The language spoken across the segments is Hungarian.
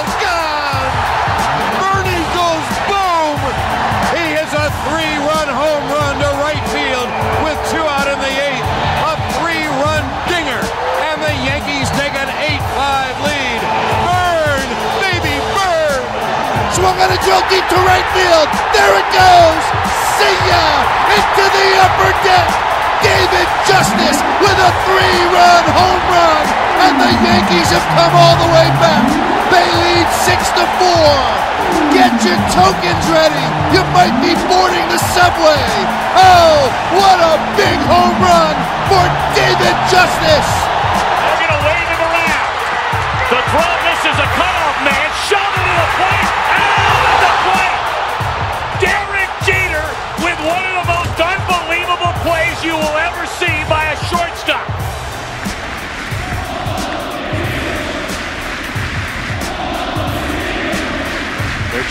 is gone. Bernie goes boom. He hits a three-run home run to right field with two out in the eighth. A three-run dinger. And the Yankees take an 8-5 lead. Burn, baby, burn! Swung on a drill deep to right field. There it goes. See ya! Into the upper deck. David Justice with a three-run home run, and the Yankees have come all the way back. They lead 6-4. Get your tokens ready. You might be boarding the subway. Oh, what a big home run for David Justice! The throw misses a cutoff man, shoved into the plate, out of the plate! Derek Jeter with one of the most unbelievable plays you will ever see by a shortstop. They're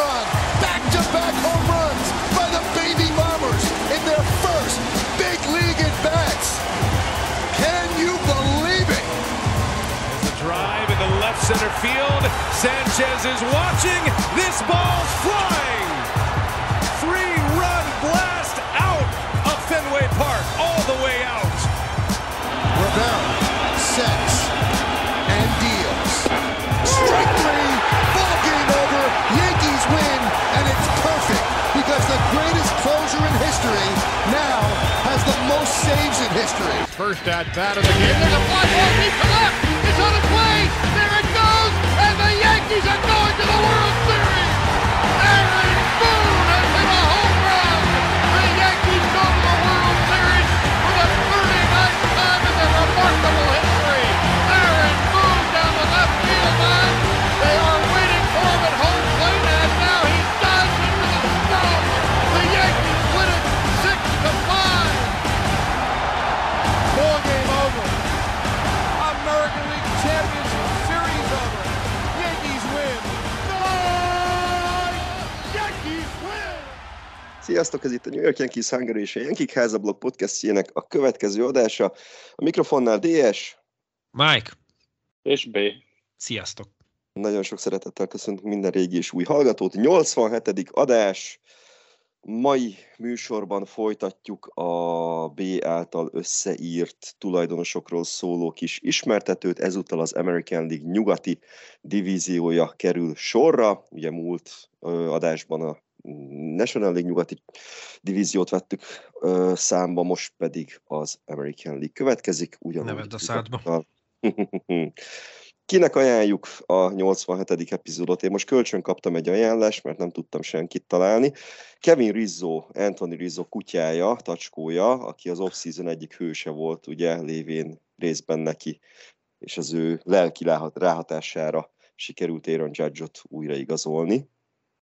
run! Back-to-back home runs by the Baby Bombers in their first big league at-bats. Can you believe it? The drive left center field. Sanchez is watching. This ball's flying. Three-run blast out of Fenway Park, all the way out. Rivera sets and deals. Strike three. Ball game over. Yankees win, and it's perfect because the greatest closer in history now has the most saves in history. First at bat of the game. There's a fly ball deep to left. It's on its way. There it goes, and the Yankees are going to the World Series. Aaron Boone has hit a home run. The Yankees go to the World Series for the 39th time in their remarkable history. Aaron Boone down the left field line. They are waiting for him at home plate, and now he dives into the stone. The Yankees win it 6-5. Ball game over. American League Championship Series over. Yankees win. Yankees win. Sziasztok, ez itt a New York Yankees Hungary és a Yankee Házablog podcastjének a következő adása. A mikrofonnál DS, Mike és B. Sziasztok. Nagyon sok szeretettel köszöntünk minden régi és új hallgatót. 87. adás. Mai műsorban folytatjuk a B által összeírt tulajdonosokról szóló kis ismertetőt, ezúttal az American League nyugati divíziója kerül sorra. Ugye múlt adásban a National League nyugati divíziót vettük számba, most pedig az American League következik. Neved a szádba. Kinek ajánljuk a 87. epizódot? Én most kölcsön kaptam egy ajánlást, mert nem tudtam senkit találni. Kevin Rizzo, Anthony Rizzo kutyája, tacskója, aki az off-season egyik hőse volt, ugye, lévén részben neki, és az ő lelki ráhatására sikerült Aaron Judge-ot újraigazolni,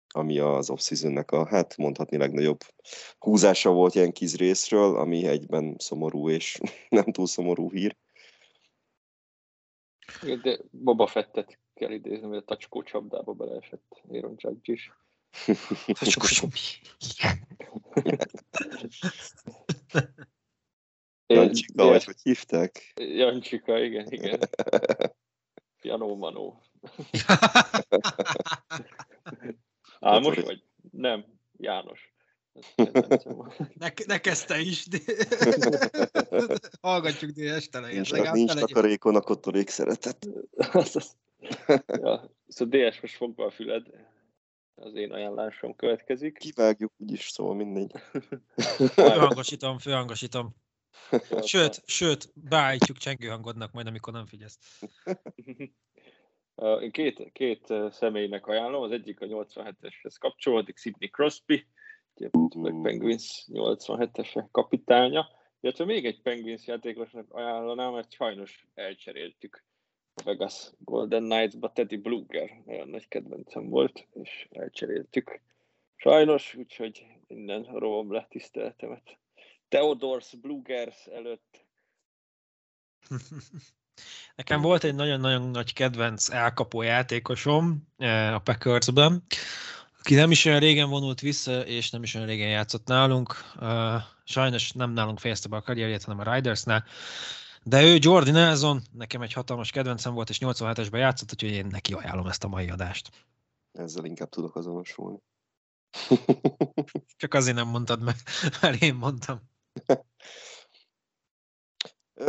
ami az off-seasonnek a, hát mondhatni legnagyobb húzása volt Yankees részről, ami egyben szomorú és nem túl szomorú hír. De Boba Fettet kell idézni, mert a tacskó csapdába beleesett Aaron Judge is. Tacskó csapdába. Jancsika, vagy hogy hívták? Jancsika, igen. Janó-manó. Álmos vagy? Nem, János. Ne kezd te is. Hallgatjuk dél estelejét. És ha nincs takarékon, akkor torék szeretet. Ja, szóval DS most fogva a füled. Az én ajánlásom következik. Kivágjuk úgyis, szóval mindegy. Főhangosítom. Sőt, beállítjuk csengőhangodnak majd, amikor nem figyelsz. Én két személynek ajánlom, az egyik a 87-eshez kapcsolódik, Sidney Crosby, a Penguins 87-es kapitánya, illetve még egy Penguins játékosnak ajánlanám, mert sajnos elcseréltük Vegas Golden Knights-ba, Teddy Bluger, nagyon nagy kedvencem volt, és elcseréltük. Sajnos, úgyhogy innen rovom le tiszteletemet. Theodors Blugers előtt. Nekem volt egy nagyon-nagyon nagy kedvenc elkapó játékosom a Packersben, aki nem is olyan régen vonult vissza, és nem is olyan régen játszott nálunk. Sajnos nem nálunk fejezte be a karrierjét, hanem a Ridersnál. De ő Jordi Nelson, nekem egy hatalmas kedvencem volt, és 87-esben játszott, úgyhogy én neki ajánlom ezt a mai adást. Ezzel inkább tudok azonosulni. Csak azért nem mondtad meg, mert én mondtam.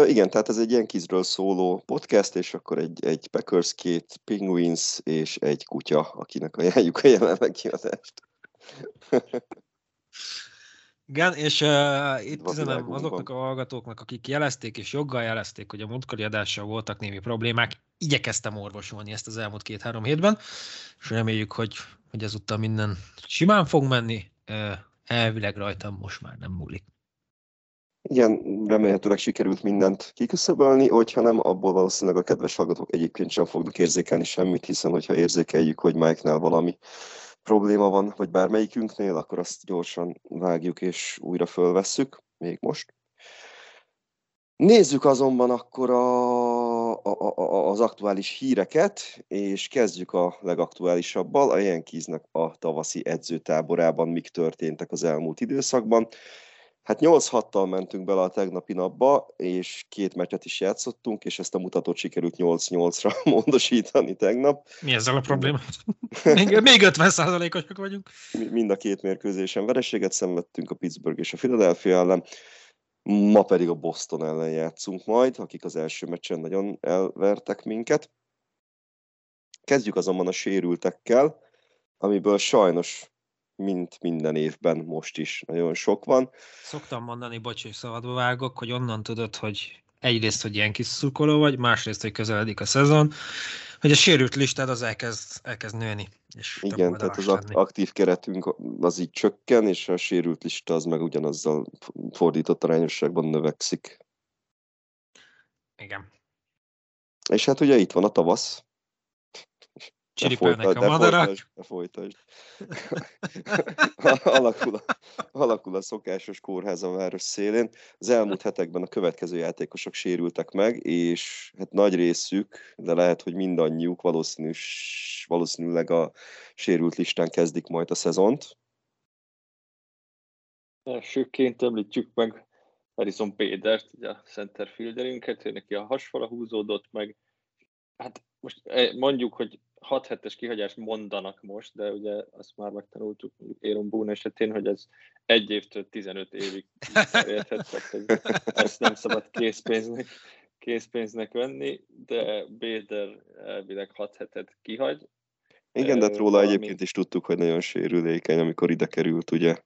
Igen, tehát ez egy Yankeesről szóló podcast, és akkor egy Packers, két Penguins és egy kutya, akinek ajánljuk a jelenlegi adást. Igen, és itt üzenem azoknak a hallgatóknak, akik jelezték és joggal jelezték, hogy a múltkori adással voltak némi problémák, igyekeztem orvosolni ezt az elmúlt 2-3 hétben, és reméljük, hogy ezúttal minden simán fog menni, elvileg rajtam most már nem múlik. Igen, remélhetőleg sikerült mindent kiküszöbölni, hogyha nem, abból valószínűleg a kedves hallgatók egyébként sem fognak érzékelni semmit, hiszen hogyha érzékeljük, hogy Mike-nál valami probléma van, vagy bármelyikünknél, akkor azt gyorsan vágjuk és újra fölvesszük, még most. Nézzük azonban akkor az aktuális híreket, és kezdjük a legaktuálisabbal, a Yankeesnek a tavaszi edzőtáborában mik történtek az elmúlt időszakban. Hát 8-6-tal mentünk bele a tegnapi napba, és 2 meccset is játszottunk, és ezt a mutatót sikerült 8-8-ra módosítani tegnap. Mi ezzel a probléma? Még 50%-osak vagyunk. Mind a 2 mérkőzésen vereséget szenvedtünk, a Pittsburgh és a Philadelphia ellen. Ma pedig a Boston ellen játszunk majd, akik az első meccsen nagyon elvertek minket. Kezdjük azonban a sérültekkel, amiből sajnos mint minden évben most is nagyon sok van. Szoktam mondani, bocs, hogy szabadba vágok, hogy onnan tudod, hogy egyrészt, hogy ilyen kis szurkoló vagy, másrészt, hogy közeledik a szezon, hogy a sérült listád az elkezd nőni. És igen, tehát az aktív keretünk az így csökken, és a sérült lista az meg ugyanazzal fordított arányosságban növekszik. Igen. És hát ugye itt van a tavasz. Csiripelnek a madarak. Folytasd. Alakul a szokásos kórház a város szélén. Az elmúlt hetekben a következő játékosok sérültek meg, és hát nagy részük, de lehet, hogy mindannyiuk valószínűleg a sérült listán kezdik majd a szezont. Elsőként említjük meg Harrison Bader-t, ugye a centerfielderünket, neki a hasfala húzódott meg. Hát most mondjuk, hogy 6 hetes kihagyást mondanak most, de ugye azt már megtanultuk Aaron Boone esetén, hogy ez 1 évtől 15 évig érthetett, ezt nem szabad készpénznek venni, de Bader elvileg 6 hetet kihagy. Igen, de róla egyébként is tudtuk, hogy nagyon sérülékeny, amikor ide került, ugye,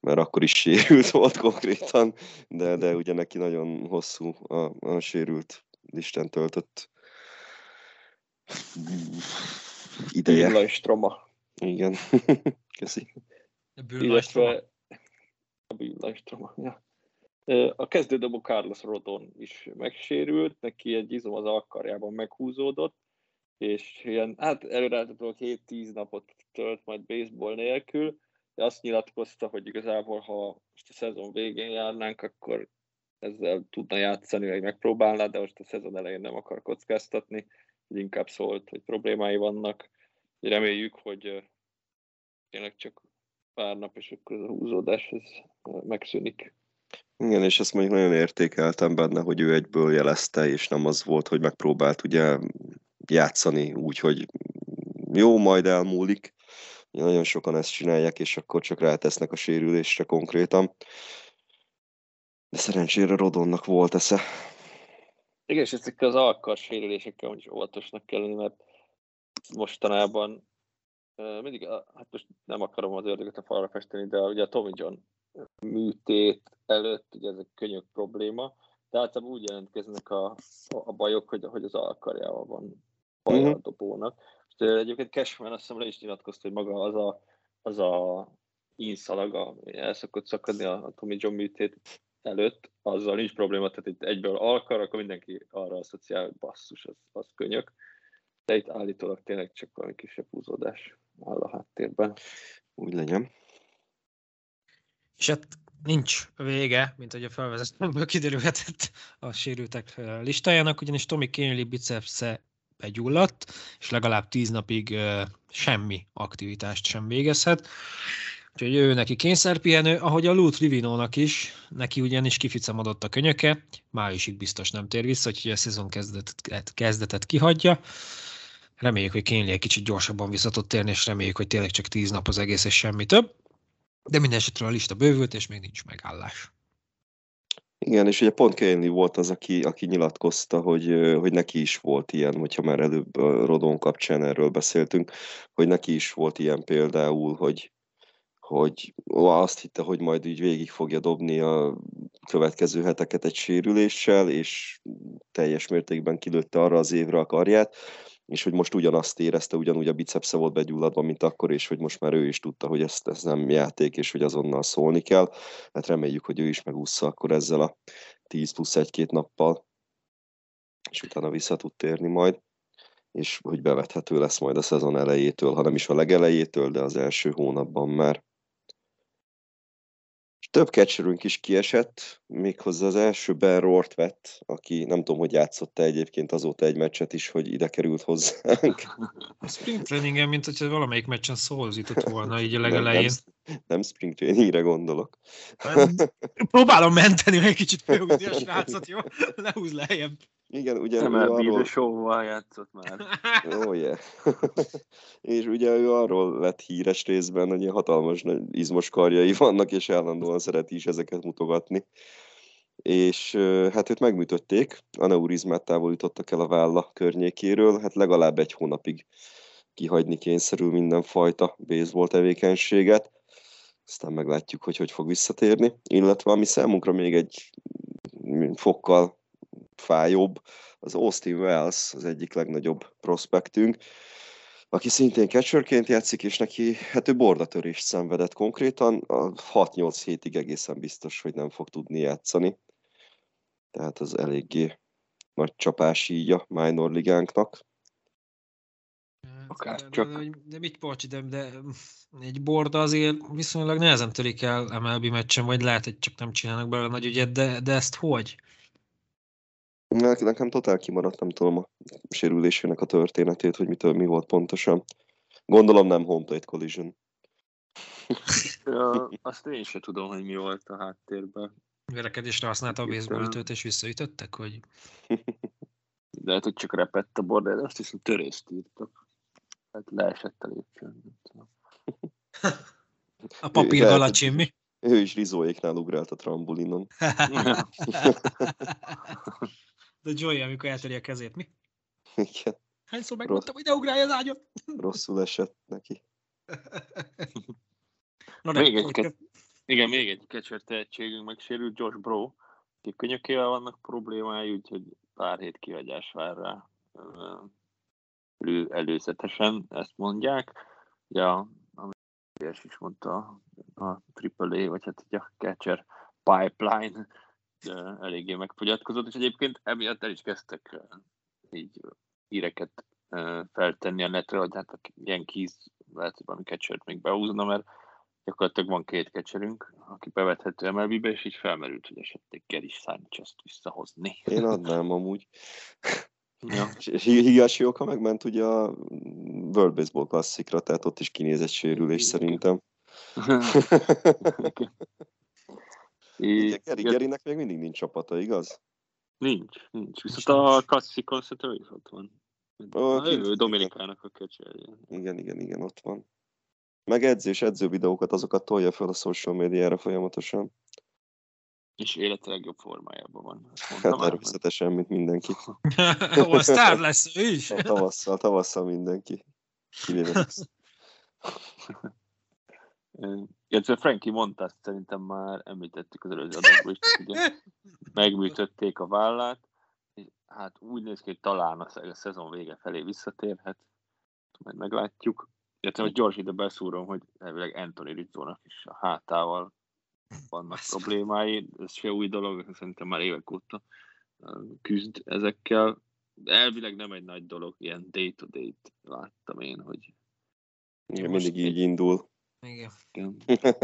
mert akkor is sérült volt konkrétan, de ugye neki nagyon hosszú a sérült listán töltött ideje. Bűnlajstroma. Igen. Köszi. A bűnlajstroma. Ja. A kezdődobó Carlos Rodon is megsérült, neki egy izom az alkarjában meghúzódott, és ilyen, hát előreláthatóan 7-10 napot tölt majd baseball nélkül, de azt nyilatkozta, hogy igazából, ha most a szezon végén járnánk, akkor ezzel tudna játszani, vagy megpróbálná, de most a szezon elején nem akar kockáztatni, hogy inkább szólt, hogy problémái vannak. Reméljük, hogy tényleg csak pár nap, és akkor a húzódás megszűnik. Igen, és ezt mondjuk nagyon értékeltem benne, hogy ő egyből jelezte, és nem az volt, hogy megpróbált ugye játszani úgy, hogy jó, majd elmúlik, Nagyon sokan ezt csinálják, és akkor csak rátesznek a sérülésre konkrétan. De szerencsére Rodonnak volt esze. Igen, és ezekkel az alkar sérülésekkel úgyis óvatosnak kell lenni, mert mostanában mindig, hát most nem akarom az ördögöt a falra festeni, de ugye a Tommy John műtét előtt, ugye ez egy könyök probléma, de általában úgy jelentkeznek a bajok, hogy az alkarjával van baj a dobónak. És egyébként Cashman azt hiszem le is nyilatkozta, hogy maga az a ínszalag, ami el szokott szakadni a Tommy John műtét előtt, azzal nincs probléma, tehát itt egyből alkar, akkor mindenki arra asszociál, hogy basszus, az könyök. De itt állítólag tényleg csak valami kisebb húzódás áll a háttérben. Úgy legyen. És hát nincs vége, mint ahogy a felvezetőből kiderülhetett a sérültek listájának, ugyanis Tommy Canely bicepsze begyulladt, és legalább 10 napig semmi aktivitást sem végezhet. Úgyhogy ő neki kényszerpihenő, ahogy a Lute Rivinónak is, neki ugyanis kificamodott a könyöke, májusig biztos nem tér vissza, hogy a szezon kezdetet kihagyja. Reméljük, hogy Canely egy kicsit gyorsabban vissza tud térni, és reméljük, hogy tényleg csak 10 nap az egész, és semmi több. De minden esetről a lista bővült, és még nincs megállás. Igen, és ugye pont Canely volt az, aki nyilatkozta, hogy neki is volt ilyen, hogyha már előbb Rodon kapcsán erről beszéltünk, hogy neki is volt ilyen például, hogy azt hitte, hogy majd így végig fogja dobni a következő heteket egy sérüléssel, és teljes mértékben kilőtte arra az évre a karját, és hogy most ugyanazt érezte, ugyanúgy a bicepsze volt begyulladva, mint akkor, és hogy most már ő is tudta, hogy ez nem játék, és hogy azonnal szólni kell. Hát reméljük, hogy ő is megúszza akkor ezzel a 10+1-2 nappal, és utána vissza tud térni majd, és hogy bevethető lesz majd a szezon elejétől, ha nem is a legelejétől, de az első hónapban már. Több catcherünk is kiesett, méghozzá az első Ben Rortvedt, aki nem tudom, hogy játszott-e egyébként azóta egy meccset is, hogy ide került hozzánk. A spring trainingen, mint hogyha valamelyik meccsen szólzított volna így a legelején. Nem spring trainingre gondolok. Próbálom menteni, hogy egy kicsit felhúzni a srácot, jó? Ne húzz lejjebb. Igen, ugye a show-val játszott már. Oh, yeah. És ugye ő arról lett híres részben, hogy hatalmas nagy izmos karjai vannak, és állandóan szereti is ezeket mutogatni. És hát őt megműtötték, aneurizmát távolítottak el a válla környékéről, hát legalább 1 hónapig kihagyni kényszerül mindenfajta baseball tevékenységet. Aztán meglátjuk, hogy fog visszatérni. Illetve ami számunkra még egy fokkal fájóbb, az Austin Wells, az egyik legnagyobb prospektünk, aki szintén catcherként játszik, és neki, hát ő bordatörést szenvedett konkrétan, 6-8 hétig egészen biztos, hogy nem fog tudni játszani. Tehát az eléggé nagy csapás így a minor ligánknak. Hát, de mit bocsi, de egy borda azért viszonylag nehezen törik el MLB meccsen, vagy lehet, hogy csak nem csinálnak belőle nagy ügyet, de ezt hogy? Nekem totál kimaradt, nem tudom a sérülésének a történetét, hogy mitől mi volt pontosan. Gondolom nem home plate collision. Azt én sem tudom, hogy mi volt a háttérben. Verekedésre használta a baseball ütőt, és visszaütöttek, vagy? De hát, hogy csak repett a borda, de azt hiszem törést írtak. Hát leesett a lépcsőn. A papír alacsony mi? Ő is Rizóéknál ugrált a trambulinon. De Joey, amikor eltöri a kezét, mi? Igen. Hányszor megmondtam, hogy ne ugrálj az ágyon? Rosszul esett neki. Még egy catcher tehetségünk megsérült, Josh Bro, aki könyökével vannak problémái, úgyhogy pár hét kihagyás vár rá előzetesen, ezt mondják. Ja, és is mondta a AAA, vagy hát a catcher pipeline eléggé megfogyatkozott, és egyébként emiatt el is kezdtek így híreket feltenni a netre, hogy hát a Yankees lehet, hogy valami catchert még behúzna, mert gyakorlatilag van 2 catcherünk, aki bevethető MLB-be, és így felmerült, hogy esetleg Gerrit Sanchezt visszahozni. Én adnám amúgy. Ja. Higási oka megment ugye a World Baseball Classicra, tehát ott is kinézett sérülés szerintem. Gerinek még mindig nincs csapata, igaz? Nincs. Viszont a klasszikon szerintem is ott van. Dominikának a kecserje. Igen, ott van. Meg edző videókat, azokat tolja föl a social médiára folyamatosan. És élete legjobb formájában van. Hát természetesen, mint mindenki. Ó, sztár lesz ő is! Tavasszal mindenki. Illetve Frankie Montast szerintem már említettük az előző adásban is, ugye megműtötték a vállát, és hát úgy néz ki, hogy talán a szezon vége felé visszatérhet, majd meglátjuk. Illetve most gyors ide beszúrom, hogy elvileg Anthony Rizzónak is a hátával vannak problémái, ez se új dolog, szerintem már évek óta küzd ezekkel. Elvileg nem egy nagy dolog, ilyen day-to-day-t láttam én, hogy... Igen, mindig így indul. Igen.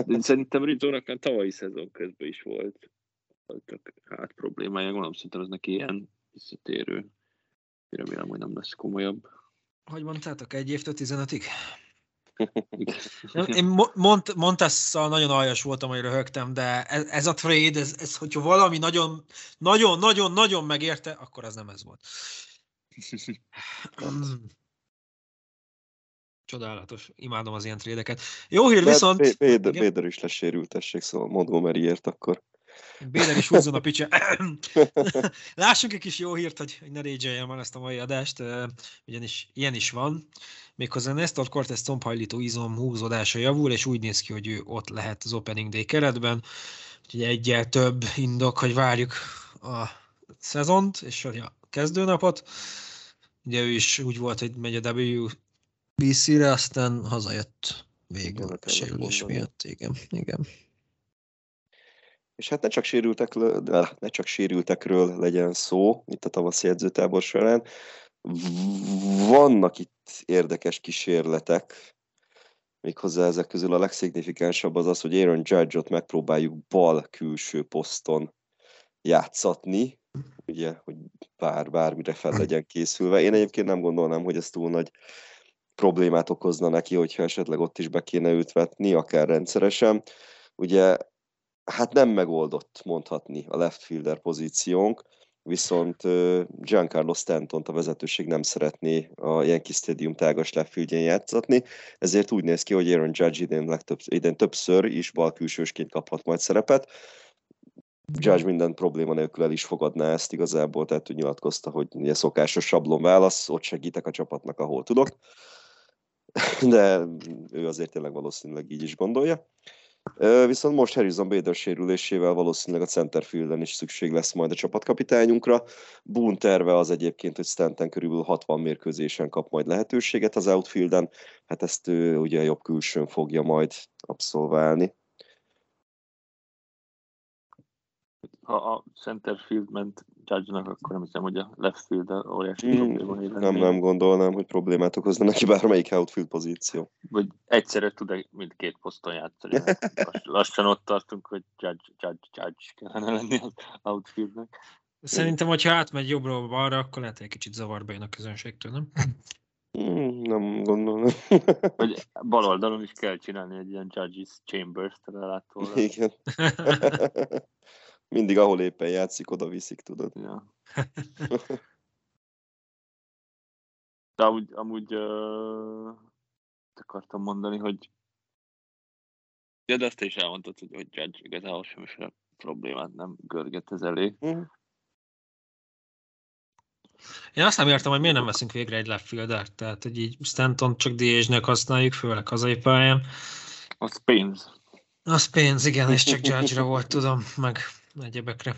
De szerintem Rizzónak már tavalyi szezon közben is voltak hát problémája, gondolom szerintem az neki ilyen visszatérő. Remélem, hogy nem lesz komolyabb. Hogy mondtátok, egy évtől 15-ig? Én Montasszal nagyon aljas voltam, hogy röhögtem, de ez a trade, ez hogyha valami nagyon megérte, akkor az nem ez volt. Csodálatos, imádom az ilyen trédeket. Jó hír viszont... Béder is lesérült, tessék, szóval Montgomeryért akkor. Béder is húzzon a picse. Lássunk egy kis jó hírt, hogy ne régyeljem már ezt a mai adást, ugyanis ilyen is van. Méghozzá Nestor Cortez combhajlító izom húzódása javul, és úgy néz ki, hogy ő ott lehet az Opening Day keretben. Úgyhogy egyel több indok, hogy várjuk a szezont és a kezdőnapot. Ugye ő is úgy volt, hogy megy a WBC-re, aztán hazajött végül a sérülés miatt. Igen. És hát ne csak sérültekről legyen szó itt a tavaszi edzőtábor során. Vannak itt érdekes kísérletek, méghozzá ezek közül a legszignifikánsabb az, hogy Aaron Judge-ot megpróbáljuk bal külső poszton játszatni, ugye, hogy bármire fel legyen készülve. Én egyébként nem gondolnám, hogy ez túl nagy problémát okozna neki, hogyha esetleg ott is be kéne őt vetni, akár rendszeresen. Ugye, hát nem megoldott mondhatni a left fielder pozíciónk, viszont Giancarlo Stantont a vezetőség nem szeretné a Yankee Stadium tágas left fieldjén játszatni, ezért úgy néz ki, hogy Aaron Judge idén többször is bal külsősként kaphat majd szerepet. Judge minden probléma nélkül el is fogadná ezt igazából, tehát úgy nyilatkozta, hogy ugye szokásos sablon válasz, ott segítek a csapatnak, ahol tudok. De ő azért tényleg valószínűleg így is gondolja. Viszont most Harrison Bader sérülésével valószínűleg a centerfielden is szükség lesz majd a csapatkapitányunkra. Boone terve az egyébként, hogy Stanton körülbelül 60 mérkőzésen kap majd lehetőséget az outfielden, hát ezt ő ugye jobb külsőn fogja majd abszolválni. Ha a centerfield ment Judge-nak, akkor nem hiszem, hogy a left field óriási probléma. Nem gondolnám, hogy problémát okozna neki bármelyik outfield pozíció. Vagy egyszerre tud mindkét poszton játszani. Lassan ott tartunk, hogy Judge kellene lenni az outfieldnek. Szerintem, hogyha átmegy jobbról balra, akkor lehet, egy kicsit zavarba jön a közönségtől, nem? Nem gondolom. Hogy bal oldalon is kell csinálni egy ilyen Judge's Chambers-t lelátóra. Igen. Mindig, ahol éppen játszik, oda viszik, tudod. Ja. De amúgy akartam mondani, hogy... Ja, de azt te is elmondtad, hogy Judge igazából semmiféle problémát nem görget ez elé. Én azt nem értem, hogy miért nem veszünk végre egy left fielder-t, tehát hogy így Stanton csak DH-nek használjuk, főleg hazai pályán. Az pénz. Az pénz, igen, és csak Judge-ra volt, tudom, meg egyebekre.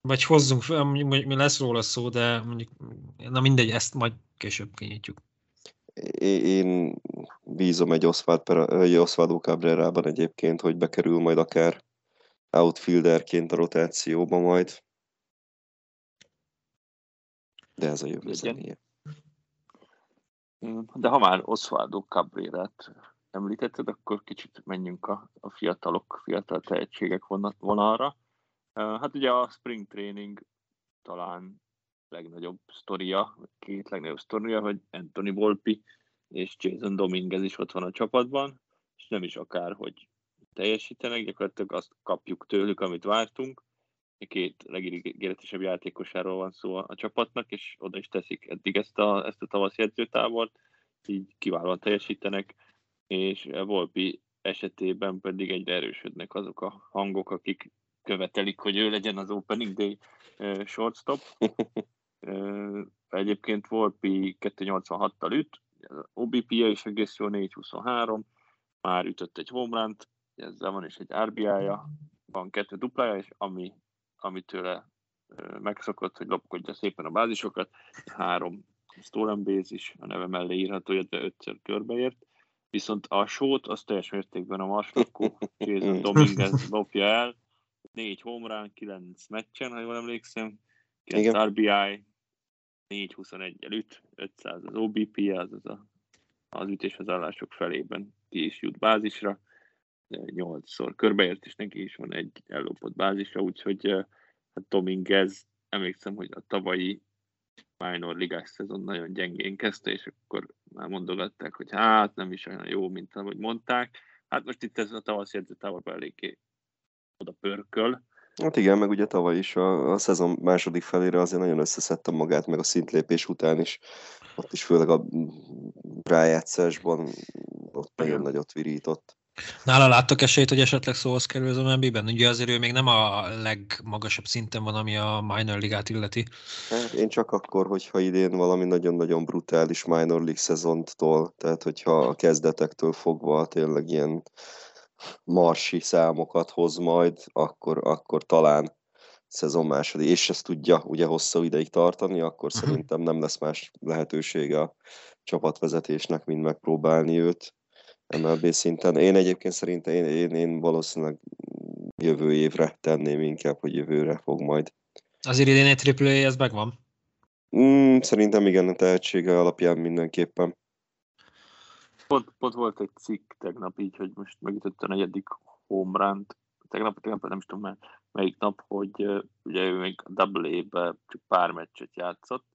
Vagy hozzunk fel, mi lesz róla szó, de mondjuk, na mindegy, ezt majd később kinyitjuk. Én bízom egy Osvaldo Cabrera-ban egyébként, hogy bekerül majd akár outfielderként a rotációba majd. De ez a jövő zenéje. De ha már Osvaldo Cabrera-t említetted, akkor kicsit menjünk a fiatal tehetségek vonalra. Hát ugye a spring training talán két legnagyobb sztoria, hogy Anthony Volpe és Jason Dominguez is ott van a csapatban, és nem is akárhogy teljesítenek, gyakorlatilag azt kapjuk tőlük, amit vártunk. Két legígéretesebb játékosáról van szó a csapatnak, és oda is teszik eddig ezt a tavaszi edzőtábort, így kiválóan teljesítenek. és Volpi esetében pedig egyre erősödnek azok a hangok, akik követelik, hogy ő legyen az Opening Day shortstop. Egyébként Volpi 286-tal üt, OBP-je is egész jó 423, már ütött egy home runt, ezzel van is egy RBI-ja, van 2 duplája, és ami tőle megszokott, hogy lopkodja szépen a bázisokat, 3 stolen base is a neve mellé írható, illetve 5-ször körbeért, viszont a sót az teljes mértékben a marslakó Jason Dominguez lopja el, 4 home run, 9 meccsen, ha jól emlékszem, 9 RBI, 4-21-el üt, 500 az OBP, az ütés az állások felében ki is jut bázisra, 8-szor körbeért, és neki is van egy ellopott bázisra, úgyhogy hát Dominguez, emlékszem, hogy a tavalyi minor ligás szezon nagyon gyengén kezdte, és akkor már mondogatták, hogy hát nem is olyan jó, mint ahogy mondták. Hát most itt ez a tavasz jegyzőtáborban eléggé oda pörköl. Hát igen, meg ugye tavaly is a szezon második felére azért nagyon összeszedtem magát, meg a szintlépés után is, ott is főleg a rájátszásban ott nagyon nagyot virított. Nála láttok esélyt, hogy esetleg szóhoz kerül az MLB-ben? Ugye azért ő még nem a legmagasabb szinten van, ami a minor ligát illeti. Én csak akkor, hogyha idén valami nagyon-nagyon brutális minor league szezonttól, tehát hogyha a kezdetektől fogva tényleg ilyen marsi számokat hoz majd, akkor talán szezon második, és ezt tudja ugye hosszú ideig tartani, akkor szerintem nem lesz más lehetősége a csapatvezetésnek, mint megpróbálni őt MLB szinten. Én egyébként szerintem én valószínűleg jövő évre tenném inkább, hogy jövőre fog majd. Azért idén egy triplője, ez megvan? Szerintem igen, a tehetsége alapján mindenképpen. Pont volt egy cikk tegnap így, hogy most megütött a 4. home runt. Tegnap nem is tudom már melyik nap, hogy ugye ő még a AA-be csak pár meccset játszott.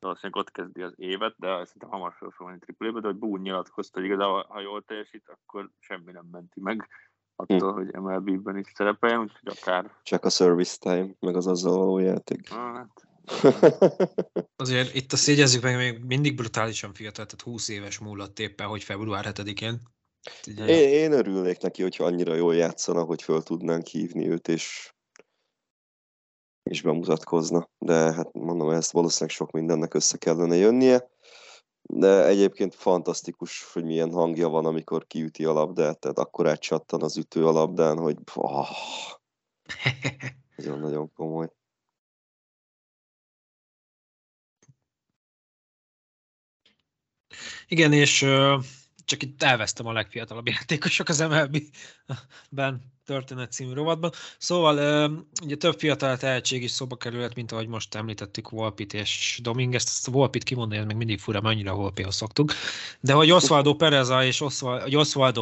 Valószínűleg ott kezdi az évet, de szerintem hamar fel fog menni AAA-be, de hogy Boone nyilatkozta, hogy igazából ha jól teljesít, akkor semmi nem menti meg attól, hogy MLB-ben is szerepeljen, úgyhogy akár... Csak a service time, meg az azzal való játék. Hát... Azért itt azt jegyezzük meg, még mindig brutálisan fiatal, tehát 20 éves múlott éppen, hogy február 7-én. Én örülnék neki, hogyha annyira jól játszana, hogy föl tudnánk hívni őt, és bemutatkozna. De hát mondom, ezt valószínűleg sok mindennek össze kellene jönnie. De egyébként fantasztikus, hogy milyen hangja van, amikor kiüti a labdát, tehát akkorát csattan az ütő a labdán, hogy nagyon-nagyon komoly. Igen, és csak itt elvesztem a legfiatalabb játékosok az MLB-ben történet című rovatban. Szóval ugye több fiatal tehetség is szóba kerülhet, mint ahogy most említettük Volpit és Dominguez. Ezt a Volpit kimondani, ez meg mindig fura, mennyire a Volpihoz szoktuk. De hogy Osvaldo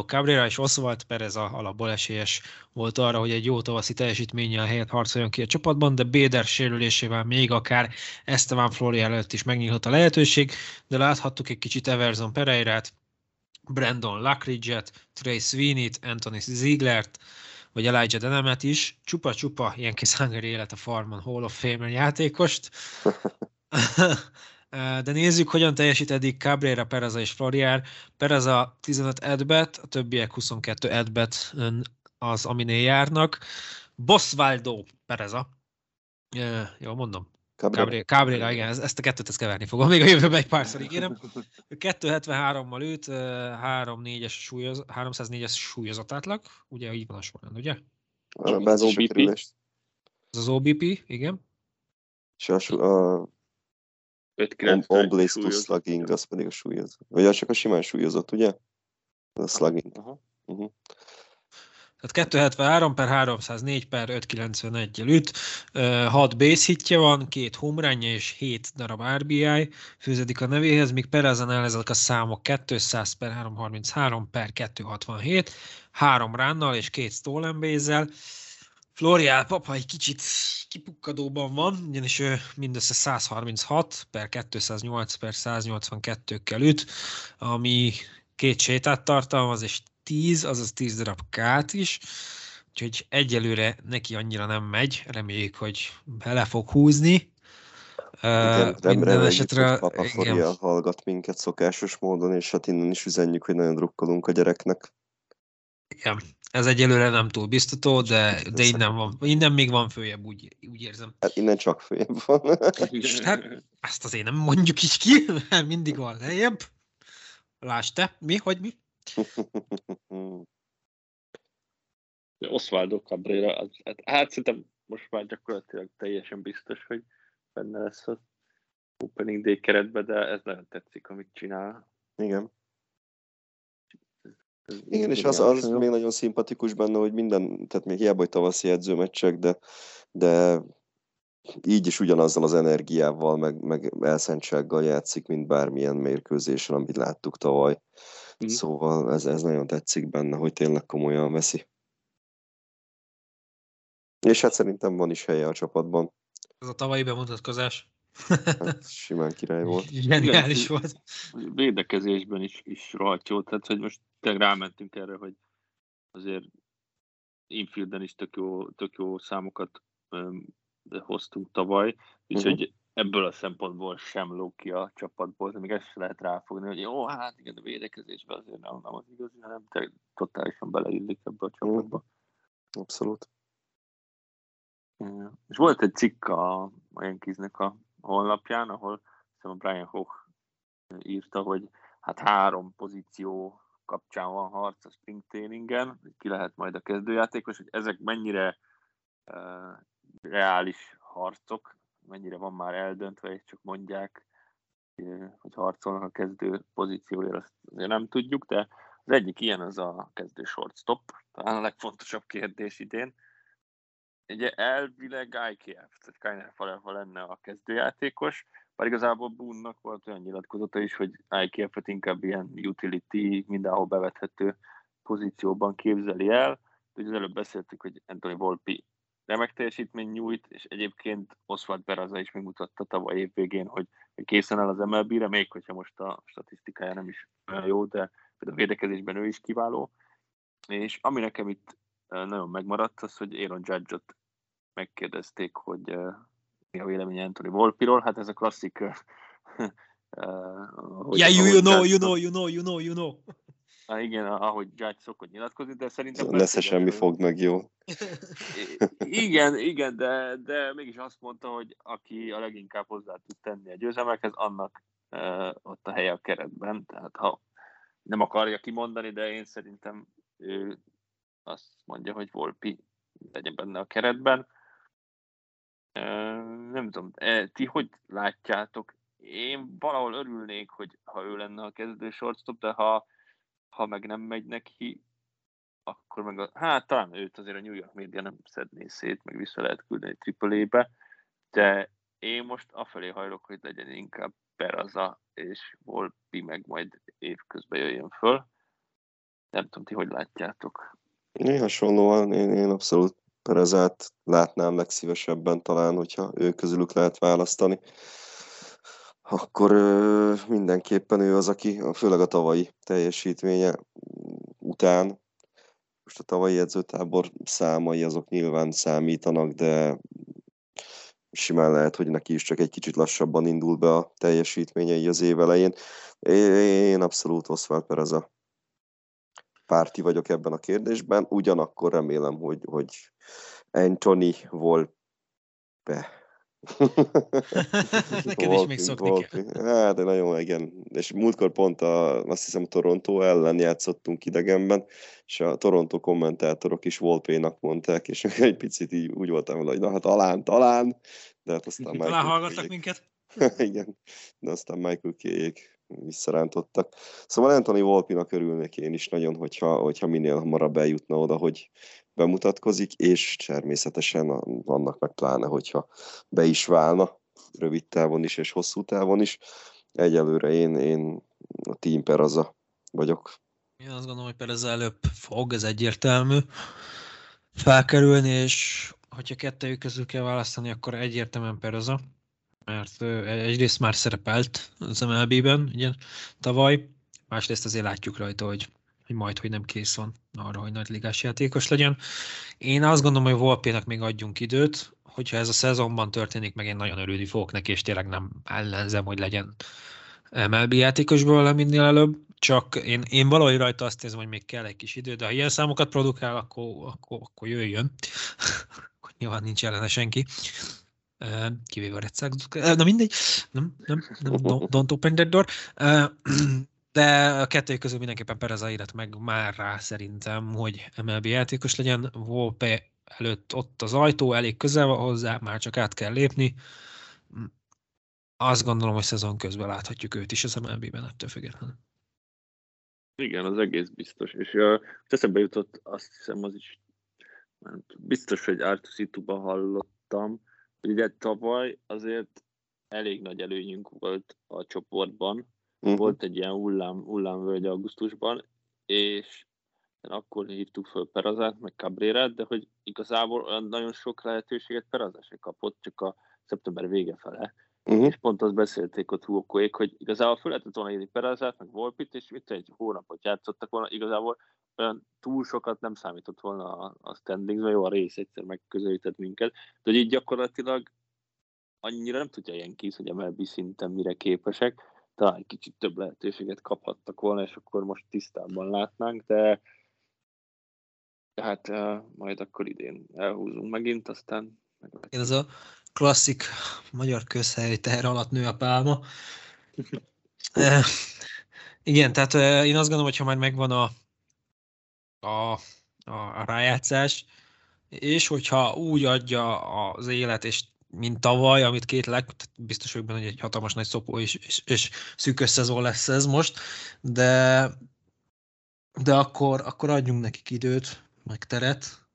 Cabrera és Oswald Pereza alapból esélyes volt arra, hogy egy jó tavaszi teljesítménnyel helyet harcoljon ki a csapatban, de Béder sérülésével még akár Esteban Flori előtt is megnyílhat a lehetőség, de láthattuk egy kicsit Everson Pereirát, Brandon Luckridge-et, Trey Sweeney-t, Anthony Ziegler-t, vagy Elijah Denemet is, csupa-csupa Yankees Hungary élet a farmon Hall of Famer játékost. De nézzük, hogyan teljesít eddig Cabrera, Pereza és Floriár. Pereza 15 at-bat, a többiek 22 at-bat az, aminél járnak. Osvaldo Pereza, jól mondom? Cabrera, igen, ezt a kettőt keverni fogom, még a jövőben egy párszor ígérem. 273-mal üt, 304-es súlyozott átlag, ugye így van a során, ugye? Az OBP. Ez az OBP, igen. És a Oblast to slugging, az pedig a súlyozott. Vagy csak a simán súlyozott, ugye? A slugging. Uh-huh. Tehát 273/304/591-el üt, 6 base hitje van, 2 home runja és 7 darab RBI fűződik a nevéhez, míg Perezánál ezek a számok 200/333/267, 3 runnal és 2 stolen base-zel. Floriál papa egy kicsit kipukkadóban van, ugyanis ő mindössze 136/208/182-kkel üt, ami 2 sétát tartalmaz, és 10, azaz 10 darab K-t is, úgyhogy egyelőre neki annyira nem megy, reméljük, hogy bele fog húzni. Minden esetre Papa Foria hallgat minket szokásos módon, és hát innen is üzenjük, hogy nagyon drukkolunk a gyereknek. Igen, ez egyelőre nem túl biztató, de innen még van följebb, úgy érzem. Hát innen csak följebb van. Hát ezt azért nem mondjuk így ki, mert mindig van lejjebb. Lásd te, hogy mi? Osvaldo Cabrera, hát szerintem most már gyakorlatilag teljesen biztos, hogy benne lesz az Opening Day keretbe, de ez nagyon tetszik, amit csinál. Igen. Igen, és az még nagyon szimpatikus benne, hogy minden, tehát még hiába, hogy tavaszi edzőmeccsek, de így is ugyanazzal az energiával, meg elszántsággal játszik, mint bármilyen mérkőzésen, amit láttuk tavaly. Mm. Szóval ez nagyon tetszik benne, hogy tényleg komolyan veszi. És hát szerintem van is helye a csapatban. Ez a tavalyi bemutatkozás. Hát, simán király volt. Geniális volt. Védekezésben is rohadt jó, tehát hogy most rámentünk erre, hogy azért infielden is tök jó számokat hoztunk tavaly, úgyhogy ebből a szempontból sem lóg ki a csapatból, de még ezt sem lehet ráfogni, hogy hát igen, a védekezésben azért nem az igazi, hanem totálisan beleillik ebbe a csapatba. Abszolút. És volt egy cikk a Yankeesnek a honlapján, ahol Brian Hoch írta, hogy hát 3 pozíció kapcsán van harc a spring trainingen, ki lehet majd a kezdőjátékos, hogy ezek mennyire reális harcok, mennyire van már eldöntve, és csak mondják, hogy harcolnak a kezdő pozícióért, azt nem tudjuk, de az egyik ilyen az a kezdő shortstop, talán a legfontosabb kérdés idén. Ugye elvileg IKF, tehát Kiner Farrellha lenne a kezdőjátékos, bár igazából Boone-nak volt olyan nyilatkozata is, hogy IKF-et inkább ilyen utility, mindenhol bevethető pozícióban képzeli el. Ugye az előbb beszéltük, hogy Anthony Volpe remek teljesítmény nyújt, és egyébként Oswald Peraza is megmutatta tavaly év végén, hogy készen áll az MLB-re, még hogyha most a statisztikája nem is olyan jó, de a védekezésben ő is kiváló. És ami nekem itt nagyon megmaradt az, hogy Aaron Judge-ot megkérdezték, hogy mi a véleménye Anthony Volpe-ról. Hát ez a klasszik... You know. Igen, ahogy Judge szokott nyilatkozni, de szerintem... Lesz-e semmi fognak jó. Igen, de mégis azt mondta, hogy aki a leginkább hozzá tud tenni a győzelmekhez, annak ott a helye a keretben. Tehát ha nem akarja kimondani, de én szerintem ő azt mondja, hogy Volpi legyen benne a keretben. Nem tudom, ti hogy látjátok? Én valahol örülnék, hogy ha ő lenne a kezdő shortstop, de ha meg nem megy neki, akkor meg talán őt azért a New York média nem szedné szét, meg vissza lehet küldeni AAA-be, de én most afelé hajlok, hogy legyen inkább Peraza és Volpi, meg majd évközben jöjjön föl. Nem tudom, ti hogy látjátok? Én hasonlóan, én abszolút Perezát látnám legszívesebben talán, hogyha ő közülük lehet választani. Akkor mindenképpen ő az, aki főleg a tavalyi teljesítménye után, most a tavalyi edzőtábor számai azok nyilván számítanak, de simán lehet, hogy neki is csak egy kicsit lassabban indul be a teljesítményei az év elején. Én abszolút Osvaldo Pereza párti vagyok ebben a kérdésben, ugyanakkor remélem, hogy Anthony Volpe. Neked is még szokni kell. Hát, de nagyon, igen. És múltkor pont azt hiszem Toronto ellen játszottunk idegenben, és a Toronto kommentátorok is Volpe-nak mondták, és egy picit így úgy voltam vele, hogy na hát talán, de hát aztán Michael Talán hallgattak minket? Igen, de aztán Michael K-ék visszarántottak. Szóval Anthony Volpe-nak örülnek én is nagyon, hogyha minél hamarabb eljutna oda, hogy bemutatkozik, és természetesen annak meg pláne, hogyha be is válna, rövid távon is és hosszú távon is. Egyelőre én a team Peraza vagyok. Én azt gondolom, hogy Peraza előbb fog, ez egyértelmű, felkerülni, és hogyha kettőjük közül kell választani, akkor egyértelműen Peraza. Mert egyrészt már szerepelt az MLB-ben igen, tavaly, másrészt azért látjuk rajta, hogy majd, hogy nem kész van arra, hogy nagyligás játékos legyen. Én azt gondolom, hogy Volpe-nak még adjunk időt, hogyha ez a szezonban történik, meg én nagyon örülni fogok neki, és tényleg nem ellenzem, hogy legyen MLB játékosból minél előbb, csak én valahogy rajta azt érzem, hogy még kell egy kis idő, de ha ilyen számokat produkál, akkor jöjjön. Nyilván nincs ellene senki. Kivéve a Red Sox. Na mindegy, nem don't open that door. De a kettőjük közül mindenképpen Pereza érett meg már rá szerintem, hogy MLB játékos legyen. Volpe előtt ott az ajtó, elég közel hozzá, már csak át kell lépni. Azt gondolom, hogy szezon közben láthatjuk őt is az MLB-ben, ettől függetlenül. Igen, az egész biztos. És eszembe jutott, azt hiszem, az is biztos, hogy R2C2-ban hallottam, hogy ugye tavaly azért elég nagy előnyünk volt a csoportban. Uh-huh. Volt egy ilyen hullámvölgy augusztusban, és akkor hívtuk föl Perazát, meg Cabrerát, de hogy igazából olyan nagyon sok lehetőséget Peraza se kapott, csak a szeptember vége fele. Uh-huh. És pont azt beszélték ott húkóék, hogy igazából föl lehetett volna írni Perazát, meg Volpit, és itt egy hónapot játszottak volna, igazából olyan túl sokat nem számított volna a standings, mert jó, a rész egyszer megközelített minket, de hogy így gyakorlatilag annyira nem tudja ilyen kész, hogy MLB szinten mire képesek, talán egy kicsit több lehetőséget kaphattak volna, és akkor most tisztában látnánk, de hát majd akkor idén elhúzunk megint, aztán... Ez a klasszik magyar közhely teher alatt nő a pálma. Igen, tehát én azt gondolom, hogy ha már megvan a rájátszás, és hogyha úgy adja az élet, és mint tavaly, amit biztos vagyok benne, hogy egy hatalmas nagy szopó és szűkös szezon lesz ez most, de akkor adjunk nekik időt, meg teret,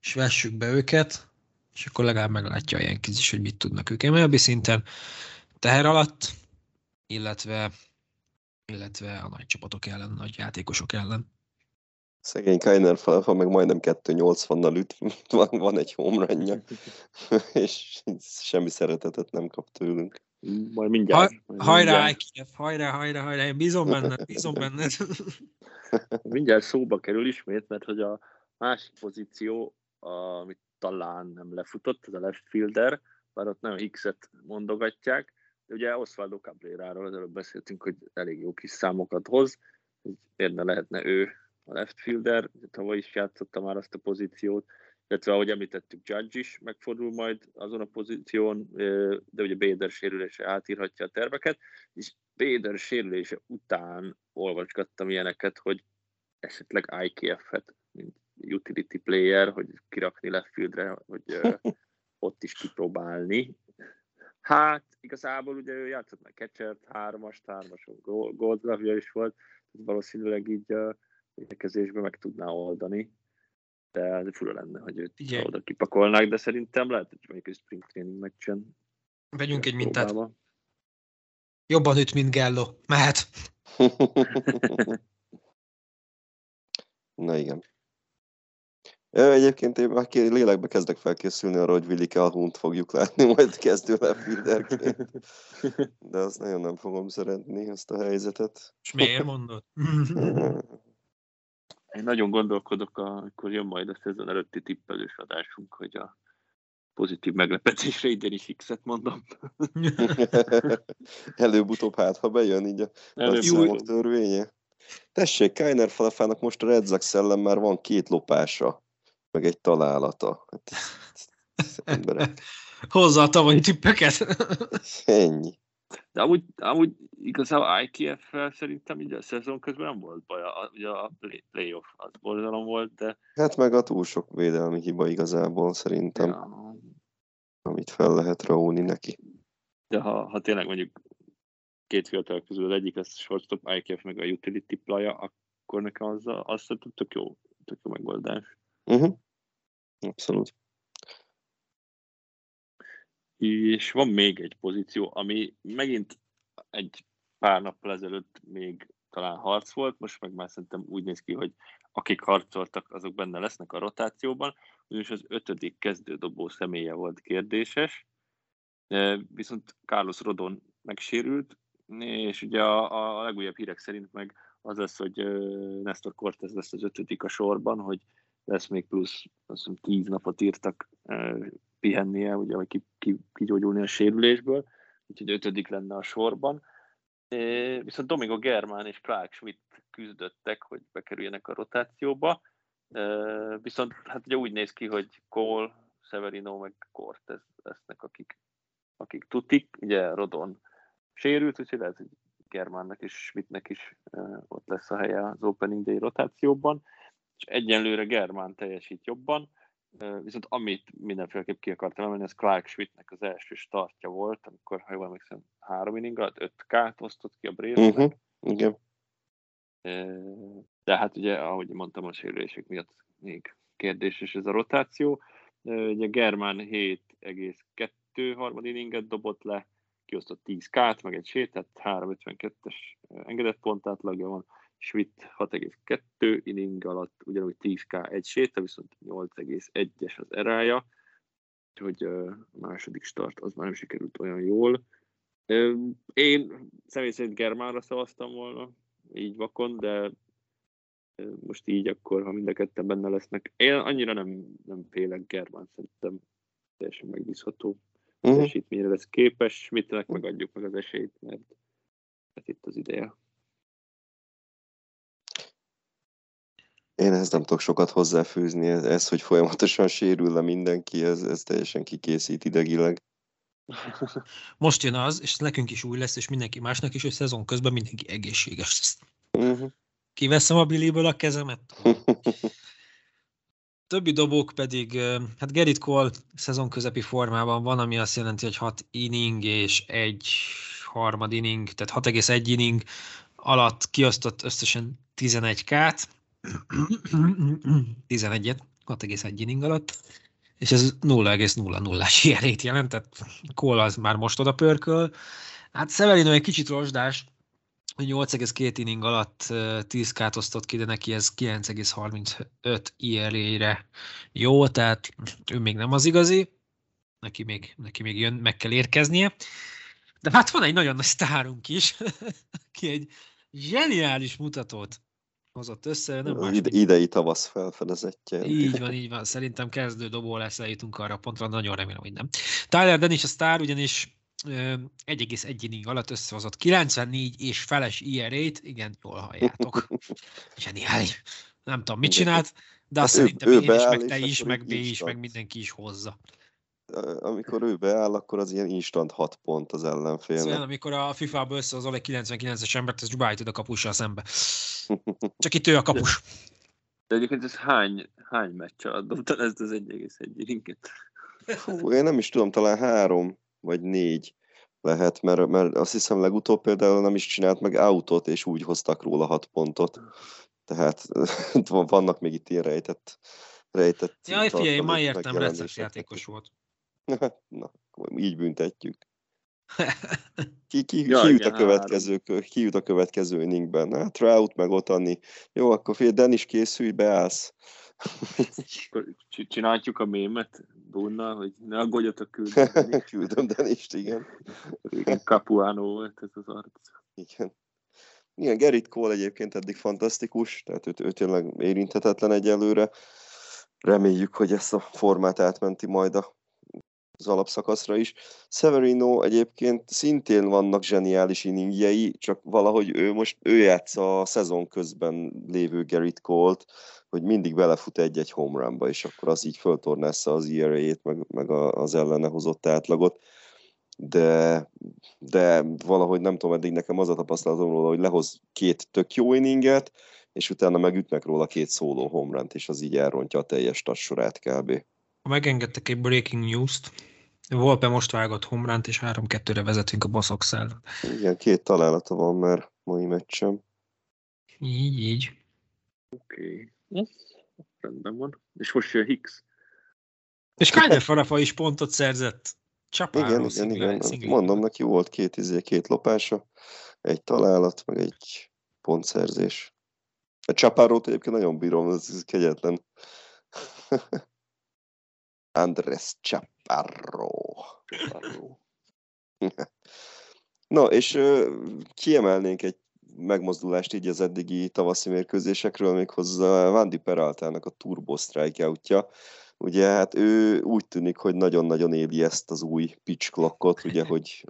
és vessük be őket, és akkor legalább meglátja a Yankees is, hogy mit tudnak ők MLB szinten teher alatt, illetve a nagy csapatok ellen, nagy játékosok ellen. Szegény Kainer fel, meg majdnem 2.80-nal üt, van egy homerunja, és semmi szeretetet nem kap tőlünk. Majd mindjárt. Hajrá, Kiev, hajrá, én bízom benned. Mindjárt szóba kerül ismét, mert hogy a másik pozíció, amit talán nem lefutott, az a left fielder, bár ott nagyon X-et mondogatják, de ugye Osvaldo Cabreráról az előbb beszéltünk, hogy elég jó kis számokat hoz, hogy érne lehetne ő a left fielder, tavaly is játszotta már azt a pozíciót, illetve ahogy említettük, Judge is megfordul majd azon a pozíción, de ugye Bader sérülése átírhatja a terveket, és Bader sérülése után olvasgattam ilyeneket, hogy esetleg IKF-et, mint utility player, hogy kirakni left fieldre, hogy ott is kipróbálni. Hát igazából ugye ő játszott már catchert, hármason Gold Glove-ja is volt, valószínűleg így érkezésben meg tudná oldani, de fura lenne, hogy őt oda kipakolnák, de szerintem lehet, hogy mondjuk egy spring training meccsen. Vegyünk egy mintát. Próbálva. Jobban üt, mint Gallo. Mehet! Na igen. Egyébként én már lélekbe kezdek felkészülni arra, hogy Willy Calhoun-t fogjuk látni, majd kezdő lefilderként. De azt nagyon nem fogom szeretni, azt a helyzetet. És miért mondod? Én nagyon gondolkodok, amikor jön majd a szezon előtti tippelős adásunk, hogy a pozitív meglepetésre idén is X-et mondom. Előbb-utóbb hát, ha bejön így a számok törvénye. Tessék, Kainer Falafának most a Red Sox ellen már van 2 lopása, meg egy találata. Hozzá a tavalyi tippeket. Ennyi. De amúgy igazából IKF-fel szerintem így a szezon közben nem volt baj, ugye a playoff az borzalom volt, de... Hát meg a túl sok védelmi hiba igazából szerintem, ja, amit fel lehet róni neki. De ha tényleg mondjuk két fiatal közül az egyik, az shortstop, IKF meg a utility player, akkor nekem az tök jó megoldás. Uh-huh. Abszolút. És van még egy pozíció, ami megint egy pár nappal ezelőtt még talán harc volt, most meg már szerintem úgy néz ki, hogy akik harcoltak, azok benne lesznek a rotációban, ugyanis az 5. kezdődobó személye volt kérdéses, viszont Carlos Rodon megsérült, és ugye a legújabb hírek szerint meg az lesz, hogy Nestor Cortez lesz az 5. a sorban, hogy lesz még plusz, azt hiszem, 10 napot írtak pihennie, ugye, vagy kigyógyulni a sérülésből, úgyhogy 5. lenne a sorban. Viszont Domingo Germán és Clark Schmidt küzdöttek, hogy bekerüljenek a rotációba, viszont hát ugye úgy néz ki, hogy Cole, Severino meg Kort lesznek, akik tutik, ugye Rodon sérült, úgyhogy lehet, hogy Germánnak és Schmidtnek is ott lesz a helye az Opening Day rotációban, és egyenlőre Germán teljesít jobban, viszont amit mindenféleképp ki akartam emelni, az Clark Schmidtnek az első startja volt, amikor, ha jól emlékszem, 3 inningat, 5K-t osztott ki a Braves-nek. Igen. De hát ugye, ahogy mondtam, a sérülések miatt még kérdéses ez a rotáció. Ugye Germán 7,2 harmad inninget dobott le, kiosztott 10K-t, meg egy sétát, 3,52-es engedett pont átlagja van. Schmidt 6,2 inning alatt, ugyanúgy 10K egy séta, viszont 8,1-es az erája, úgyhogy a második start az már nem sikerült olyan jól. Én személy szerint Germánra szavaztam volna, így vakon, de most így akkor, ha mind a ketten benne lesznek. Én annyira nem félek Germán, szerintem teljesen megbízható teljesítményre lesz képes. Schmidtnek megadjuk meg az esélyt, mert ez itt az ideje. Én ezt nem tudok sokat hozzáfűzni, ez hogy folyamatosan sérül le mindenki, ez teljesen kikészít idegileg. Most jön az, és nekünk is új lesz, és mindenki másnak is, hogy szezon közben mindenki egészséges lesz. Kiveszem a Billy-ből a kezemet. Többi dobók pedig, hát Gerrit Cole szezon közepi formában van, ami azt jelenti, hogy 6 inning és 1 harmad inning, tehát 6,1 inning alatt kiosztott összesen 11K-t, 11-et, 6,1 inning alatt, és ez 0,00-as jelét jelentett. Cole az már most oda pörköl. Hát Severino egy kicsit rozsdás, 8,2 inning alatt 10K-t osztott ki, de neki ez 9,35 IRA-re jó, tehát ő még nem az igazi, neki még jön, meg kell érkeznie. De hát van egy nagyon nagy sztárunk is, aki egy zseniális mutatót hozott össze. Nem más, idei tavasz felfedezettje. Így van. Szerintem kezdő dobó lesz, eljutunk arra pontra, nagyon remélem, hogy nem. Tyler Dennis a sztár, ugyanis 1,1 inning alatt összehozott 94 és feles IRA-t, igen, jól halljátok. Zseniális. Nem tudom, mit csinált, de azt szerintem ő én is, meg te is, meg B is, meg mindenki is hozza. Amikor ő beáll, akkor az ilyen instant 6 pont az ellenfélnek. Szóval, amikor a FIFA-ba összehozol egy 99-es embert, ez csubálítod a kapussal szembe. Csak itt ő a kapus. De egyébként ez hány meccs alatt ezt az 1,1 inninget? Hú, én nem is tudom, talán 3 vagy 4 lehet, mert azt hiszem legutóbb például nem is csinált meg autót, és úgy hoztak róla 6 pontot. Tehát vannak még itt ilyen rejtett. Jaj, figyelj, ma értem, recesz játékos volt. Na, így büntetjük. Ki jut a következő inningben? Hát Trout meg Otani. Jó, akkor figyelj, Dennis, készülj, beállsz. Csináljuk a mémet Boone-nal, hogy ne aggódjatok, küldöm Denist, igen. Capuano volt ez az arc. Igen, Gerrit Cole egyébként eddig fantasztikus, tehát ő tényleg érinthetetlen egyelőre. Reméljük, hogy ezt a formát átmenti majd az alapszakaszra is. Severino egyébként szintén vannak zseniális inningjei, csak valahogy ő játsza a szezon közben lévő Gerrit Cole-t, hogy mindig belefut egy home run-ba, és akkor az így föltornázza az ERA-jét, meg az ellene hozott átlagot. De valahogy nem tudom, eddig nekem az a tapasztalatom róla, hogy lehoz 2 tök jó inninget, és utána megütnek róla 2 szóló home run-t, és az így elrontja a teljes tatsorát kb. Ha megengedtek egy breaking news-t, Volpe most vágott home run-t, és 3-2-re vezetünk a Bosox ellen. Igen, 2 találata van már mai meccsem. Így. Oké. Ez rendben van. És most jön Hicks. És Kyle Farafa is pontot szerzett. Csapáról igen. Mondom neki, volt 2 lopása, 1 találat, meg 1 pontszerzés. A Csapárót egyébként nagyon bírom, ez kegyetlen. Andrés Chaparro. Na, és kiemelnénk egy megmozdulást így az eddigi tavaszi mérkőzésekről, méghozzá Wandy Peraltának a turbo strikeoutja. Ugye hát ő úgy tűnik, hogy nagyon-nagyon éli ezt az új pitch clockot, ugye, hogy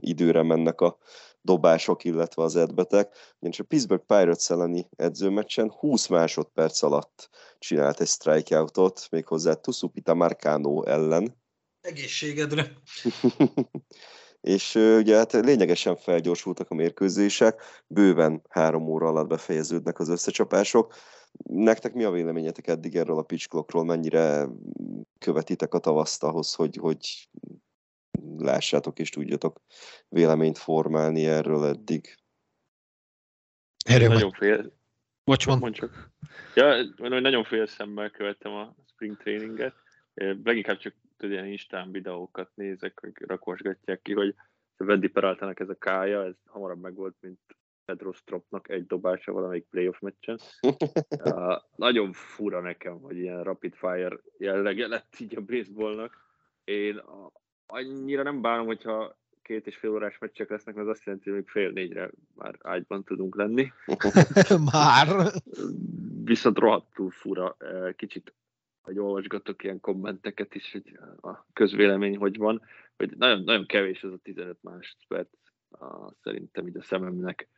időre mennek a dobások, illetve az edbetek. Ugyanis a Pittsburgh Pirates elleni edzőmeccsen 20 másodperc alatt csinált egy strikeoutot, méghozzá Tuszupita Marcano ellen. Egészségedre! És ugye hát lényegesen felgyorsultak a mérkőzések, bőven 3 óra alatt befejeződnek az összecsapások. Nektek mi a véleményetek eddig erről a pitch clockról? Mennyire követitek a tavaszt ahhoz, hogy lássátok és tudjatok véleményt formálni erről eddig? Nagyon fél... nagyon fél szemmel követtem a spring traininget. Leginkább csak ilyen Instán videókat nézek, hogy rakosgatják ki, hogy a Wendy Peraltának ez a kája, ez hamarabb megvolt, mint Pedro Stropnak egy dobása valamelyik playoff meccsen. Nagyon fura nekem, hogy ilyen rapid fire jellege lett így a baseballnak. Én annyira nem bánom, hogyha 2,5 órás meccsek lesznek, mert az azt jelenti, hogy még 3:30-re már ágyban tudunk lenni. Már! Viszont rohadtul fura. Kicsit, hogy olvasgatok ilyen kommenteket is, hogy a közvélemény hogy van, hogy nagyon, nagyon kevés az a 15 másodperc szerintem így a szememnek.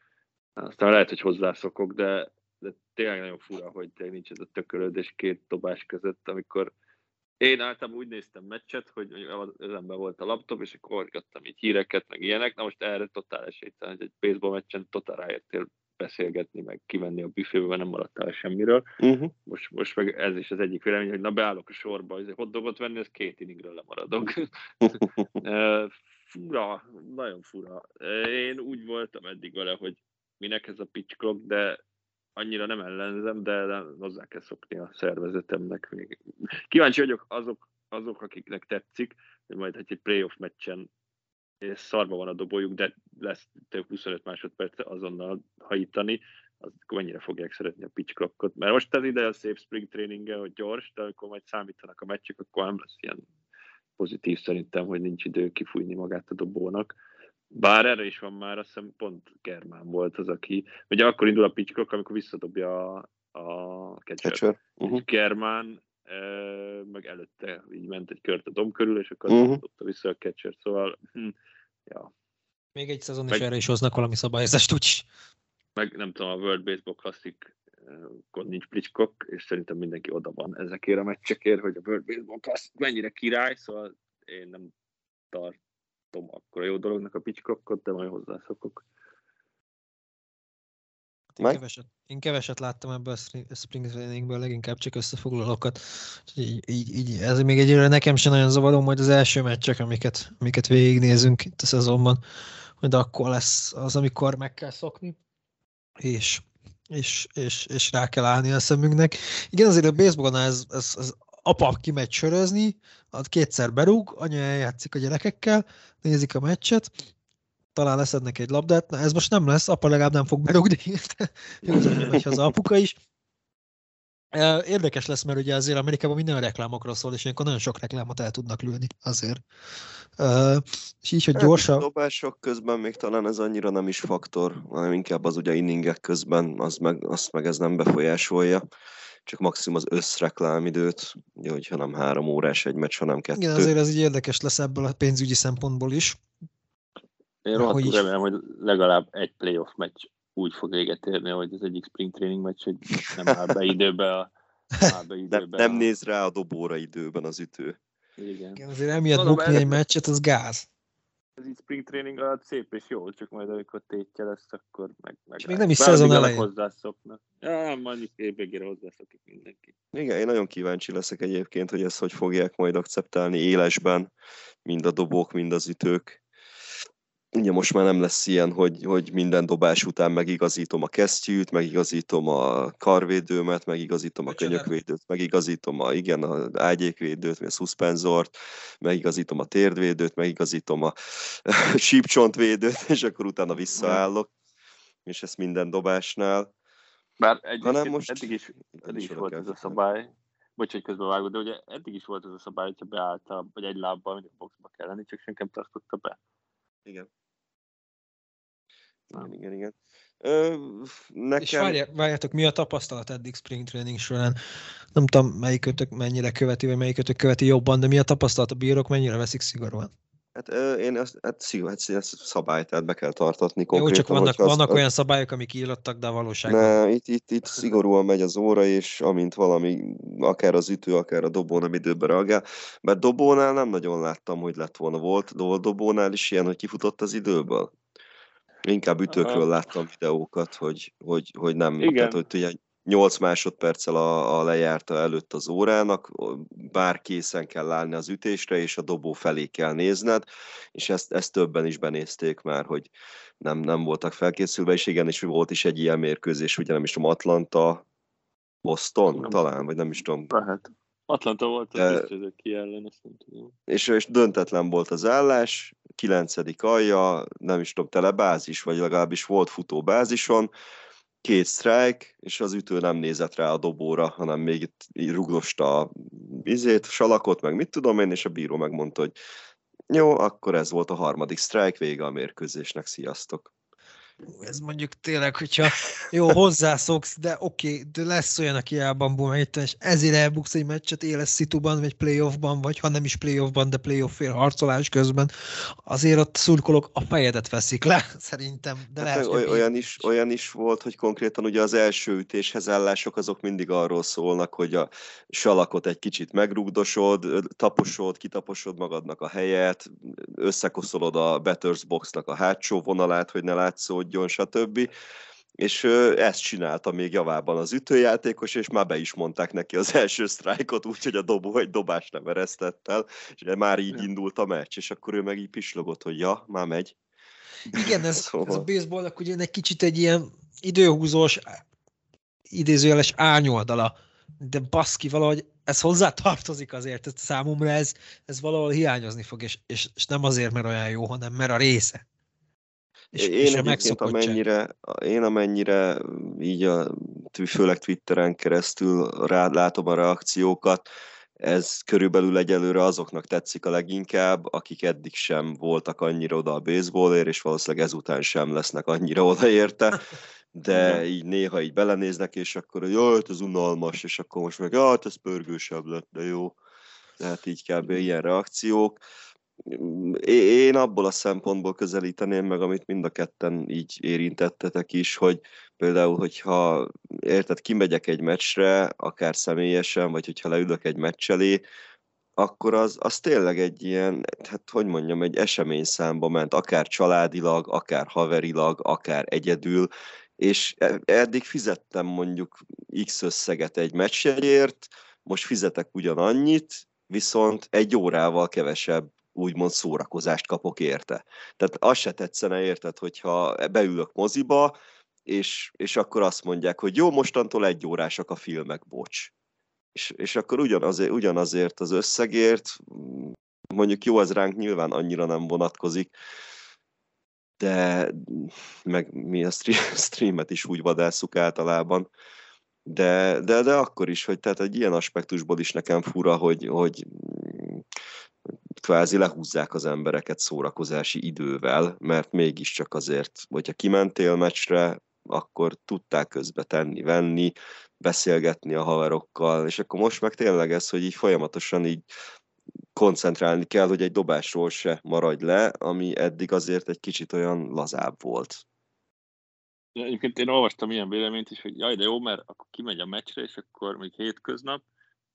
Aztán lehet, hogy hozzászokok, de tényleg nagyon fura, hogy nincs ez a tökölődés két dobás között, amikor én általában úgy néztem meccset, hogy özemben volt a laptop, és akkor olvasgattam így híreket, meg ilyenek. Na most erre totál esélytelen, hogy egy baseball meccsen totál ráértél beszélgetni, meg kivenni a büfébe, mert nem maradtál semmiről. Uh-huh. Most meg ez is az egyik vélemény, hogy na beállok a sorba, hogy hotdogot venni, ez 2 inningről lemaradok. Fura, nagyon fura. Én úgy voltam eddig vele, hogy minek ez a pitch clock, de annyira nem ellenzem, de hozzá kell szokni a szervezetemnek még. Kíváncsi vagyok azok, akiknek tetszik, hogy majd egy playoff meccsen és szarba van a dobójuk, de lesz több 25 másodperc azonnal hajítani, akkor mennyire fogják szeretni a pitch clockot. Mert most az ide a szép spring traininggel, hogy gyors, de amikor majd számítanak a meccsek, akkor nem lesz ilyen pozitív szerintem, hogy nincs idő kifújni magát a dobónak. Bár erre is van már, azt hiszem pont Germán volt az, aki... Ugye akkor indul a pitch clock, amikor visszadobja a catcher. Uh-huh. Germán meg előtte így ment egy kört a dom körül, és akkor dobta vissza a catcher, szóval... Ja. Még egy szezon is erre is hoznak valami szabályozást, úgyis. Meg nem tudom, a World Baseball Classic nincs pitch clock, és szerintem mindenki oda van ezekért a meccsekért, hogy a World Baseball Classic mennyire király, szóval én nem tartom akkora jó dolognak a pitch clockot, de majd hozzászokok. Én keveset láttam ebből a spring trainingből, leginkább csak összefoglalókat. Így, ez még egyre nekem sem nagyon zavaró, majd az első meccsek, amiket végignézünk itt a szezonban, de akkor lesz az, amikor meg kell szokni, és rá kell állni a szemünknek. Igen, azért a baseballon ez apa kimegy sörözni, kétszer berúg, anya eljátszik a gyerekekkel, nézik a meccset, talán leszednek egy labdát, na ez most nem lesz, apa legalább nem fog berúgni, jó, hogy az apuka is. Érdekes lesz, mert ugye azért Amerikában minden a reklámokról szól, és ilyenkor nagyon sok reklámot el tudnak lőni azért. És így, hogy gyorsan... A dobások közben még talán ez annyira nem is faktor, hanem inkább az ugye inningek közben, azt meg ez nem befolyásolja. Csak maximum az összreklámidőt, ugye, hogyha nem 3 órás egy meccs, hanem 2. Igen, azért ez így érdekes lesz ebből a pénzügyi szempontból is. Én rohadtul remélem, hogy legalább egy playoff meccs úgy fog véget érni, hogy az egyik spring training meccs, hogy nem áll be időbe nem néz rá a dobóra időben az ütő. Igen, azért emiatt bukni egy meccset, az gáz. Ez így spring training alatt szép és jó, csak majd amikor tétje lesz, akkor meg és még nem is szezon elején. Hozzászoknak. Ja, majd évvégére hozzászokik mindenki. Igen, én nagyon kíváncsi leszek egyébként, hogy ezt hogy fogják majd akceptálni élesben, mind a dobók, mind az ütők. Ugye most már nem lesz ilyen, hogy minden dobás után megigazítom a kesztyűt, megigazítom a karvédőmet, megigazítom a könyökvédőt, megigazítom az ágyékvédőt, vagy a szuszpenzort, megigazítom a térdvédőt, megigazítom a sípcsontvédőt, és akkor utána visszaállok, és ezt minden dobásnál. Bár eddig is volt ez a szabály, bocs, hogy közben vágod, de ugye eddig is volt ez a szabály, hogyha beálltál, vagy egy lábbal, mint a boxba kell lenni, csak senki nem tartotta be. Igen. Nekem... És várjátok, mi a tapasztalat eddig spring training során? Nem tudom, melyikötök mennyire követi, vagy melyikötök követi jobban, de mi a tapasztalat? A bírok mennyire veszik szigorúan? Hát szabályt, tehát be kell tartatni konkrétan. Jó, csak vannak olyan szabályok, amik írottak, de a valóságban... Ne, itt szigorúan megy az óra, és amint valami, akár az ütő, akár a dobó nem időben reagál, mert dobónál nem nagyon láttam, hogy lett volna. Volt dobónál is ilyen, hogy kifutott az időből. Inkább ütőkről láttam videókat, hogy nem. Igen. Tehát, hogy ugye 8 másodperccel a lejárta előtt az órának, bár készen kell állni az ütésre, és a dobó felé kell nézned, és ezt többen is benézték már, hogy nem voltak felkészülve, és igen, és volt is egy ilyen mérkőzés, ugye nem is tudom, Atlanta, Boston talán, vagy nem is tudom. Hát. Atlanta volt az tisztőzők ki ellen, azt nem tudom. És döntetlen volt az állás, 9. alja, nem is tudom, tele bázis, vagy legalábbis volt futó bázison, 2 strike, és az ütő nem nézett rá a dobóra, hanem még itt rugdosta a salakot, meg mit tudom én, és a bíró megmondta, hogy jó, akkor ez volt a 3. strike, vége a mérkőzésnek, sziasztok. Ez mondjuk tényleg, hogyha jó, hozzászoksz, de oké, de lesz olyan, aki elbambul, és ezért elbuksz egy meccset éles szituban, vagy playoffban, vagy ha nem is playoffban, de playoffért harcolás közben, azért ott szurkolók a fejedet veszik le, szerintem. De hát lehet, olyan is volt, hogy konkrétan ugye az első ütéshez állások azok mindig arról szólnak, hogy a salakot egy kicsit megrugdosod, taposod, kitaposod magadnak a helyet, összekoszolod a batters boxnak a hátsó vonalát, hogy ne látszódj, stb. És ezt csinálta még javában az ütőjátékos, és már be is mondták neki az első sztrájkot, úgyhogy a dobó egy dobást nem eresztett el, és már így indult a meccs, és akkor ő meg így pislogott, hogy ja, már megy. Igen, ez a baseballnak ugye egy kicsit egy ilyen időhúzós, idézőjeles árnyoldala, de baszki, valahogy ez hozzá tartozik azért, számomra ez valahol hiányozni fog, és nem azért, mert olyan jó, hanem mert a része. És egyébként amennyire így főleg Twitteren keresztül látom a reakciókat, ez körülbelül egyelőre azoknak tetszik a leginkább, akik eddig sem voltak annyira oda a baseballért, és valószínűleg ezután sem lesznek annyira odaérte, de így néha így belenéznek, és akkor, hogy jaj, ez unalmas, és akkor most meg, jaj, ez pörgősebb lett, de jó. Tehát így kb. Ilyen reakciók. Én abból a szempontból közelíteném meg, amit mind a ketten így érintettetek is, hogy például, hogyha érted, kimegyek egy meccsre, akár személyesen, vagy hogyha leülök egy meccs elé, akkor az tényleg egy ilyen, hát hogy mondjam, egy eseményszámba ment, akár családilag, akár haverilag, akár egyedül, és eddig fizettem mondjuk X összeget egy meccsjegyért, most fizetek ugyanannyit, viszont egy órával kevesebb úgymond szórakozást kapok érte. Tehát azt se tetszene, érted, hogyha beülök moziba, és akkor azt mondják, hogy jó, mostantól 1 órásak a filmek, bocs. És akkor ugyanazért az összegért, mondjuk jó, ez ránk nyilván annyira nem vonatkozik, de meg mi a streamet is úgy vadászuk általában, de akkor is, hogy tehát egy ilyen aspektusból is nekem fura, hogy kvázi lehúzzák az embereket szórakozási idővel, mert mégiscsak azért, hogyha kimentél meccsre, akkor tudták közbe tenni, venni, beszélgetni a haverokkal, és akkor most meg tényleg ez, hogy így folyamatosan így koncentrálni kell, hogy egy dobásról se maradj le, ami eddig azért egy kicsit olyan lazább volt. Ja, egyébként én olvastam ilyen véleményt is, hogy jaj, de jó, mert akkor kimegy a meccsre, és akkor még hétköznap,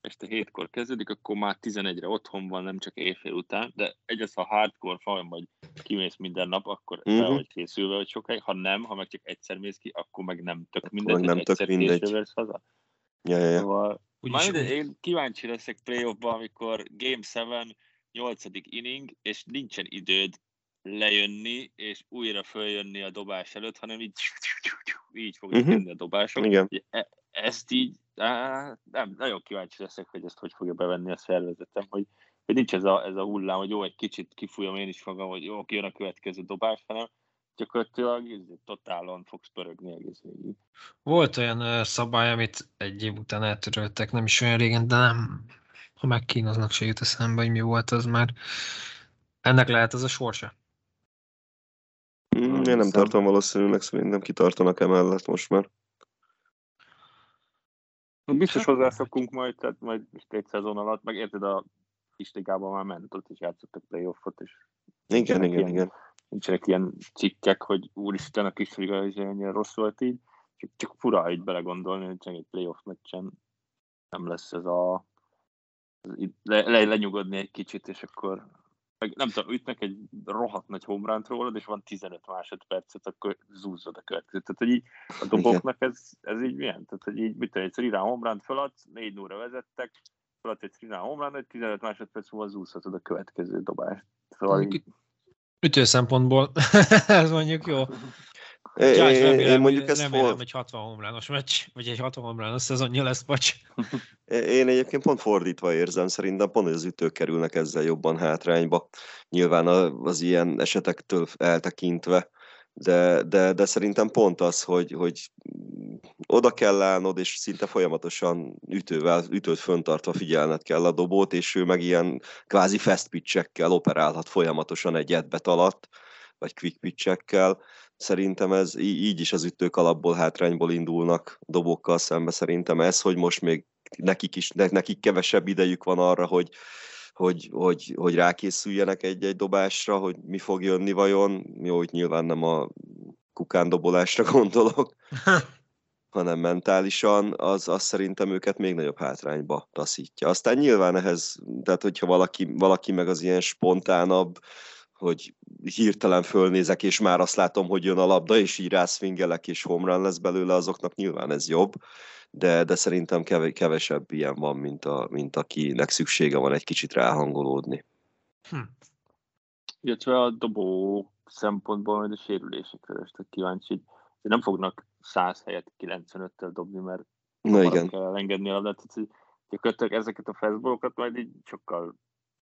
este 7-kor kezdődik, akkor már 11-re otthon van, nem csak éjfél után, de egyrészt, ha hardcore fan vagy, kimész minden nap, akkor fel vagy készülve, hogy sokáig, ha nem, ha meg csak egyszer mész ki, akkor meg nem tök mindegy, hogy egyszer később vesz haza. Ja. Szóval, én kíváncsi leszek playoffban, amikor Game 7, 8. inning, és nincsen időd lejönni, és újra följönni a dobás előtt, hanem így fognak jönni a dobások. Ezt így, nem, nagyon kíváncsi leszek, hogy ezt hogy fogja bevenni a szervezetem, hogy nincs ez a hullám, hogy jó, egy kicsit kifújom én is magam, hogy jó, jön a következő dobás, hanem gyakorlatilag totálon fogsz pörögni egész végig. Volt olyan szabály, amit egy év után eltöröltek, nem is olyan régen, de nem, ha megkínoznak, se jut eszembe, hogy mi volt az már. Ennek lehet az a sorsa? Én nem tartom valószínűleg, szerintem kitartanak emellett most már. Biztos hozzászokunk majd, tehát majd egy szezon alatt, meg érted, a kis ligában már ment, ott is játszott a playoffot, és igen. Nincsenek ilyen cikkek, hogy úristen, a kis liga is ennyire rossz volt így, csak fura így belegondolni, hogy csak egy playoff meccsen nem lesz ez a... lenyugodni egy kicsit, és akkor... Nem tudom, ütnek egy rohadt nagy home runt rólad, és van 15 másodpercet, akkor zúzzod a következőt. Tehát, hogy így a doboknak ez így milyen? Tehát, hogy így, mit tudom, egyszer irán home runt feladsz, 4-0-ra vezettek, feladsz egyszer irán home runt, hogy 15 másodperc múlva zúzhatod a következő dobást. Szóval így... Ütő szempontból, ez mondjuk jó. Én mondjuk ezt remélem, hogy 60 homlános meccs, vagy egy 60 homlános szezonja lesz, bocs. Én egyébként pont fordítva érzem, szerintem pont az ütők kerülnek ezzel jobban hátrányba. Nyilván az ilyen esetektől eltekintve, de szerintem pont az, hogy oda kell állnod, és szinte folyamatosan ütőt föntartva figyelned kell a dobót, és ő meg ilyen kvázi fast pitch-ekkel operálhat folyamatosan egy edbet alatt, vagy quick pitch-ekkel. Szerintem ez így is az ütők alapból hátrányból indulnak dobókkal szembe. Szerintem ez, hogy most még nekik kevesebb idejük van arra, hogy rákészüljenek egy-egy dobásra, hogy mi fog jönni vajon. Jó, hogy nyilván nem a kukándobolásra gondolok, hanem mentálisan, az szerintem őket még nagyobb hátrányba taszítja. Aztán nyilván ehhez, tehát hogyha valaki meg az ilyen spontánabb, hogy hirtelen fölnézek, és már azt látom, hogy jön a labda, és így rászvingelek, és home run lesz belőle, azoknak nyilván ez jobb, de szerintem kevesebb ilyen van, mint akinek szüksége van egy kicsit ráhangolódni. Illetve a dobó szempontból majd a sérülésekről estek kíváncsi, hogy nem fognak 100 helyet 95-tel dobni, mert nem kell engedni a labdát, hogy ezeket a fastballokat majd így sokkal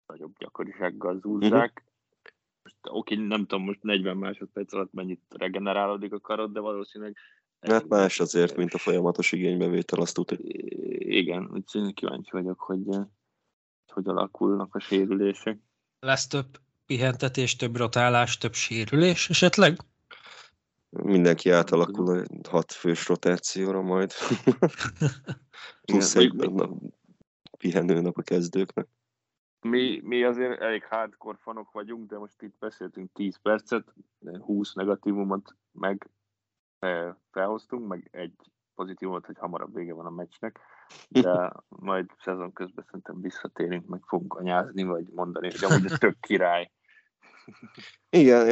nagyobb gyakorisággal zúzzák. Oké, nem tudom, most 40 másodperc alatt mennyit regenerálódik a karod, de valószínűleg... Hát más azért, mint a folyamatos igénybevétel, azt tudod. Igen, úgyhogy kíváncsi vagyok, hogy alakulnak a sérülések. Lesz több pihentetés, több rotálás, több sérülés esetleg? Mindenki átalakul a 6 fős rotációra majd. Plusz egy pihenőnap a kezdőknek. Mi azért elég hardcore fanok vagyunk, de most itt beszéltünk 10 percet, 20 negatívumot meg felhoztunk, meg egy pozitívumot, hogy hamarabb vége van a meccsnek, de majd szezon közben szerintem visszatérünk, meg fogunk anyázni, vagy mondani, hogy amúgy ez tök király. Igen,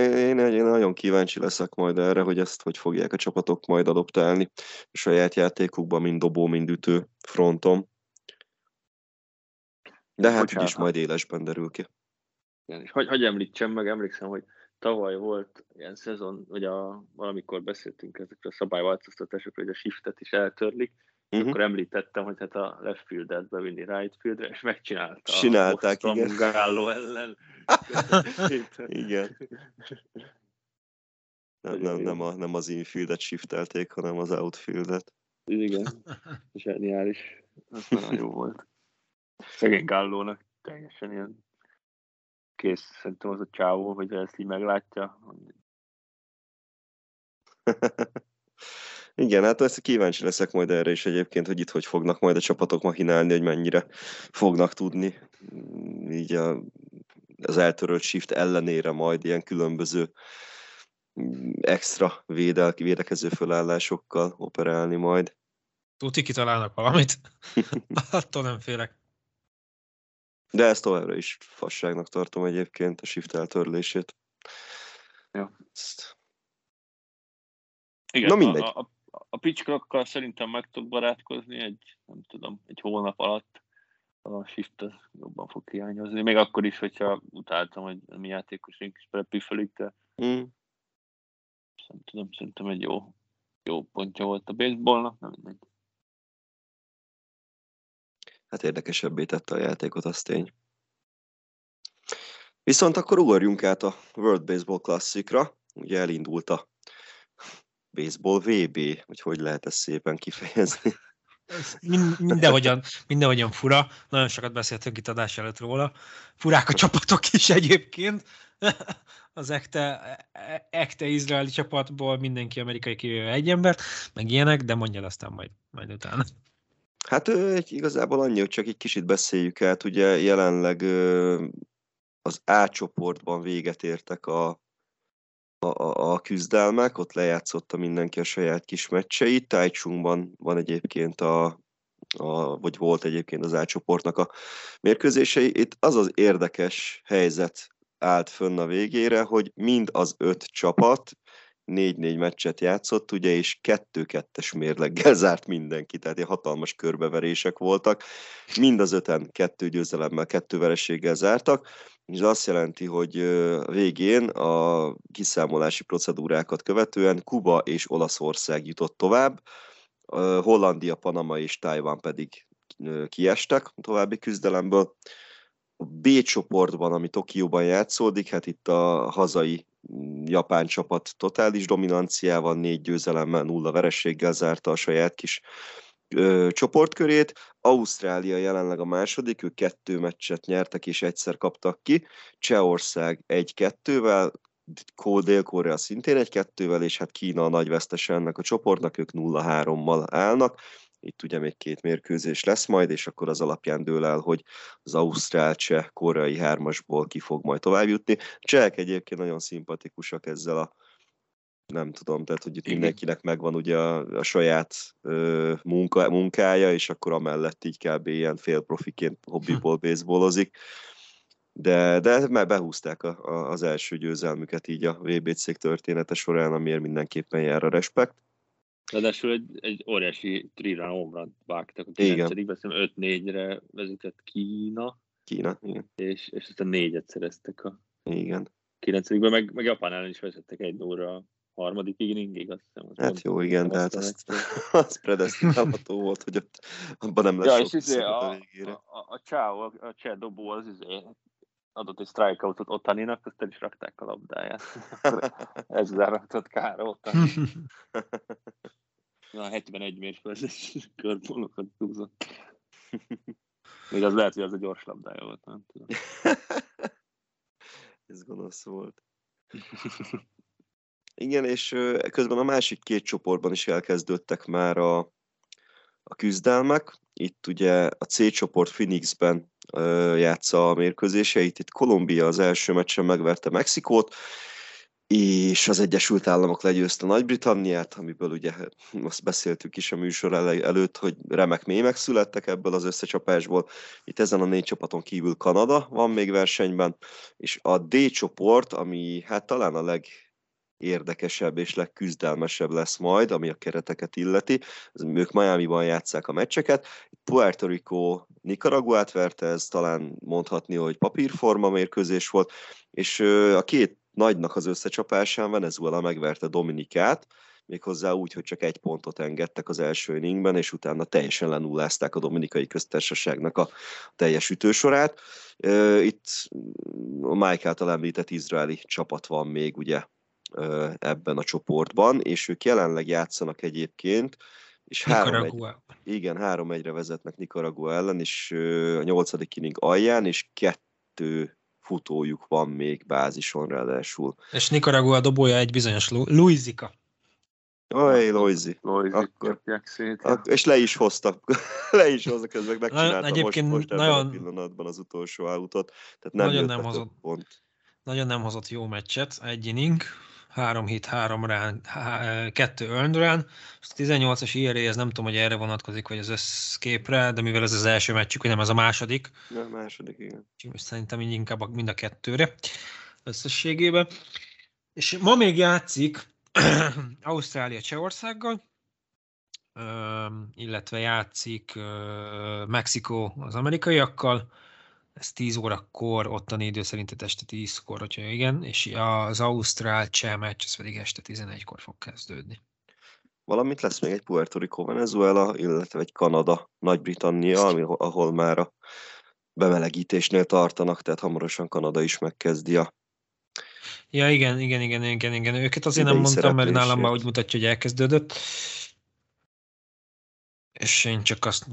én nagyon kíváncsi leszek majd erre, hogy ezt hogy fogják a csapatok majd adoptálni a saját játékukban, mind dobó, mind ütő fronton. De hát így is majd élesben derül ki. Igen, hogy említsem meg, emlékszem, hogy tavaly volt ilyen szezon, hogy valamikor beszéltünk ezekről a szabályváltoztatásokról, hogy a shiftet is eltörlik, akkor említettem, hogy hát a left fieldet bevinni right fieldre, és megcsinálta. Csinálták, a Gálló ellen. Igen. Nem az infieldet shiftelték, hanem az outfieldet. Igen, zseniális. Ez nagyon jó volt. Szegény Gállónak teljesen ilyen kész, szerintem az a csávó, hogy ezt így meglátja. Igen, hát ezt kíváncsi leszek majd erre is egyébként, hogy itt hogy fognak majd a csapatok machinálni, hogy mennyire fognak tudni így az eltörölt shift ellenére majd ilyen különböző extra védekező fölállásokkal operálni majd. Tuti kitalálnak valamit, attól nem félek. De ezt továbbra is fasságnak tartom egyébként, a shift eltörlését. Ja. Igen, na mindegy. A pitch clockkal szerintem meg tud barátkozni egy hónap alatt. A shift az jobban fog hiányozni. Még akkor is, hogyha utáltam, hogy mi játékosunk is belepüfölik, de szerintem egy jó pontja volt a baseballnak, nem mindegy. Hát érdekesebbé tette a játékot, az tény. Viszont akkor ugorjunk át a World Baseball Classicra. Ugye elindult a baseball VB, hogy lehet ezt szépen kifejezni. Mindenhogyan fura. Nagyon sokat beszéltünk itt adás előtt róla. Furák a csapatok is egyébként. az ekte izraeli csapatból mindenki amerikai kivéve egy embert, meg ilyenek, de mondjad aztán majd utána. Hát igazából annyi, hogy csak egy kicsit beszéljük át. Ugye jelenleg az A csoportban véget értek a küzdelmek, ott lejátszotta mindenki a saját kis meccseit. Taichungban van egyébként vagy volt egyébként az A csoportnak a mérkőzései. Itt az az érdekes helyzet állt fönn a végére, hogy mind az 5 csapat 4-4 meccset játszott, ugye, és 2-2-es mérleggel zárt mindenki, tehát ilyen hatalmas körbeverések voltak. Mind az 5-en 2 győzelemmel, 2 vereséggel zártak, és azt jelenti, hogy végén a kiszámolási procedúrákat követően Kuba és Olaszország jutott tovább, Hollandia, Panama és Tajvan pedig kiestek további küzdelemből. A B csoportban, ami Tokióban játszódik, hát itt a hazai japán csapat totális dominanciával, 4 győzelemmel, 0 vereséggel zárta a saját kis csoportkörét. Ausztrália jelenleg a második, ők 2 meccset nyertek és egyszer kaptak ki. Csehország 1-2-vel, Dél-Korea szintén 1-2-vel, és hát Kína a nagy vesztese ennek a csoportnak, ők 0-3-mal állnak. Itt ugye még 2 mérkőzés lesz majd, és akkor az alapján dől el, hogy az ausztrál-cseh koreai 3-asból ki fog majd továbbjutni. A csehek egyébként nagyon szimpatikusak ezzel a, nem tudom, tehát hogy itt mindenkinek megvan ugye a saját munkája, és akkor amellett így kb. Ilyen félprofiként hobbiból baseballozik. De behúzták az első győzelmük így a VBC története során, amiért mindenképpen jár a respekt. Ráadásul egy óriási three-run home run-t vágtak. Igen. 5-4-re vezetett Kína, igen. És aztán 4-et szereztek a 9-ben, meg Japán ellen is vezettek 1-0-ra a harmadik inningig, azt hiszem. Hát mondom, jó, igen, de hát az predesztinálható volt, hogy ott, abban nem lesz sok szület a végére. A cseh dobó az adott egy strikeoutot Otaninak, aztán is rakták a labdáját. Ez záratott kára Otani. Na, 71 mérföldes körpólokat túlzott. Még az lehet, hogy az a gyors labdája volt, nem tudom. Ez gonosz volt. Igen, és közben a másik 2 csoportban is elkezdődtek már a küzdelmek. Itt ugye a C csoport Phoenixben játsza a mérkőzéseit. Itt Kolumbia az első meccsen megverte Mexikót, és az Egyesült Államok legyőzte Nagy-Britanniát, amiből ugye azt beszéltük is a műsor előtt, hogy remek mémek születtek ebből az összecsapásból. Itt ezen a 4 csapaton kívül Kanada van még versenyben, és a D csoport, ami hát talán a legérdekesebb és legküzdelmesebb lesz majd, ami a kereteket illeti. Ők Miamiban játsszák a meccseket. Puerto Rico Nicaraguát verte, ez talán mondhatni, hogy papírforma mérkőzés volt, és a 2 nagynak az összecsapásán Venezuela megverte Dominikát, méghozzá úgy, hogy csak 1 pontot engedtek az első inningben, és utána teljesen lenullázták a Dominikai Köztársaságnak a teljes ütősorát. Itt a Mike által említett izraeli csapat van még ugye ebben a csoportban, és ők jelenleg játszanak egyébként, és 3-1-re vezetnek Nicaragua ellen, és a 8. inning alján, és 2 futójuk van még bázison ráadásul. És Nicaragua dobója egy bizonyos Luizika. Oj, Loizi. És le is hozta közben, megcsinálta most ebben a pillanatban az utolsó álutot. Tehát nem nagyon nem hozott pont. Nagyon nem hozott jó meccset, 1 inning, 3 hit, 3 run, 2 earned run, a 18-as IRA, ez nem tudom, hogy erre vonatkozik, vagy az összképre, de mivel ez az első meccsük, nem ez a második. Nem, második, igen. Szerintem így inkább mind a 2-re összességében. És ma még játszik Ausztrália Csehországgal, illetve játszik Mexikó az amerikaiakkal, ez 10 órakor, ottani idő szerint este 10-kor, hogyha igen, és az ausztrál-cseh meccs, ez pedig este 11-kor fog kezdődni. Valamint lesz még egy Puerto Rico Venezuela, illetve egy Kanada, Nagy-Britannia, ahol már a bemelegítésnél tartanak, tehát hamarosan Kanada is megkezdi a... Ja, igen. Őket azért nem mondtam, mert nálam már úgy mutatja, hogy elkezdődött. És én csak azt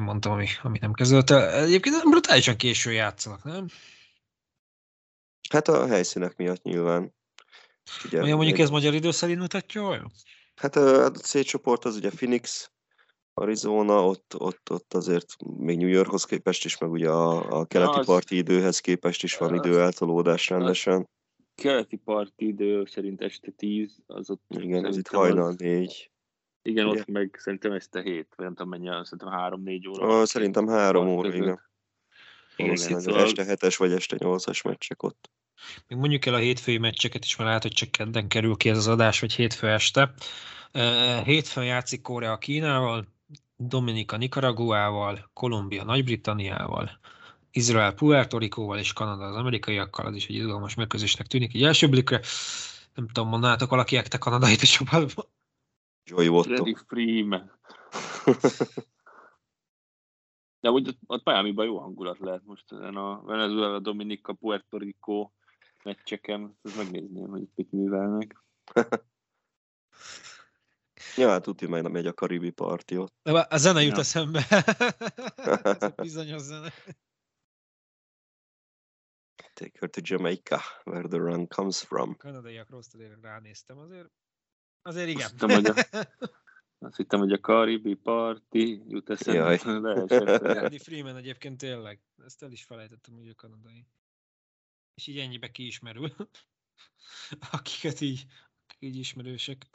mondtam, ami nem kezdődött. Egyébként brutálisan késő játszanak, nem? Hát a helyszínek miatt nyilván. Ugye, mondjuk ez magyar idő szerint mutatja olyan? Hát a C csoport az ugye Phoenix, Arizona, ott azért még New Yorkhoz képest is, meg ugye a keleti parti időhez képest is van időeltolódás rendesen. Keleti parti idő szerint este 10, az ott... Igen, ez itt hajnal 4. Igen, ugye? Ott meg szerintem este 7, vagy nem tudom mennyi, szerintem 3-4 óra. Szerintem 3 óra, igen. Valószínűleg este 7-es vagy este 8-as meccsek ott. Még mondjuk el a hétfői meccseket is, mert lehet, hogy csak kedden kerül ki ez az adás, vagy hétfő este. Hétfőn játszik Korea Kínával, Dominika Nicaraguával, Kolumbia Nagy-Britanniával, Izrael Puerto Ricóval és Kanada az amerikaiakkal, az is egy izgalmas megközésnek tűnik így első blikre. Nem tudom, mondanátok valakinek te kanadait a csapatban? Joey Votto. Freddie Freeman. De úgy a Miami-ban jó hangulat lehet most ezen a Venezuela, Dominika, Puerto Rico meccseken. Ezt megnézném, hogy itt művelnek. Ja, hát tudja, meg nem megy a karibi parti ott. A zene jut eszembe. Ez a bizonyos zene. Take her to Jamaica, where the run comes from. A kanadaiak rossz tőlére ránéztem, azért igen. Azt hittem, hogy a karibi parti jut eszembe. Freddie Freeman egyébként tényleg. Ezt el is felejtettem, hogy a kanadai. És így ennyibe kiismerül. Akiket így ismerősek.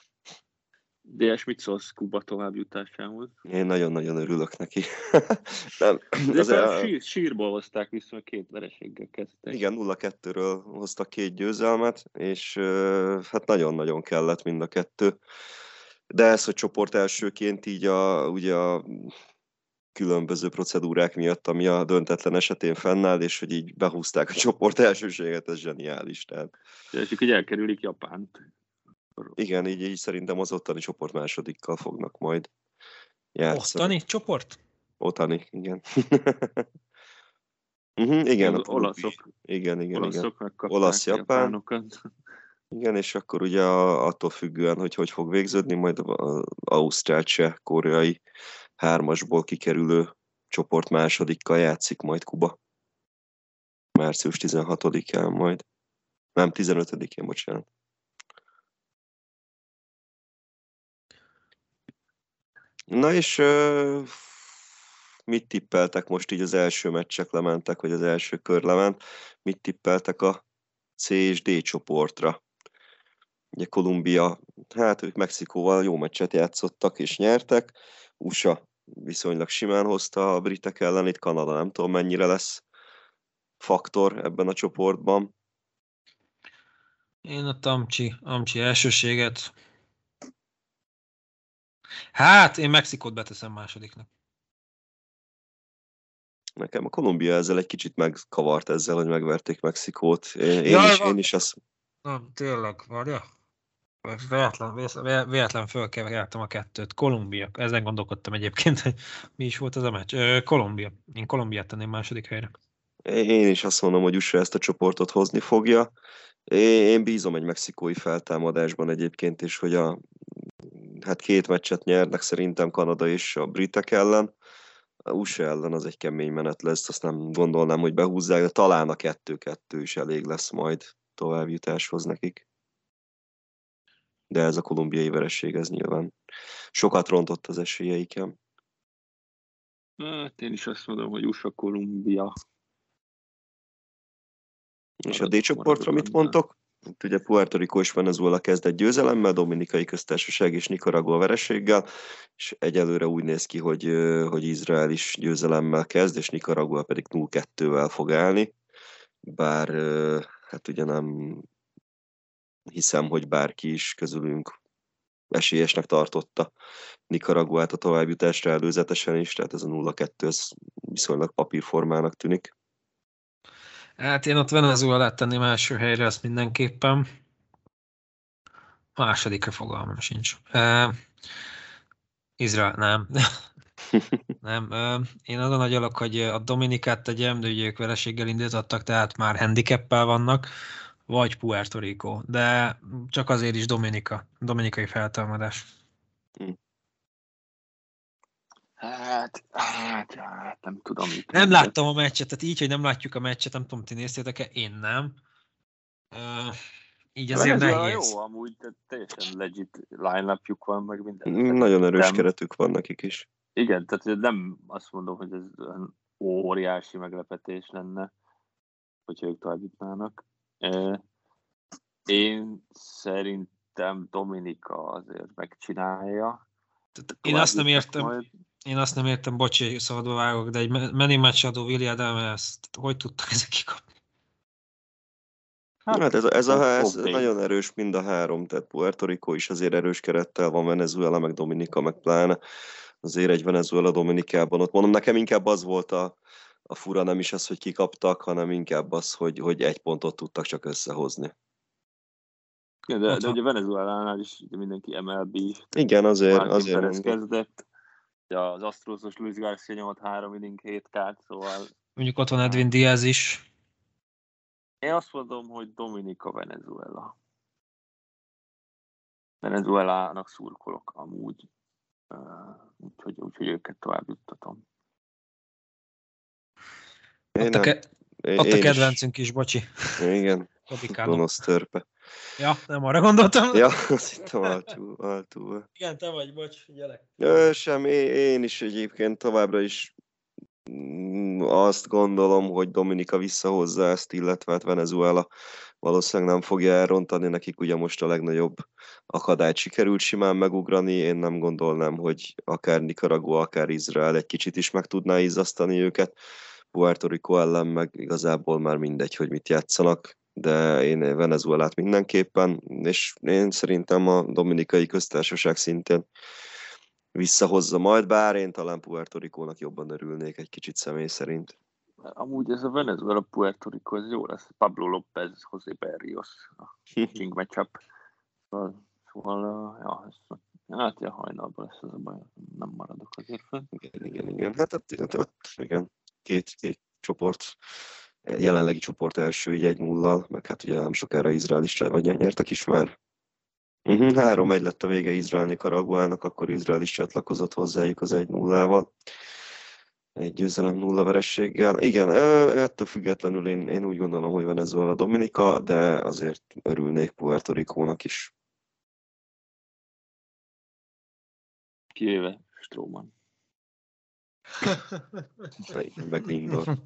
DS, mit szólsz Kuba továbbjutásához? Én nagyon-nagyon örülök neki. Sírból hozták vissza, a két vereséggel kezdtek. Igen, 0-2-ről hoztak két győzelmet, és hát nagyon-nagyon kellett mind a kettő. De ez, hogy csoport elsőként így ugye a különböző procedúrák miatt, ami a döntetlen esetén fennáll, és hogy így behúzták a csoport elsőséget, ez zseniális. Tehát. És hogy elkerülik Japánt. Igen, így szerintem az ottani csoport másodikkal fognak majd játszani. Ottani csoport? Ottani, igen. Igen, az olaszok. Igen. Olasz japánokat. Igen, és akkor ugye attól függően, hogy hogy fog végződni, majd az ausztrál cseh koreai hármasból kikerülő csoport másodikkal játszik majd Kuba. Március 16-án majd. Nem, 15-én, bocsánat. Na és mit tippeltek most így az első meccsek lementek, vagy az első kör lement? Mit tippeltek a C és D csoportra? Ugye Kolumbia, hát ők Mexikóval jó meccset játszottak és nyertek. USA viszonylag simán hozta a britek ellen, itt Kanada nem tudom mennyire lesz faktor ebben a csoportban. Én a Amcsi elsőséget... Hát, én Mexikót beteszem másodiknak. Nekem a Kolumbia ezzel egy kicsit megkavart ezzel, hogy megverték Mexikót. Én is azt... Nem, tényleg, várja. Véletlen fölkevertem a kettőt. Kolumbia. Ezen gondolkodtam egyébként, hogy mi is volt ez a meccs. Kolumbia. Én Kolumbiát tenném második helyre. Én is azt mondom, hogy USA ezt a csoportot hozni fogja. Én bízom egy mexikói feltámadásban egyébként is, hogy hát két meccset nyernek szerintem Kanada és a britek ellen. A USA ellen az egy kemény menet lesz, azt nem gondolnám, hogy behúzzák, de talán a 2-2 is elég lesz majd továbbjutáshoz nekik. De ez a kolumbiai vereség, ez nyilván sokat rontott az esélyeiken. Hát én is azt mondom, hogy USA-Kolumbia. És a D-csoportra mit mondtok? Itt ugye Puerto Rico és Venezuela kezdett győzelemmel, Dominikai Köztársaság és Nicaragua vereséggel, és egyelőre úgy néz ki, hogy Izrael is győzelemmel kezd, és Nicaragua pedig 0-2-vel fog állni, bár hát ugye nem hiszem, hogy bárki is közülünk esélyesnek tartotta Nicaraguát a továbbjutásra előzetesen is, tehát ez a 0-2 ez viszonylag papírformának tűnik. Hát én ott Venezuelát tenném első helyre, azt mindenképpen. Másodikra fogalmam sincs. Izrael, nem. Nem. Én azon agyalok, hogy a Dominikát tegyem, de ugye ők vereséggel indítottak, tehát már handicappel vannak, vagy Puerto Rico. De csak azért is dominikai feltámadás. Hát, nem tudom. Nem láttam a meccset, tehát így, hogy nem látjuk a meccset, nem tudom, ti néztétek-e, én nem. Így azért nehéz. Jó, amúgy teljesen legit line-upjuk van, meg minden. Nagyon erős keretük van nekik is. Igen, tehát nem azt mondom, hogy ez óriási meglepetés lenne, hogyha ők tovább jutnának. Én szerintem Dominika azért megcsinálja. Én azt nem értem, bocsi, szabadba vágok, de egy many match adó Williadám, ezt hogy tudtak ezek kikapni? Hát ez nagyon erős mind a három, tehát Puerto Rico is azért erős kerettel van, Venezuela, meg Dominika, meg pláne azért egy Venezuela Dominikában. Ott mondom, nekem inkább az volt a fura, nem is az, hogy kikaptak, hanem inkább az, hogy egy pontot tudtak csak összehozni. De ugye Venezuelánál is mindenki MLB. Igen, azért kezdett. Ja, az Astros-os Luis Garcia nyomott 3 inning 7 kárt, szóval... Mondjuk ott van Edwin Diaz is. Én azt mondom, hogy Dominika Venezuela. Venezuelának szurkolok amúgy. Úgyhogy őket tovább juttatom. Ott a kedvencünk is, bocsi. Igen, gonosz törpe. Ja, nem arra gondoltam. Ja, azt hittem altúl. Igen, te vagy, bocs, gyerek. Sem, én is egyébként továbbra is azt gondolom, hogy Dominika visszahozza ezt, illetve hát Venezuela valószínűleg nem fogja elrontani, nekik ugye most a legnagyobb akadályt sikerült simán megugrani, én nem gondolnám, hogy akár Nicaragua, akár Izrael egy kicsit is meg tudná izzasztani őket. Puerto Rico ellen meg igazából már mindegy, hogy mit játszanak, de én Venezuelát mindenképpen, és én szerintem a Dominikai Köztársaság szintén visszahozza majd, bár én talán Puerto Ricónak jobban örülnék egy kicsit személy szerint. Amúgy ez a Venezuela Puerto Rico, ez jó lesz. Pablo López, José Berrios, a king matchup. Szóval, ja, hajnalban lesz ez a baj, nem maradok azért. Igen. Hát, igen. Két csoport, jelenlegi csoport első, így 1-0-al, meg hát ugye nem sokára Izrael is nyertek is már. 3-1 lett a vége Izrael-Nikaraguának, akkor Izrael is csatlakozott hozzájuk az 1-0-val. Egy győzelem 0 verességgel. Igen, ettől függetlenül én úgy gondolom, hogy Venezuela Dominika, de azért örülnék Puerto Ricónak is. Kivéve Stroman. Meg Lindor.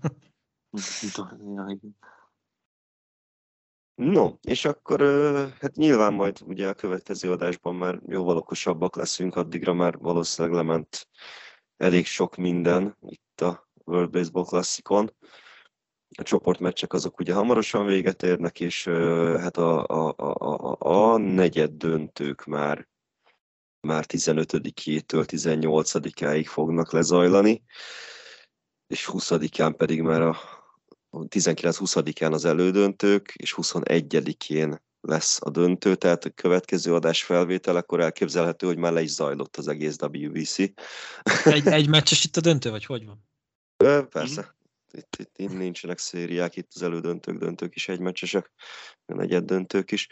No, és akkor hát nyilván majd ugye a következő adásban már jóval okosabbak leszünk, addigra már valószínűleg lement elég sok minden itt a World Baseball Classicon. A csoportmeccsek azok ugye hamarosan véget érnek, és hát a negyed döntők már 15-től 18-áig fognak lezajlani, és 20-án pedig már a 19-20-án az elődöntők, és 21-én lesz a döntő, tehát a következő adás felvétel, akkor elképzelhető, hogy már le is zajlott az egész WBC. Egy meccses itt a döntő, vagy hogy van? Persze. Itt nincsenek szériák, itt az elődöntők, döntők is egymecsesek, negyed döntők is.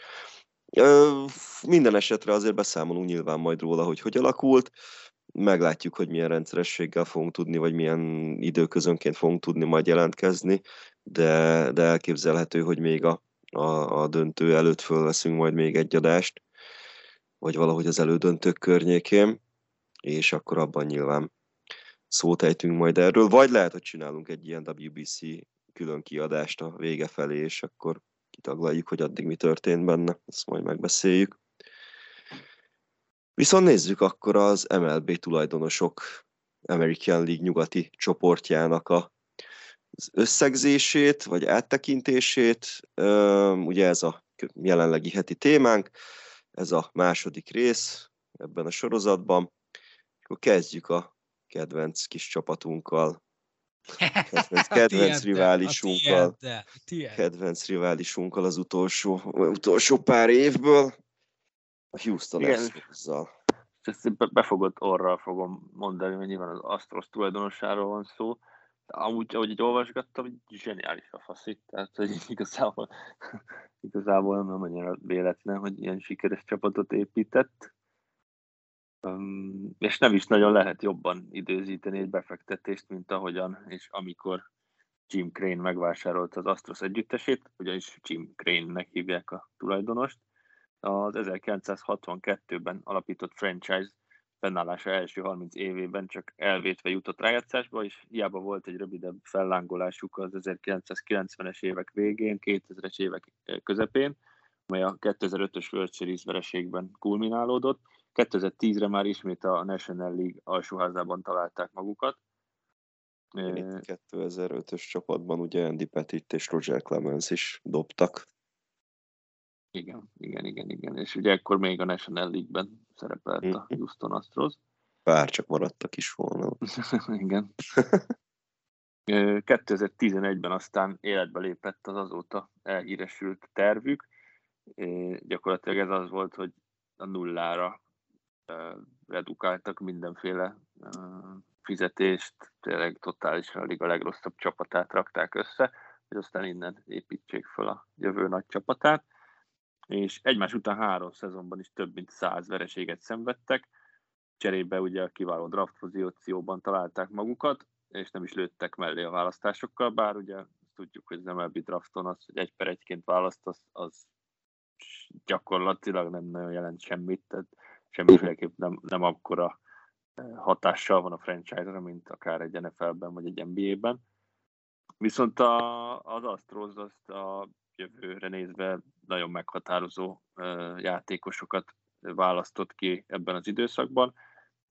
Minden esetre azért beszámolunk nyilván majd róla, hogy alakult. Meglátjuk, hogy milyen rendszerességgel fogunk tudni, vagy milyen időközönként fogunk tudni majd jelentkezni, de elképzelhető, hogy még a döntő előtt fölveszünk majd még egy adást, vagy valahogy az elődöntők környékén, és akkor abban nyilván szót ejtünk majd erről, vagy lehet, hogy csinálunk egy ilyen WBC külön kiadást a vége felé, és akkor kitaglaljuk, hogy addig mi történt benne, ezt majd megbeszéljük. Viszont nézzük akkor az MLB tulajdonosok American League nyugati csoportjának az összegzését, vagy áttekintését. Ugye ez a jelenlegi heti témánk, ez a második rész ebben a sorozatban. Akkor kezdjük a kedvenc kis csapatunkkal, kedvenc rivalisunkkal az utolsó pár évből. A Houston Astros-zal. Ezt befogott orral fogom mondani, mert nyilván az Astros tulajdonosáról van szó. De amúgy, ahogy így olvasgattam, zseniális a faszik. Tehát, hogy igazából nem annyira véletlen, hogy ilyen sikeres csapatot épített. És nem is nagyon lehet jobban időzíteni egy befektetést, mint ahogyan és amikor Jim Crane megvásárolta az Astros együttesét, ugyanis Jim Crane-nek hívják a tulajdonost. Az 1962-ben alapított franchise fennállása első 30 évében csak elvétve jutott rájátszásba, és hiába volt egy rövidebb fellángolásuk az 1990-es évek végén, 2000-es évek közepén, amely a 2005-ös World Series vereségben kulminálódott. 2010-re már ismét a National League alsóházában találták magukat. Én 2005-ös csapatban ugye Andy Pettit és Roger Clemens is dobtak. Igen. És ugye ekkor még a National League-ben szerepelt a Houston Astros. Bár csak maradtak is volna. Igen. 2011-ben aztán életbe lépett az azóta elhíresült tervük. Gyakorlatilag ez az volt, hogy a nullára redukáltak mindenféle fizetést, tényleg totálisan a legrosszabb csapatát rakták össze, és aztán innen építsék fel a jövő nagy csapatát. És egymás után 3 szezonban is több mint 100 vereséget szenvedtek, cserébe ugye a kiváló draft pozícióban találták magukat, és nem is lőttek mellé a választásokkal, bár ugye tudjuk, hogy az MLB drafton az, hogy 1/1-ként választasz, az gyakorlatilag nem nagyon jelent semmit, tehát semmiféleképp nem akkora hatással van a franchise-ra, mint akár egy NFL-ben vagy egy NBA-ben. Viszont az Astros azt a jövőre nézve nagyon meghatározó játékosokat választott ki ebben az időszakban.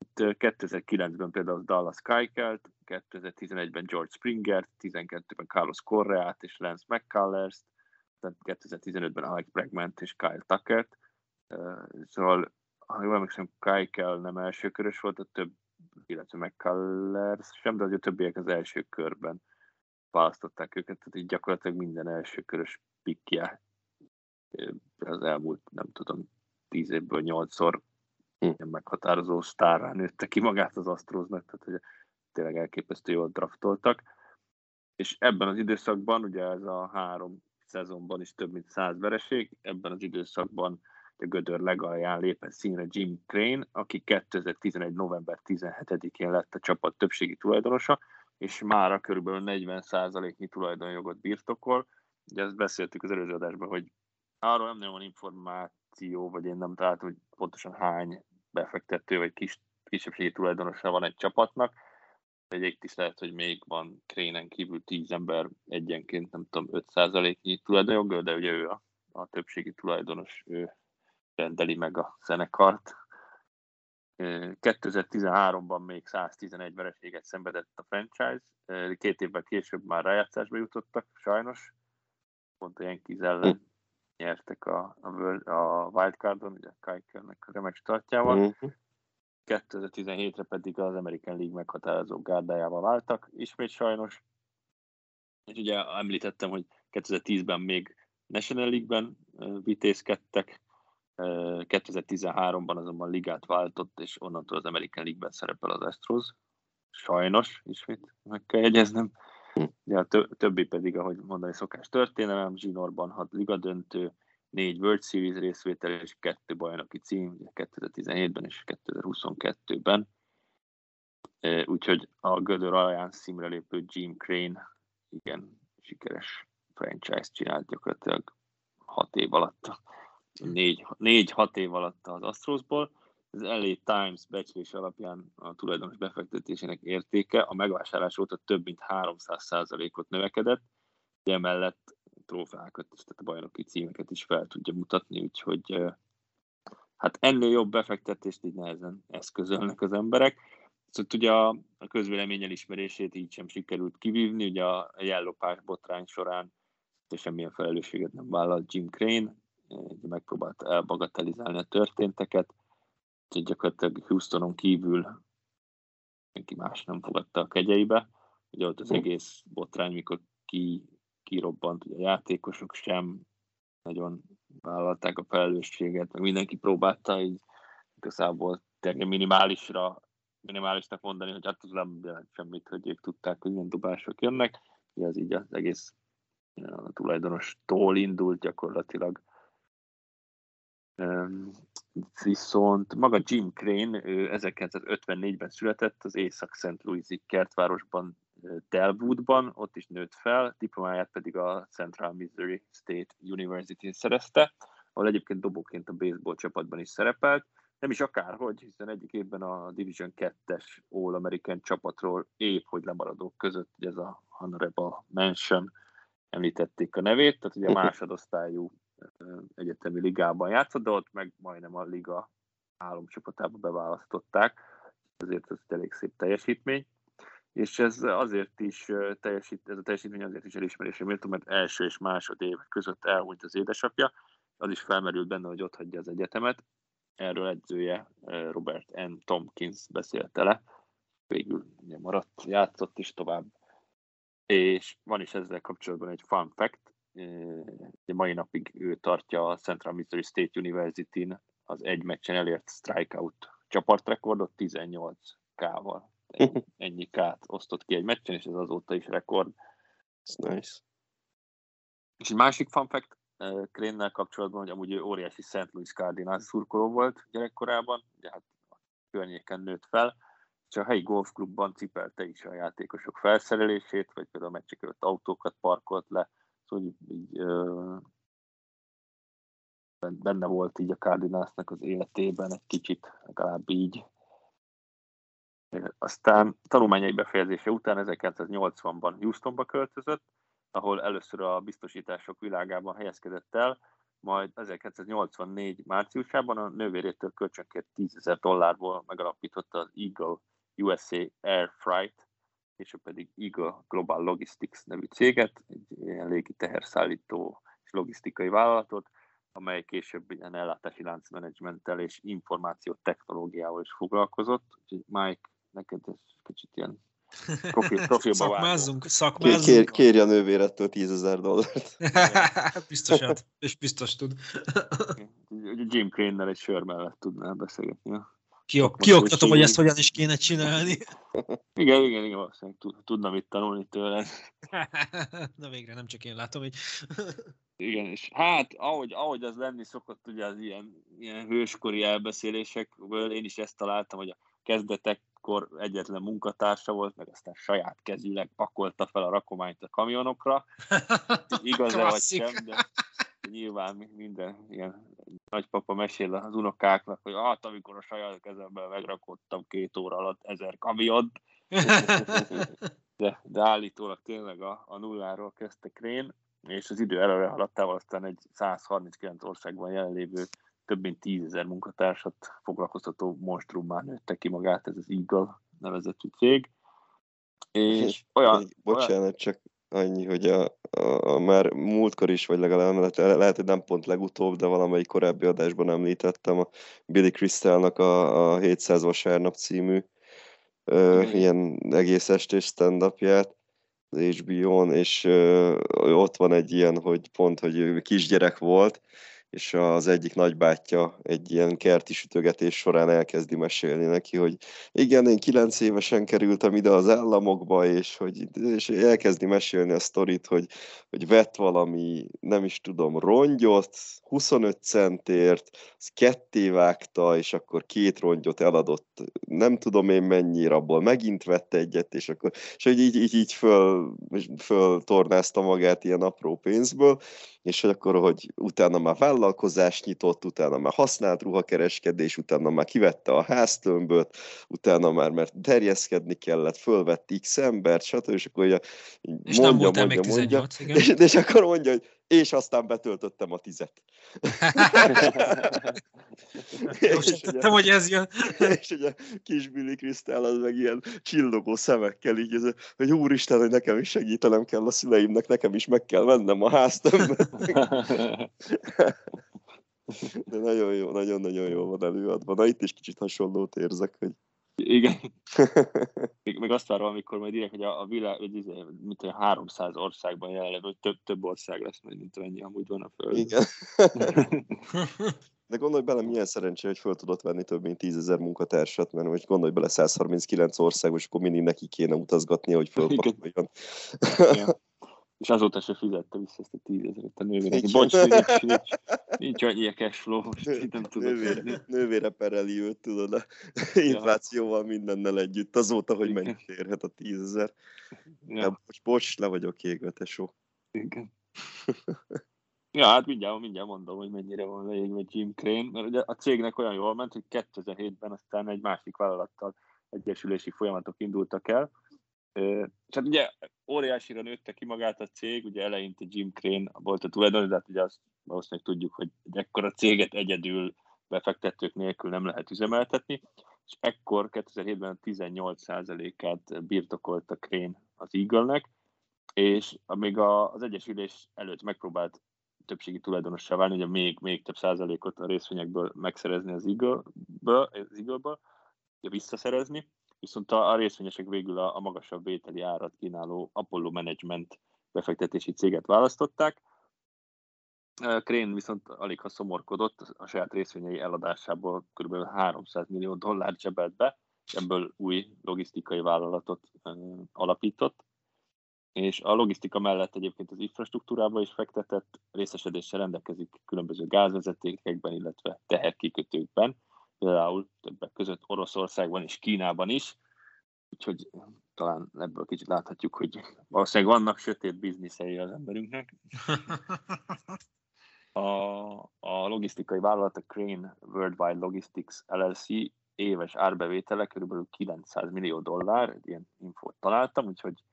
Itt 2009-ben például Dallas Keuchelt, 2011-ben George Springert, 2012-ben Carlos Correát és Lance McCullers-t, 2015-ben Alex Bregman-t és Kyle Tuckert. Szóval, ha jól emlékszem, Keuchel nem első körös volt, a több, illetve McCullers sem, de az a többiek az első körben választották őket, tehát így gyakorlatilag minden első körös pickje az elmúlt, nem tudom, 10 évből 8-szor ilyen meghatározó sztárrá nőtte ki magát az Astrosnak, tehát hogy tényleg elképesztő jól draftoltak. És ebben az időszakban, ugye ez a 3 szezonban is több mint 100 vereség, ebben az időszakban a gödör legalján lépett színre Jim Crane, aki 2011. november 17-én lett a csapat többségi tulajdonosa, és mára körülbelül 40%-nyi tulajdonjogot birtokol. Ugye ezt beszéltük az előző adásban, hogy arról nem nagyon van információ, vagy én nem találtam, hogy pontosan hány befektető, vagy kisebbségi tulajdonosra van egy csapatnak. Egyébként is lehet, hogy még van Crane-en kívül 10 ember egyenként, nem tudom, 5%-nyi tulajdonjog, de ugye ő a többségi tulajdonos, ő rendeli meg a zenekart. 2013-ban még 111 vereséget szenvedett a franchise, 2 évvel később már rájátszásba jutottak, sajnos. Pont a Yankees ellen nyertek a Wildcardon, ugye Keuchelnek a remek startjával. 2017-re pedig az American League meghatározó gárdájába váltak, ismét sajnos. És ugye említettem, hogy 2010-ben még National League-ben vitézkedtek, 2013-ban azonban ligát váltott, és onnantól az American League-ben szerepel az Astros. Sajnos, ismét meg kell jegyeznem. Ugye a többi pedig, ahogy mondani szokás, történelem, zsinórban 6 ligadöntő, 4 World Series részvétel és 2 bajnoki cím, 2017-ben és 2022-ben. Úgyhogy a gödör alján színre lépő Jim Crane igen sikeres franchise csinált gyakorlatilag 6 év alatt. 4-6 év alatt az Astrosból. Az LA Times becslés alapján a tulajdonos befektetésének értéke a megvásárlás óta több mint 300%-ot növekedett, de emellett trófeákat, tehát a bajnoki címeket is fel tudja mutatni, úgyhogy hát ennél jobb befektetést így nehezen eszközölnek az emberek. Szóval ugye a közvélemény elismerését így sem sikerült kivívni, ugye a jellopás botrány során semmilyen felelősséget nem vállalt Jim Crane, megpróbált elbagatelizálni a történteket, úgyhogy gyakorlatilag Houstonon kívül senki más nem fogadta a kegyeibe. Ugye ott az egész botrány, mikor kirobbant, ugye a játékosok sem nagyon vállalták a felelősséget, meg mindenki próbálta így igazából minimálisnak mondani, hogy hát az nem jelent semmit, hogy ők tudták, hogy milyen dobások jönnek. Ugye az így az egész a tulajdonostól indult gyakorlatilag. Viszont maga Jim Crane, ő 1954-ben született, az Észak-Szent Louis-i kertvárosban Delwoodban, ott is nőtt fel, diplomáját pedig a Central Missouri State University-n szerezte, ahol egyébként dobóként a baseball csapatban is szerepelt, nem is akárhogy, hiszen egyik évben a Division 2-es All-American csapatról épp hogy lemaradók között, hogy ez a Honorable Mention, említették a nevét, tehát ugye a másodosztályú egyetemi ligában játszott, de ott meg majdnem a liga álomcsapatába beválasztották, azért ez elég szép teljesítmény, és ez azért is ez a teljesítmény azért is elismerésre méltó, mert első és másod év között elhunyt az édesapja, az is felmerült benne, hogy ott hagyja az egyetemet, erről edzője Robert N. Tompkins beszélte le, végül ugye maradt, játszott is tovább. És van is ezzel kapcsolatban egy fun fact, mai napig ő tartja a Central Missouri State University-n az egy meccsen elért strikeout csapatrekordot 18K-val. Ennyi K-t osztott ki egy meccsen, és ez azóta is rekord. Nice. És egy másik fun fact Crane-nel kapcsolatban, hogy amúgy ő óriási St. Louis Cardinals szurkoló volt gyerekkorában, de hát a környéken nőtt fel, és a helyi golfklubban cipelte is a játékosok felszerelését, vagy például a meccsek előtt autókat parkolt le, szóval így benne volt így a Cardinalsnak az életében egy kicsit, legalább így. Aztán tanulmányai befejezése után 1980-ban Houstonba költözött, ahol először a biztosítások világában helyezkedett el, majd 1984 márciusában a nővérétől kölcsönkért $10,000 megalapította az Eagle USA Air Freight, később pedig Eagle Global Logistics nevű céget, egy ilyen légi teherszállító és logisztikai vállalatot, amely később ilyen ellátási láncmenedzsmenttel és információtechnológiával is foglalkozott. Úgyhogy Mike, neked ez kicsit ilyen profilba vágó. Kérj a nővérettől $10,000. Biztosat, és biztos tud. Jim Crane-nel egy sör mellett tudnál beszélgetni. Kioktatom, hogy ezt hogyan is kéne csinálni. Igen, valószínűleg tudnám itt tanulni tőle. Na végre, nem csak én látom, hogy... Igen, és hát ahogy az lenni szokott, ugye az ilyen hőskori elbeszélésekből én is ezt találtam, hogy a kezdetekkor egyetlen munkatársa volt, meg aztán saját kezűleg pakolta fel a rakományt a kamionokra. Igaz-e vagy sem, de nyilván minden ilyen nagypapa mesél az unokáknak, hogy hát amikor a saját kezemben megrakottam 2 óra alatt 1000 kamiont, de állítólag tényleg a nulláról kezdte Crane, és az idő előre haladtával aztán egy 139 országban jelenlévő több mint 10,000 munkatársat foglalkoztató monstrummá nőtte ki magát, ez az Eagle nevezetű cég. És olyan... Bocsánat, csak annyi, hogy a már múltkor is, vagy legalább lehet, hogy nem pont legutóbb, de valamelyik korábbi adásban említettem a Billy Crystalnak a 700 vasárnap című ilyen egész estés stand-upját, az HBO-n, és ott van egy ilyen, hogy pont, hogy kisgyerek volt, és az egyik nagybátyja egy ilyen kerti sütögetés során elkezdi mesélni neki, hogy igen, én 9 évesen kerültem ide az államokba, és elkezdi mesélni a sztorit, hogy vett valami, nem is tudom, rongyot, 25 centért, az ketté vágta, és akkor 2 rongyot eladott, nem tudom én mennyire, abból megint vette egyet, és akkor és így föltornázta magát ilyen apró pénzből, és hogy akkor, hogy utána már vállalkozást nyitott, utána már használt ruhakereskedés, utána már kivette a háztömböt, utána már terjeszkedni kellett, fölvett x embert, stb. És akkor ugye mondja, és akkor mondja, hogy és aztán betöltöttem a 10-et. Te vagy ez jön. És ugye kis Billy Crystal az meg ilyen csillogó szemekkel így, hogy úristen, hogy nekem is segítenem kell a szüleimnek, nekem is meg kell mennem a háztömböt. De nagyon jó, nagyon-nagyon jól van előadva. Na itt is kicsit hasonlót érzek, hogy... Igen. Meg azt várom, amikor majd direkt, hogy a világ, mint olyan 300 országban jelenleg, hogy több ország lesz majd, mint amennyi amúgy van a föld. Igen. De gondolj bele, milyen szerencsé, hogy föl tudott venni több mint 10,000 munkatársat, mert most gondolj bele 139 ország, és akkor mindig neki kéne utazgatnia, hogy fölpakoljon. És azóta se fizette vissza ezt a 10 000-et a nővére. Bocs, nincs annyi cashflow, most itt nem tudok. Nővére pereli őt, tudod, a inflációval mindennel együtt, azóta, hogy mennyit érhet a 10 000. Ja. Bocs, le vagyok égve, tesó. Igen. Ja, hát mindjárt mondom, hogy mennyire van leégve Jim Crane, mert ugye a cégnek olyan jól ment, hogy 2007-ben aztán egy másik vállalattal egyesülési folyamatok indultak el. És hát ugye óriásira nőtte ki magát a cég, ugye eleinte Jim Crane volt a tulajdonos, de hát ugye azt valószínűleg tudjuk, hogy ekkor a céget egyedül befektetők nélkül nem lehet üzemeltetni, és ekkor 2007-ben 18%-át birtokolta Crane az Eagle-nek, és még az egyesülés előtt megpróbált többségi tulajdonossá válni, ugye még több százalékot a részvényekből megszerezni az Eagle-ből, visszaszerezni, viszont a részvényesek végül a magasabb vételi árat kínáló Apollo Management befektetési céget választották. Crane viszont aligha szomorkodott, a saját részvényei eladásából kb. $300 millió zsebelt be, és ebből új logisztikai vállalatot alapított. És a logisztika mellett egyébként az infrastruktúrába is fektetett, részesedéssel rendelkezik különböző gázvezetékekben, illetve teherkikötőkben, például többek között Oroszországban és Kínában is, úgyhogy talán ebből kicsit láthatjuk, hogy valószínűleg vannak sötét bizniszei az emberünknek. A logisztikai vállalat, a Crane Worldwide Logistics LLC éves árbevétele kb. $900 millió, egy ilyen infót találtam, úgyhogy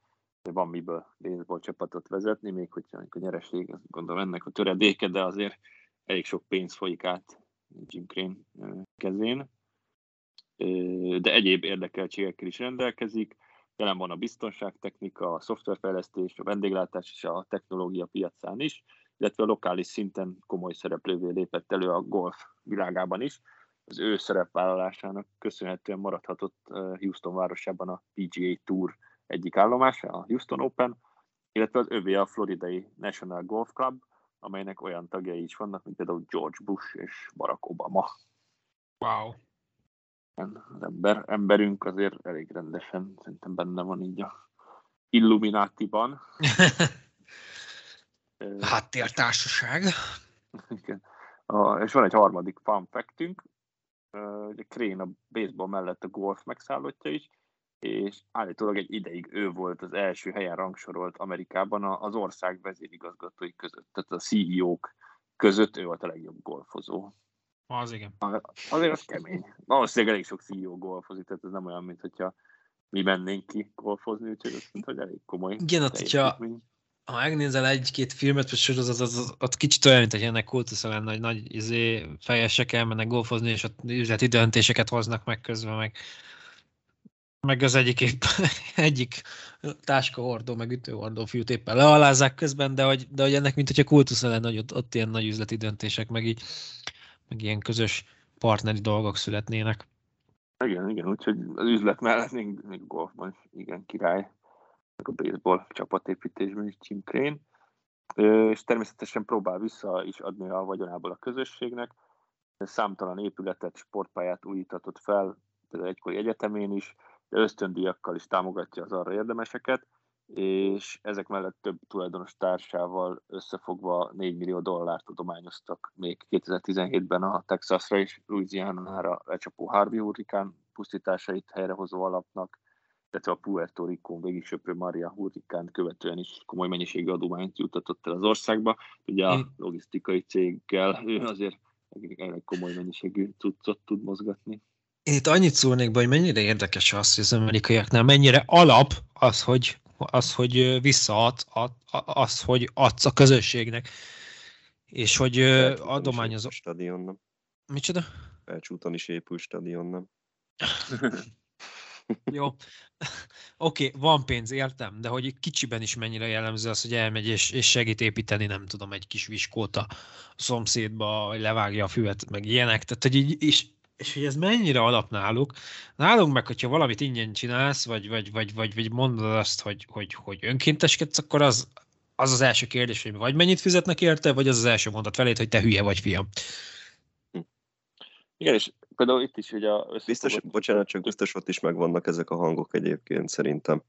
van miből baseball csapatot vezetni, még hogyha a nyereség, azt gondolom ennek a töredéke, de azért elég sok pénz folyik át Jim Crane kezén. De egyéb érdekeltségekkel is rendelkezik. Jelen van a biztonságtechnika, a szoftverfejlesztés, a vendéglátás és a technológia piacán is, illetve a lokális szinten komoly szereplővé lépett elő a golf világában is. Az ő szerepvállalásának köszönhetően maradhatott Houston városában a PGA Tour egyik állomása, a Houston Open, illetve az övé a floridai National Golf Club, amelynek olyan tagjai is vannak, mint például George Bush és Barack Obama. Wow. Az emberünk azért elég rendesen, szerintem benne van így a Illuminati-ban. Háttértársaság. Igen. És van egy harmadik fun fact-ünk, Crane a baseball mellett a golf megszállottja is, és állítólag egy ideig ő volt az első helyen rangsorolt Amerikában az ország vezérigazgatói között, tehát a CEO-k között ő volt a legjobb golfozó. Az igen. Azért az kemény. Valószínűleg elég sok CEO golfozik, tehát ez nem olyan, mint hogyha mi mennénk ki golfozni, úgyhogy azt mondta, hogy elég komoly. Igen, ott, hogyha ha megnézel egy-két filmet, vagy az kicsit olyan, mint hogy ennek kultusza lenne, hogy nagy fejesek elmennek golfozni, és ott üzleti döntéseket hoznak meg közben, meg az egyik táskahordó, meg ütőhordó fiút éppen lealázzák közben, de hogy ennek mint hogyha kultusza lenne, hogy ott ilyen nagy üzleti döntések, meg ilyen közös partneri dolgok születnének. Igen, úgyhogy az üzlet mellett még golfban igen király, meg a baseball csapatépítésben is Jim Crane, és természetesen próbál vissza is adni a vagyonából a közösségnek, számtalan épületet, sportpályát újítatott fel, például egykori egyetemén is, ösztöndíjakkal is támogatja az arra érdemeseket, és ezek mellett több tulajdonos társával összefogva $4 millió adományoztak még 2017-ben a Texasra és Louisiana-ra lecsapó Harvey hurrikán pusztításait helyrehozó alapnak, illetve a Puerto Ricón végigsöprő Maria hurrikán követően is komoly mennyiségű adományt juttatott el az országba. Ugye a logisztikai céggel ő azért elég komoly mennyiségű cuccot tud mozgatni. Én itt annyit szólnék be, hogy mennyire érdekes az, hogy az amerikaiaknál mennyire alap az, hogy visszaadsz, az, hogy adsz a közösségnek, és hogy adományozol. Stadionnak. Micsoda? Felcsúton is épül stadionnak. Jó. Oké, van pénz, értem, de hogy kicsiben is mennyire jellemző az, hogy elmegy és segít építeni, nem tudom, egy kis viskót a szomszédba, vagy levágja a füvet, meg ilyenek, tehát hogy így is. És hogy ez mennyire alap náluk. Nálunk meg, hogyha valamit ingyen csinálsz, vagy mondod azt, hogy önkénteskedsz, akkor az első kérdés, hogy vagy mennyit fizetnek érte, vagy az első mondat felét, hogy te hülye vagy, fiam. Igen, és például itt is, hogy biztos ott is megvannak ezek a hangok egyébként, szerintem.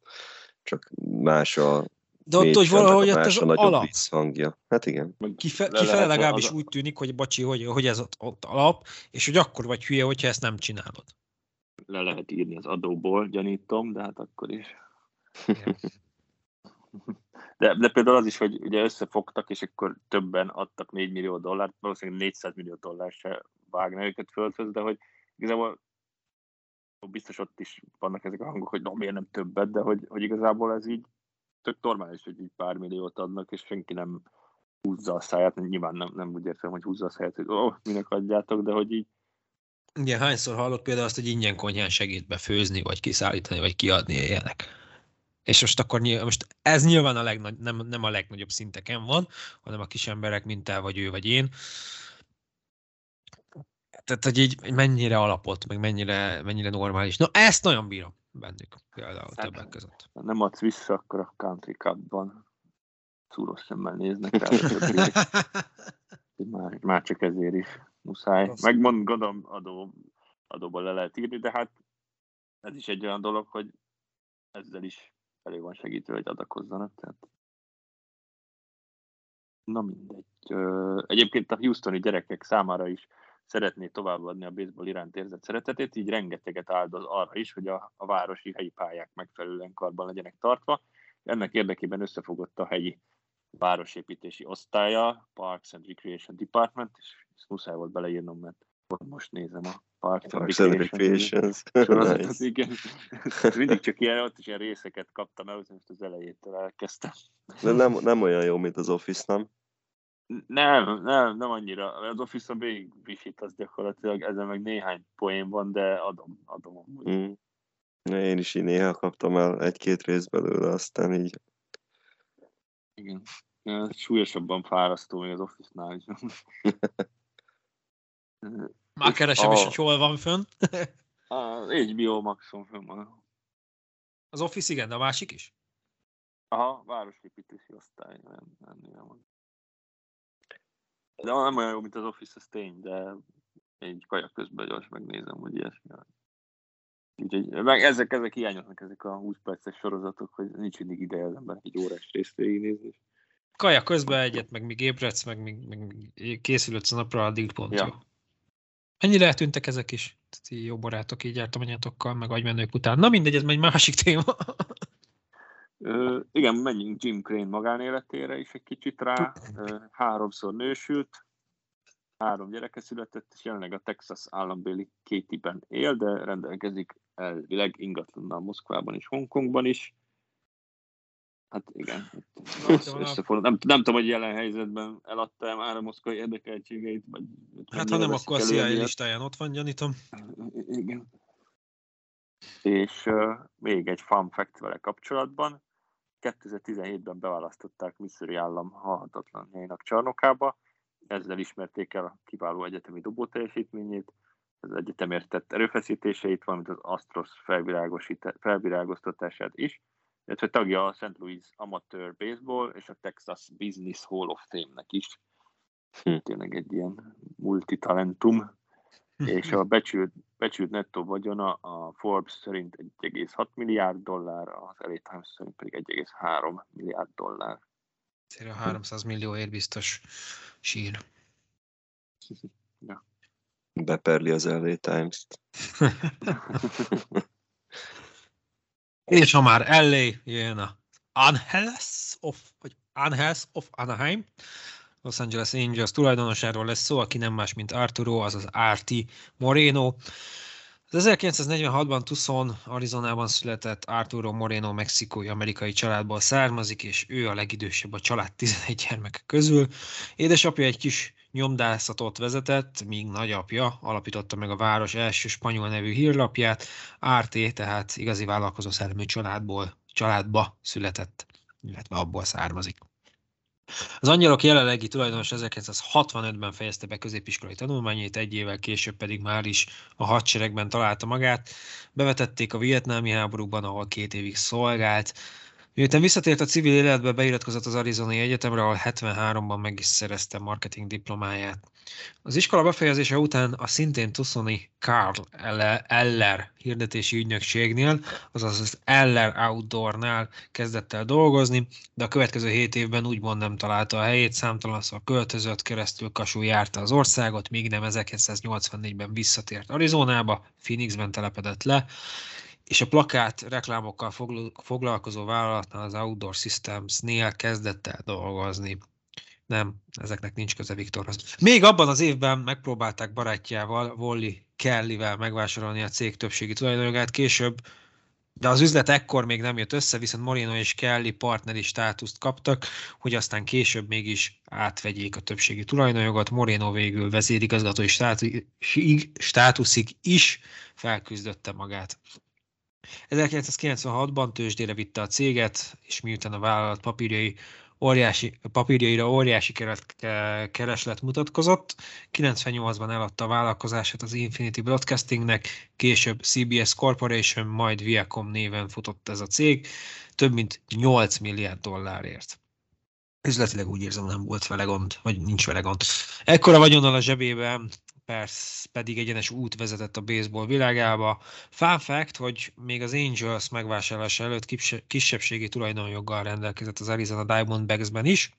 Csak más a De ott, hogy valahogy ott az alap. Hangja. Hát igen. Kifele legalábbis az... úgy tűnik, hogy bacsi, hogy ez ott alap, és hogy akkor vagy hülye, hogyha ezt nem csinálod. Le lehet írni az adóból, gyanítom, de hát akkor is. De például az is, hogy ugye összefogtak, és akkor többen adtak $4 millió, valószínűleg $400 millió se vágna őket földhöz, de hogy igazából biztos ott is vannak ezek a hangok, hogy no, miért nem többet, de hogy igazából ez így tök normális, hogy így pár milliót adnak, és senki nem húzza a száját, nyilván nem úgy értem, hogy húzza a száját, hogy minek adjátok, de hogy így. Igen, hányszor hallott például azt, hogy ingyen konyhán segít befőzni, vagy kiszállítani, vagy kiadni ilyenek. És most akkor most ez nyilván a nem a legnagyobb szinteken van, hanem a kis emberek, mint te, vagy ő, vagy én. Tehát, hogy így mennyire alapot, meg mennyire normális. Na, ezt nagyon bírom bennük például többek között. Ha nem adsz vissza, akkor a Country Cup-ban szúros szemmel néznek rá. Már csak ezért is muszáj. Megmondom, adóban le lehet írni, de hát ez is egy olyan dolog, hogy ezzel is elő van segítő, hogy adakozzanak. Tehát... Na mindegy. Egyébként a houstoni gyerekek számára is szeretné továbbadni a baseball iránt érzett szeretetét, így rengeteget áldoz arra is, hogy a városi helyi pályák megfelelően karban legyenek tartva. Ennek érdekében összefogott a helyi városépítési osztálya, Parks and Recreation Department, és ezt muszáj volt beleírnom, mert most nézem a Parks and Recreation sorozatot, igen. Mindig csak ilyen, ott is ilyen részeket kaptam el, most az elejétől elkezdtem. De nem olyan jó, mint az Office, nem? Nem annyira. Az Office-on végigvisítasz gyakorlatilag, ezen meg néhány poén van, de adom amúgy. Én is így néha kaptam el egy-két rész belőle, aztán így. Igen. Súlyosabban fárasztó még az Office-nál is. Már keresem is, hogy hol van fönn. HBO Maxon fönn van. Az Office igen, de a másik is? Aha, városépítési osztály. Nem van. De nem olyan jó, mint az Office, az tény, de így kajak közben gyors megnézem, hogy ilyesmi. Úgyhogy meg ezek hiányoznak, ezek a 20 perces sorozatok, hogy nincs mindig ideje az ember egy órás részt végignézni. Kajak közben egyet, meg még ébredsz, meg még készülődsz a napra, addig pont jó. Ennyire eltűntek ezek is. Tehát jó barátok, így jártam anyátokkal, meg agymenők után. Na mindegy, ez egy másik téma. Igen, menjünk Jim Crane magánéletére is egy kicsit rá. 3-szor nősült, 3 gyereke született, és jelenleg a Texas állambéli Katy-ben él, de rendelkezik elvileg ingatlannal Moszkvában és Hongkongban is. Hát igen, nem tudom, hogy jelen helyzetben eladta már a moszkvai érdekeltségeit. Vagy hát ha nem, akkor a CIA listáján ott van, gyanítom. Igen. És még egy fun fact vele kapcsolatban. 2017-ben beválasztották Missouri állam halhatatlanjainak csarnokába, ezzel ismerték el a kiváló egyetemi dobó teljesítményét, az egyetemért tett erőfeszítéseit, valamint az Astros felvirágoztatását is, illetve tagja a St. Louis Amateur Baseball és a Texas Business Hall of Fame-nek is. Tényleg egy ilyen multitalentum, és a becsült nettó vagyona a Forbes szerint $1,6 milliárd, az LA Times szerint pedig $1,3 milliárd. Szerintem a 300 millióért biztos sír. Ja. Beperli az LA Times-t. És ha már LA, jön a Angels of Anaheim. Los Angeles Angels tulajdonosáról lesz szó, aki nem más, mint Arturo, azaz RT Moreno. Az 1946-ban Tucson, Arizonában született Arturo Moreno mexikói-amerikai családból származik, és ő a legidősebb a család 11 gyermek közül. Édesapja egy kis nyomdászatot vezetett, míg nagyapja alapította meg a város első spanyol nevű hírlapját. RT tehát igazi vállalkozó szellemű családba született, illetve abból származik. Az Angyalok jelenlegi tulajdonos 1965-ben fejezte be középiskolai tanulmányait, egy évvel később pedig már is a hadseregben találta magát. Bevetették a vietnámi háborúban, ahol 2 évig szolgált, Miután visszatért a civil életbe, beiratkozott az Arizonai Egyetemre, ahol 73-ban meg is szerezte marketing diplomáját. Az iskola befejezése után a szintén tucsoni Carl Eller hirdetési ügynökségnél, azaz az Eller Outdoornál kezdett el dolgozni, de a következő 7 évben úgymond nem találta a helyét, számtalanszor költözött, keresztül kasul járta az országot, míg nem 1984-ben visszatért Arizonába, Phoenixben telepedett le, és a plakát reklámokkal foglalkozó vállalatnál, az Outdoor Systems-nél kezdett el dolgozni. Nem, ezeknek nincs köze Viktorhoz. Még abban az évben megpróbálták barátjával, Wally Kellyvel megvásárolni a cég többségi tulajdonjogát később, de az üzlet ekkor még nem jött össze, viszont Moreno és Kelly partneri státuszt kaptak, hogy aztán később mégis átvegyék a többségi tulajdonjogot. Moreno végül vezérigazgatói státuszig is felküzdötte magát. 1996-ban tőzsdére vitte a céget, és miután a vállalat papírjaira óriási kereslet mutatkozott, 98-ban eladta a vállalkozását az Infinity Broadcastingnek, később CBS Corporation, majd Viacom néven futott ez a cég, több mint $8 milliárd. Üzletileg úgy érzem, nem volt vele gond, vagy nincs vele gond. Ekkora vagyonnal a zsebében, persze, pedig egyenes út vezetett a baseball világába. Fun fact, hogy még az Angels megvásárlása előtt kisebbségi tulajdonjoggal rendelkezett az Arizona Diamondbacksben is.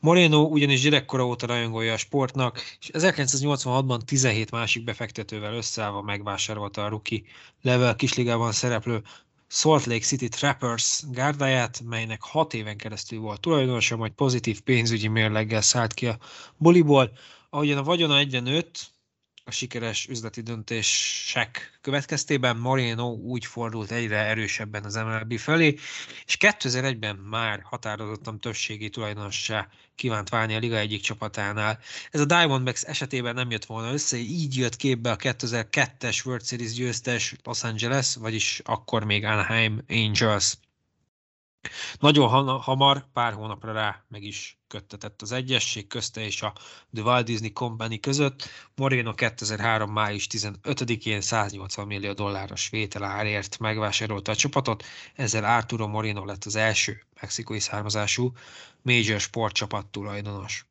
Moreno ugyanis gyerekkora óta rajongolja a sportnak, és 1986-ban 17 másik befektetővel összeállva megvásárolta a rookie level kisligában szereplő Salt Lake City Trappers gárdáját, melynek 6 éven keresztül volt tulajdonosa, majd pozitív pénzügyi mérleggel szállt ki a buliból. Ahogyan a vagyona egyre nőtt, a sikeres üzleti döntések következtében Moreno úgy fordult egyre erősebben az MLB felé, és 2001-ben már határozottan többségi tulajdonossá kívánt válni a liga egyik csapatánál. Ez a Diamondbacks esetében nem jött volna össze, így jött képbe a 2002-es World Series győztes Los Angeles, vagyis akkor még Anaheim Angels. Nagyon hamar, pár hónapra rá meg is köttetett az egyesség közte és a The Walt Disney Company között. Moreno 2003. május 15-én $180 millió vételárért megvásárolta a csapatot, ezzel Arturo Moreno lett az első mexikói származású major sportcsapat tulajdonos.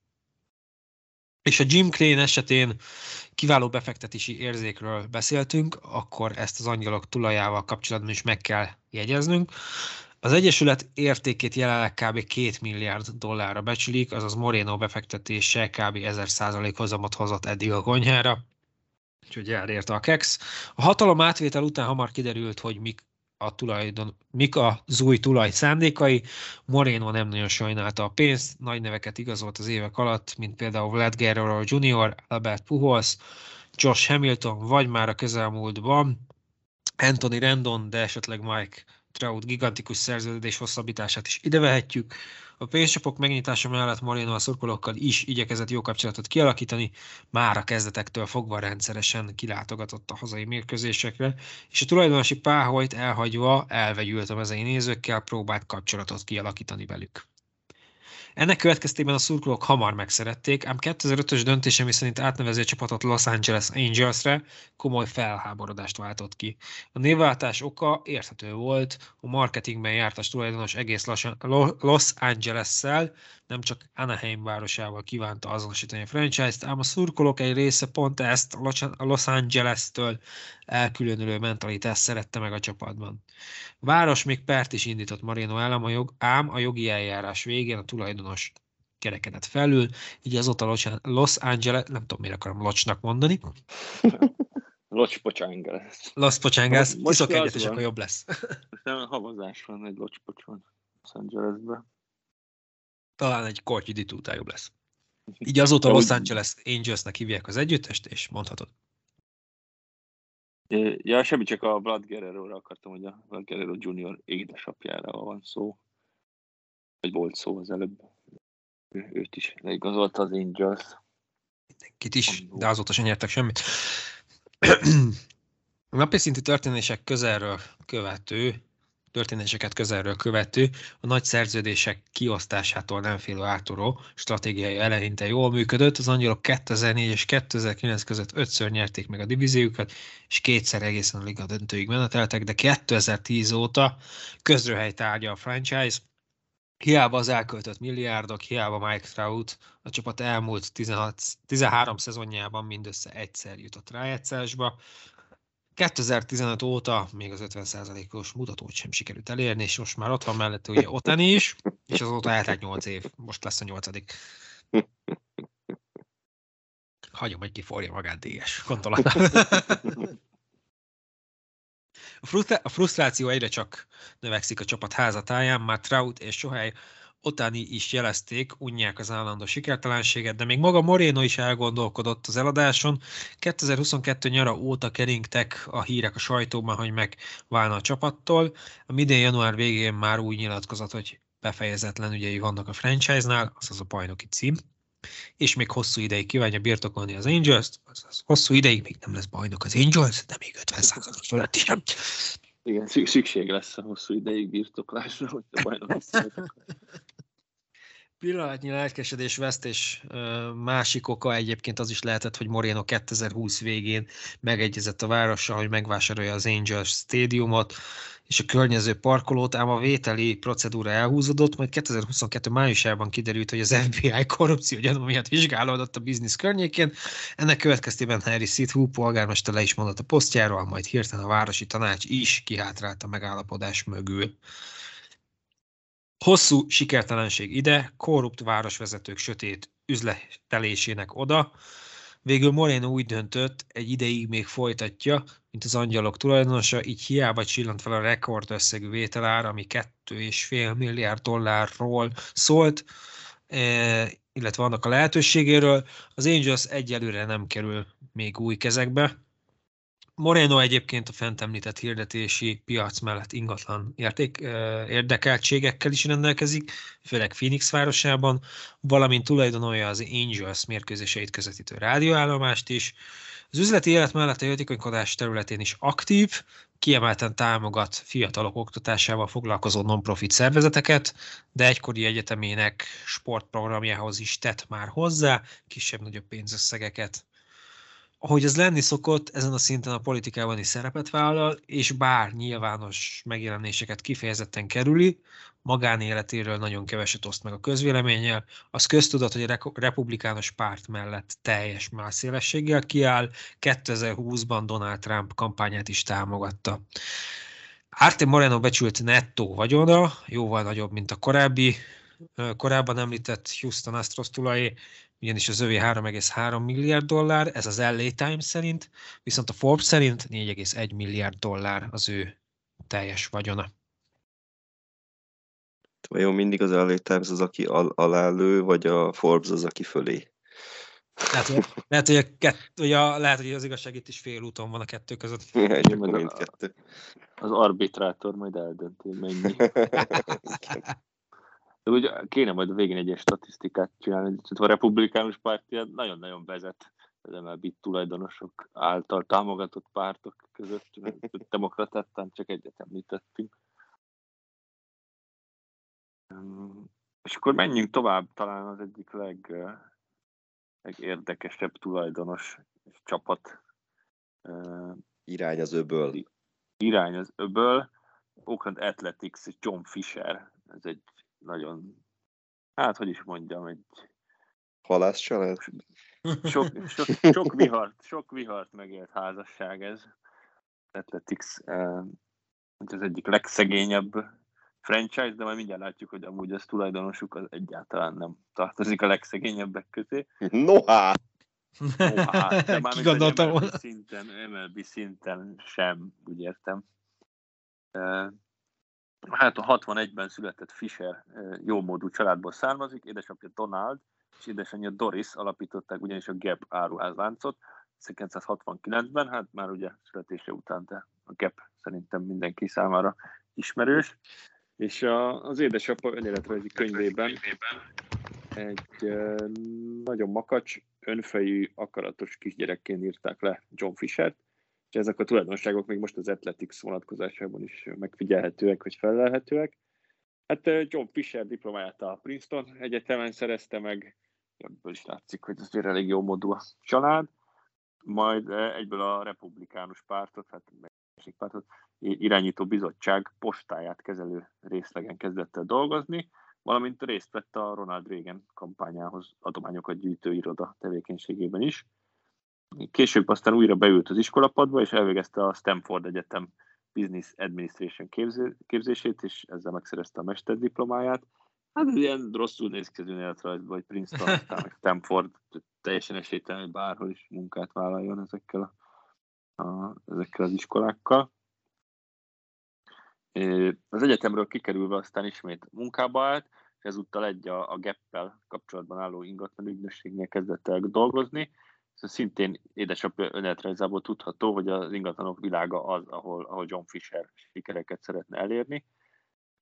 És a Jim Crane esetén kiváló befektetési érzékről beszéltünk, akkor ezt az angyalok tulajával kapcsolatban is meg kell jegyeznünk. Az egyesület értékét jelenleg kb. $2 milliárd becsülik, azaz Moreno befektetése kb. 1000% hozamot hozott eddig a konyhára, úgyhogy elérte a keksz. A hatalom átvétel után hamar kiderült, hogy mik az új tulaj szándékai. Moreno nem nagyon sajnálta a pénzt, nagy neveket igazolt az évek alatt, mint például Vlad Guerrero Jr., Albert Pujols, Josh Hamilton, vagy már a közelmúltban Anthony Rendon, de esetleg Mike Trout gigantikus szerződés hosszabbítását is idevehetjük. A pénzcsapok megnyitása mellett Moreno a szurkolókkal is igyekezett jó kapcsolatot kialakítani, már a kezdetektől fogva rendszeresen kilátogatott a hazai mérkőzésekre, és a tulajdonosi páholyt elhagyva elvegyült a mezei nézőkkel, próbált kapcsolatot kialakítani velük. Ennek következtében a szurkolók hamar megszerették, ám 2005-ös döntése, miszerint átnevező csapatot Los Angeles Angelsre, komoly felháborodást váltott ki. A névváltás oka érthető volt, a marketingben jártas tulajdonos egész Los Angeles-szel, nem csak Anaheim városával kívánta azonosítani a franchise-t, ám a szurkolók egy része pont ezt a Los Angeles-től elkülönülő mentalitást szerette meg a csapatban. A város még pert is indított Moreno ellen, ám a jogi eljárás végén a tulajdonos kerekedett felül, így azóta Los Angeles, nem tudom, miért akarom Locsnak mondani. Locspocsángelesz. Locspocsángelesz, iszok egyet, és akkor jobb lesz. Most havazás van egy Locspocson Los Angelesben. Talán egy kortyidítő után jobb lesz. Így azóta Los Angeles Angelsnek hívják az együttest, és mondhatod. Ja, semmi, csak a Vlad Guerrero-ra akartam, hogy a Vlad Guerrero Junior édesapjára van szó. Vagy volt szó az előbb. Őt is leigazolta az Angels. Mindenkit is, de azóta sem nyertek semmit. A napi szintű történések közelről követő történéseket közelről követő, a nagy szerződések kiosztásától nem félő Arturo stratégiai eleinte jól működött. Az angyalok 2004 és 2009 között 5-ször nyerték meg a divíziókat, és 2-szer egészen a liga döntőig meneteltek, de 2010 óta közröhely tárgya a franchise. Hiába az elköltött milliárdok, hiába Mike Trout, a csapat elmúlt 13 szezonjában mindössze egyszer jutott rájátszásba. 2015 óta még az 50%-os mutatót sem sikerült elérni, és most már ott van mellett ugye Otani is, és azóta eltelt 8 év, most lesz a 8. Hagyom, hogy kiforja magát DS gondolatát. A frusztráció egyre csak növekszik a csapat házatáján, már Trout és Shohei Otani is jelezték, unják az állandó sikertelenséget, de még maga Moreno is elgondolkodott az eladáson. 2022 nyara óta keringtek a hírek a sajtóban, hogy megválna a csapattól. A idén január végén már úgy nyilatkozott, hogy befejezetlen ügyei vannak a franchise-nál, azaz a bajnoki cím, és még hosszú ideig kívánja birtokolni az Angels-t, azaz hosszú ideig még nem lesz bajnok az Angels, de még 50% fölött is. Igen, szükség lesz a hosszú ideig birtoklásra, hogy a bajnok lesz. Pillanatnyi lelkesedés vesztés másik oka egyébként az is lehetett, hogy Moreno 2020 végén megegyezett a várossal, hogy megvásárolja az Angels Stadiumot és a környező parkolót, ám a vételi procedúra elhúzódott, majd 2022 májusában kiderült, hogy az FBI korrupció gyanú miatt vizsgálódott a biznisz környékén. Ennek következtében Harry Sidhu polgármester le is mondott a posztjáról, majd hirtelen a városi tanács is kihátrált a megállapodás mögül. Hosszú sikertelenség ide, korrupt városvezetők sötét üzletelésének oda. Végül Moreno úgy döntött, egy ideig még folytatja, mint az angyalok tulajdonosa, így hiába csillant fel a rekordösszegű vételár, ami 2,5 milliárd dollárról szólt, illetve annak a lehetőségéről. Az Angels egyelőre nem kerül még új kezekbe. Moreno egyébként a fent említett hirdetési piac mellett ingatlan érdekeltségekkel is rendelkezik, főleg Phoenix városában, valamint tulajdonolja az Angels mérkőzéseit közvetítő rádióállomást is. Az üzleti élet mellett a jótékonykodás területén is aktív, kiemelten támogat fiatalok oktatásával foglalkozó non-profit szervezeteket, de egykori egyetemének sportprogramjához is tett már hozzá kisebb-nagyobb pénzösszegeket. Ahogy ez lenni szokott, ezen a szinten a politikában is szerepet vállal, és bár nyilvános megjelenéseket kifejezetten kerüli, magánéletéről nagyon keveset oszt meg a közvéleménnyel, az köztudat, hogy a republikánus párt mellett teljes másszélességgel kiáll, 2020-ban Donald Trump kampányát is támogatta. Arte Moreno becsült nettó vagyona, jóval nagyobb, mint a korábban említett Houston Astros tulajé, ugyanis az övé 3,3 milliárd dollár, ez az LA Times szerint, viszont a Forbes szerint 4,1 milliárd dollár az ő teljes vagyona. Vajon mindig az LA Times az, aki alálő, vagy a Forbes az, aki fölé? Lehet, hogy az igazság itt is félúton van a kettő között. Az arbitrátor majd eldönti, mennyi. De úgy kéne majd a végén egy ilyen statisztikát csinálni, hogy a republikánus párt nagyon-nagyon vezet az MLB tulajdonosok által támogatott pártok között, demokratátán csak egyet említettünk. És akkor menjünk tovább, talán az egyik legérdekesebb tulajdonos csapat. Irány az öböl. Oakland Athletics, John Fisher, ez egy nagyon, egy halászcsalád. Sok vihart megélt házasság ez. Athletics az egyik legszegényebb franchise, de majd mindjárt látjuk, hogy amúgy az tulajdonosuk az egyáltalán nem tartozik a legszegényebbek közé. Noha! De már MLB szinten sem, úgy értem. Hát a 61-ben született Fisher jómódú családból származik, édesapja Donald és édesanyja Doris alapították ugyanis a Gap áruházláncot 1969-ben, hát már ugye születése után, de a Gap szerintem mindenki számára ismerős. És az édesapa önéletrajzi könyvében egy nagyon makacs, önfejű, akaratos kisgyerekként írták le John Fishert, És ezek a tulajdonságok még most az Athletics vonatkozásában is megfigyelhetőek, vagy felelhetőek. Hát John Fisher diplomáját a Princeton Egyetemen szerezte meg, ebből is látszik, hogy azért elég jó módú a család, majd egyből a republikánus pártot, hát másik pártot, irányító bizottság postáját kezelő részlegen kezdett el dolgozni, valamint részt vett a Ronald Reagan kampányához adományokat gyűjtő iroda tevékenységében is. Később aztán újra beült az iskolapadba, és elvégezte a Stanford Egyetem Business Administration képzését, és ezzel megszerezte a mesterdiplomáját. Hát ez ilyen rosszul néz ki az önéletrajzba, hogy Princeton, aztán Stanford, teljesen esélytelen, hogy bárhol is munkát vállaljon ezekkel az iskolákkal. Az egyetemről kikerülve aztán ismét munkába állt, és ezúttal a Gap-pel kapcsolatban álló ingatlan ügynökségnél kezdett el dolgozni. Szintén édesapja önéletrajzából tudható, hogy az ingatlanok világa az, ahol John Fisher sikereket szeretne elérni.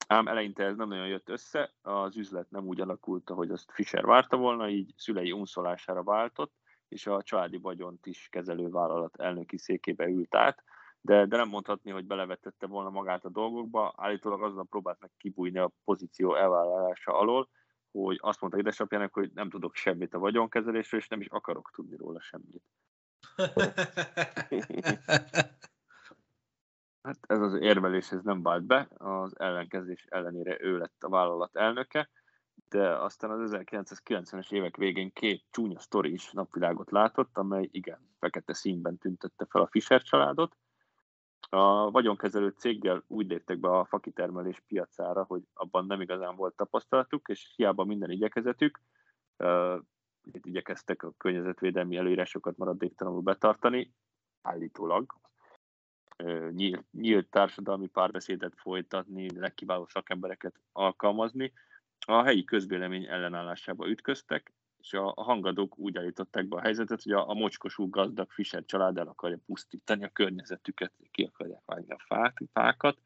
Ám eleinte ez nem nagyon jött össze, az üzlet nem úgy alakult, ahogy azt Fisher várta volna, így szülei unszolására váltott, és a családi vagyont is kezelő vállalat elnöki székébe ült át, de nem mondhatni, hogy belevetette volna magát a dolgokba, állítólag azon próbált meg kibújni a pozíció elvállalása alól, hogy azt mondta édesapjának, hogy nem tudok semmit a vagyonkezelésről, és nem is akarok tudni róla semmit. Hát ez az érvelés ez nem vált be, az ellenkezés ellenére ő lett a vállalat elnöke, de aztán az 1990-es évek végén két csúnya sztori is napvilágot látott, amely igen, fekete színben tüntette fel a Fisher családot. A vagyonkezelő céggel úgy léptek be a fakitermelés piacára, hogy abban nem igazán volt tapasztalatuk, és hiába minden igyekezetük, igyekeztek a környezetvédelmi előírásokat maradéktalanul betartani, állítólag. Nyílt társadalmi párbeszédet folytatni, legkiváló szakembereket alkalmazni. A helyi közvélemény ellenállásába ütköztek, és a hangadók úgy állították be a helyzetet, hogy a mocskosú gazdag Fisher család el akarja pusztítani a környezetüket, ki akarják vágni a fákat.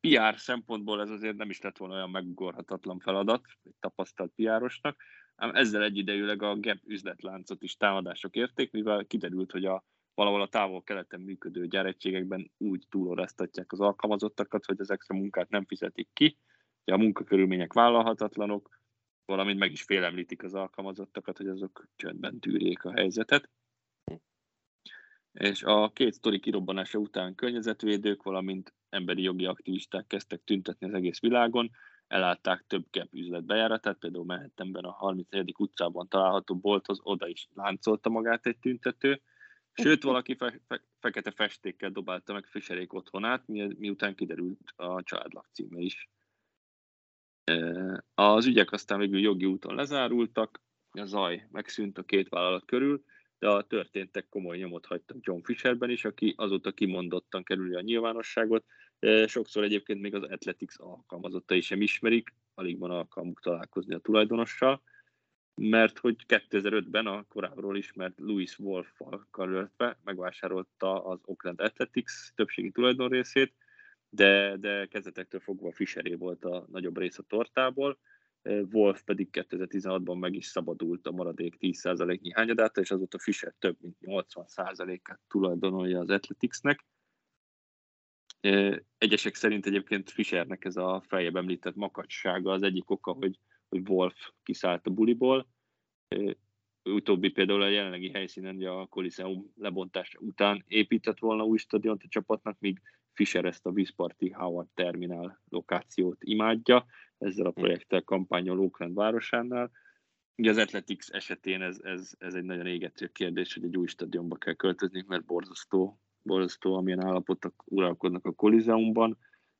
PR szempontból ez azért nem is lett volna olyan megugorhatatlan feladat, egy tapasztalt PR-osnak, ám ezzel egyidejűleg a Gap üzletláncot is támadások érték, mivel kiderült, hogy valahol a távol-keleten működő gyáretségekben úgy túloráztatják az alkalmazottakat, hogy az extra munkát nem fizetik ki, de a munkakörülmények vállalhatatlanok, valamint meg is félemlítik az alkalmazottakat, hogy azok csöndben tűrjék a helyzetet. És a két sztori kirobbanása után környezetvédők, valamint emberi jogi aktivisták kezdtek tüntetni az egész világon, elállták több Gap üzlet bejáratát, például Manhattanben a 34. utcában található bolthoz oda is láncolta magát egy tüntető, sőt, valaki fekete festékkel dobálta meg Fischerék otthonát, miután kiderült a család lakcíme is. Az ügyek aztán végül jogi úton lezárultak, a zaj megszűnt a két vállalat körül, de a történtek komoly nyomot hagytak John Fisherben is, aki azóta kimondottan kerüli a nyilvánosságot. Sokszor egyébként még az Athletics alkalmazottai sem ismerik, alig van alkalmuk találkozni a tulajdonossal, mert hogy 2005-ben a korábbról ismert Louis Wolff-val karöltve megvásárolta az Oakland Athletics többségi tulajdonrészét, de kezdetektől fogva Fisheré volt a nagyobb rész a tortából, Wolff pedig 2016-ban meg is szabadult a maradék 10%-nyi hányadától, és azóta Fisher több mint 80%-át tulajdonolja az Athleticsnek. Egyesek szerint egyébként Fishernek ez a feljebb említett makacsága az egyik oka, hogy Wolff kiszállt a buliból. Utóbbi például a jelenlegi helyszínen a Coliseum lebontása után épített volna új stadiont a csapatnak, míg Fisher ezt a vízparti Howard Terminál lokációt imádja, ezzel a projekttel kampányol Oakland városánál. Ugye az Athletics esetén ez egy nagyon égető kérdés, hogy egy új stadionba kell költözni, mert borzasztó, amilyen állapotok uralkodnak a Coliseumban,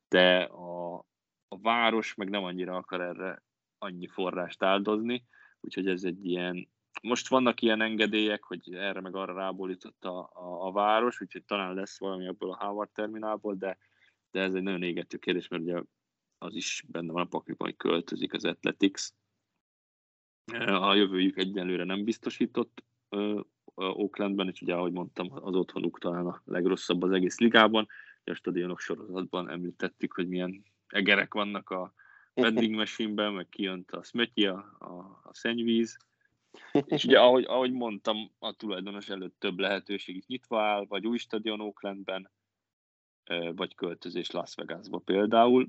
de a város meg nem annyira akar erre annyi forrást áldozni, úgyhogy ez egy ilyen, most vannak ilyen engedélyek, hogy erre meg arra rábólított a város, úgyhogy talán lesz valami abból a Howard terminálból, de ez egy nagyon égető kérdés, mert ugye az is benne van a pakliban, hogy költözik az Athletics. A jövőjük egyenlőre nem biztosított Oaklandben, és ugye ahogy mondtam, az otthonuk talán a legrosszabb az egész ligában, de a stadionok sorozatban említettük, hogy milyen egerek vannak a vending machine-ben, meg kijönt a szmötyi, a szennyvíz, És ugye, ahogy mondtam, a tulajdonos előtt több lehetőség is nyitva áll, vagy új stadion Oaklandben, vagy költözés Las Vegasba például.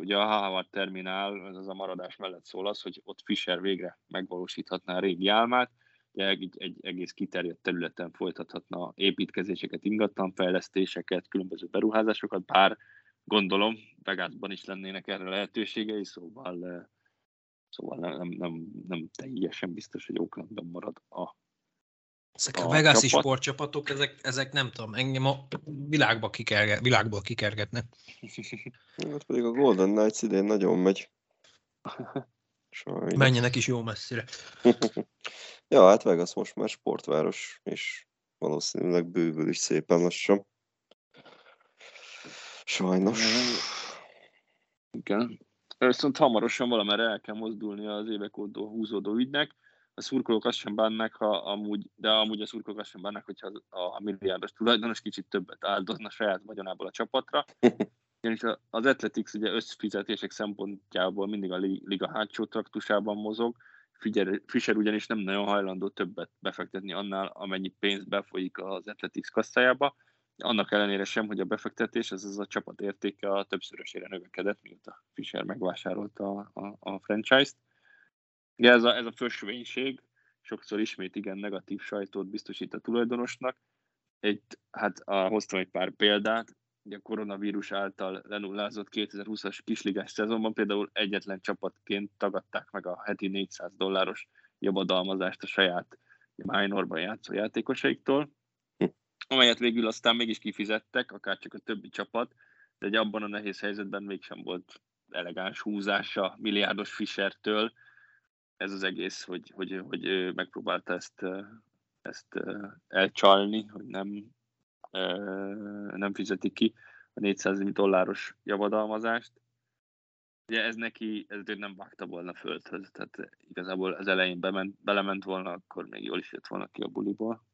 Ugye a Howard terminál, az a maradás mellett szól az, hogy ott Fisher végre megvalósíthatná a régi álmát, egy egész kiterjedt területen folytathatna építkezéseket, ingatlanfejlesztéseket, különböző beruházásokat, bár gondolom Vegasban is lennének erre lehetőségei, szóval nem teljesen biztos, hogy Oaklandben marad a ezek a vegászi sportcsapatok, ezek nem tudom, engem a világból kikergetnek. Hát pedig a Golden Knights idén nagyon megy. Sajnos. Menjenek is jó messzire. Ja, hát Vegas most már sportváros, és valószínűleg bővül is szépen lassan. Sajnos. Igen. Viszont hamarosan valamerre el kell mozdulni az évek óta húzódó ügynek. A szurkolók azt sem bánnak, amúgy a szurkolók azt sem bánnak, hogyha a milliárdos tulajdonos kicsit többet áldozna saját vagyonából a csapatra. Ugyanis az Athletics ugye összfizetések szempontjából mindig a liga hátsó traktusában mozog, Fisher ugyanis nem nagyon hajlandó többet befektetni annál, amennyi pénz befolyik az Athletics kasszájába, annak ellenére sem, hogy a befektetés, ez a csapat értéke a többszörösére növekedett, mióta Fisher megvásárolta a franchise-t. Ugye ez a fösvénység sokszor ismét igen negatív sajtót biztosít a tulajdonosnak. Hoztam egy pár példát, ugye a koronavírus által lenullázott 2020-as kisligás szezonban például egyetlen csapatként tagadták meg a heti $400 javadalmazást a saját minorban játszó játékosaiktól, amelyet végül aztán mégis kifizettek, akárcsak a többi csapat, de egy abban a nehéz helyzetben mégsem volt elegáns húzása milliárdos Fishertől. Ez az egész, hogy megpróbálta ezt elcsalni, hogy nem fizeti ki a $400 javadalmazást. Ugye ez neki nem vágta volna földhöz, tehát igazából az elején belement volna, akkor még jól is jött volna ki a buliból.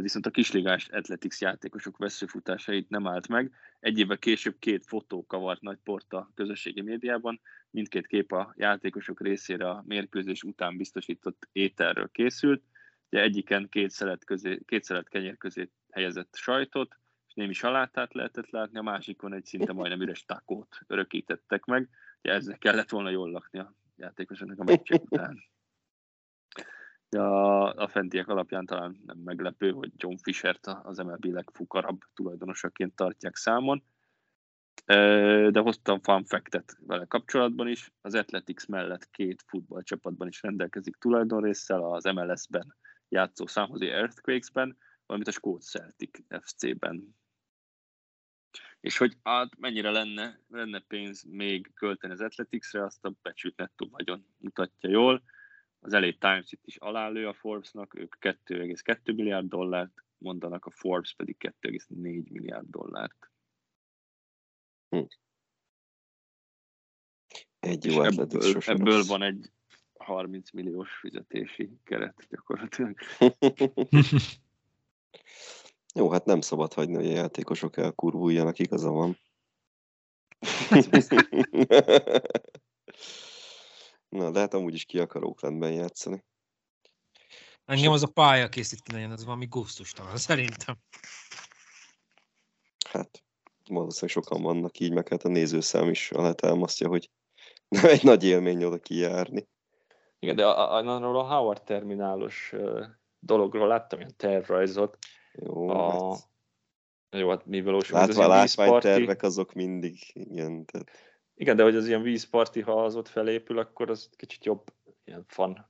Viszont a kisligás Athletics játékosok veszőfutásait nem állt meg. Egy évvel később 2 fotó kavart nagy port a közösségi médiában, mindkét kép a játékosok részére a mérkőzés után biztosított ételről készült. Ugye egyiken 2 szelet kenyér közé helyezett sajtot, és némi salátát lehetett látni, a másikon egy szinte majdnem üres takót örökítettek meg. Ugye ezzel kellett volna jól lakni a játékosoknak a meccsek után. A fentiek alapján talán nem meglepő, hogy John Fishert az MLB legfukarabb tulajdonosaként tartják számon, de hoztam fun fact-et vele kapcsolatban is. Az Athletics mellett 2 futballcsapatban is rendelkezik tulajdonrésszel, az MLS-ben játszó San Jose Earthquakes-ben, valamint a skót Celtic FC-ben. És hogy mennyire lenne pénz még költeni az Athleticsre, azt a becsült nettó vagyon mutatja jól. Az LA Times itt is alálő a Forbes-nak, ők $2,2 milliárd mondanak, a Forbes pedig $2,4 milliárd. Egy jó ebből van egy 30 milliós fizetési keret gyakorlatilag. Jó, hát nem szabad hagyni, hogy a játékosok elkurvuljanak, igaza van. Na, de hát amúgy is ki akar Oaklandben játszani. Engem az a pálya készít ki legyen, az valami gusztustalan, szerintem. Hát, valószínűleg sokan vannak így, meg hát a nézőszám is alá támasztja, hogy nem egy nagy élmény oda kijárni. Igen, de arról a Howard terminálos dologról láttam ilyen tervrajzot. Jó, hát mi valósul? Látva látványtervek azok mindig, igen, tehát... Igen, de hogy az ilyen vízparti, ha az ott felépül, akkor az kicsit jobb ilyen fun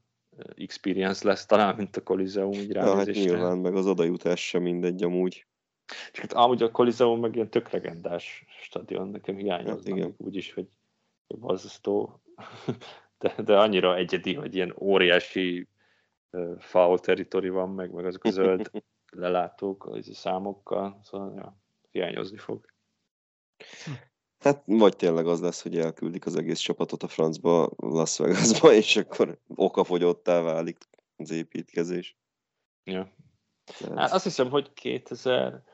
experience lesz talán, mint a Coliseum. Ja, hát nyilván, meg az odajutás sem mindegy amúgy. Csak hát amúgy a Coliseum meg ilyen tök legendás stadion, nekem hiányoznak hát, úgyis, hogy borzasztó, de annyira egyedi, hogy ilyen óriási foul territory van, meg azok a zöld lelátók az a számokkal, szóval ja, hiányozni fog. Hát vagy tényleg az lesz, hogy elküldik az egész csapatot a francba, Las Vegasba, és akkor okafogyottá válik az építkezés. Ja. Hát azt hiszem, hogy 2020,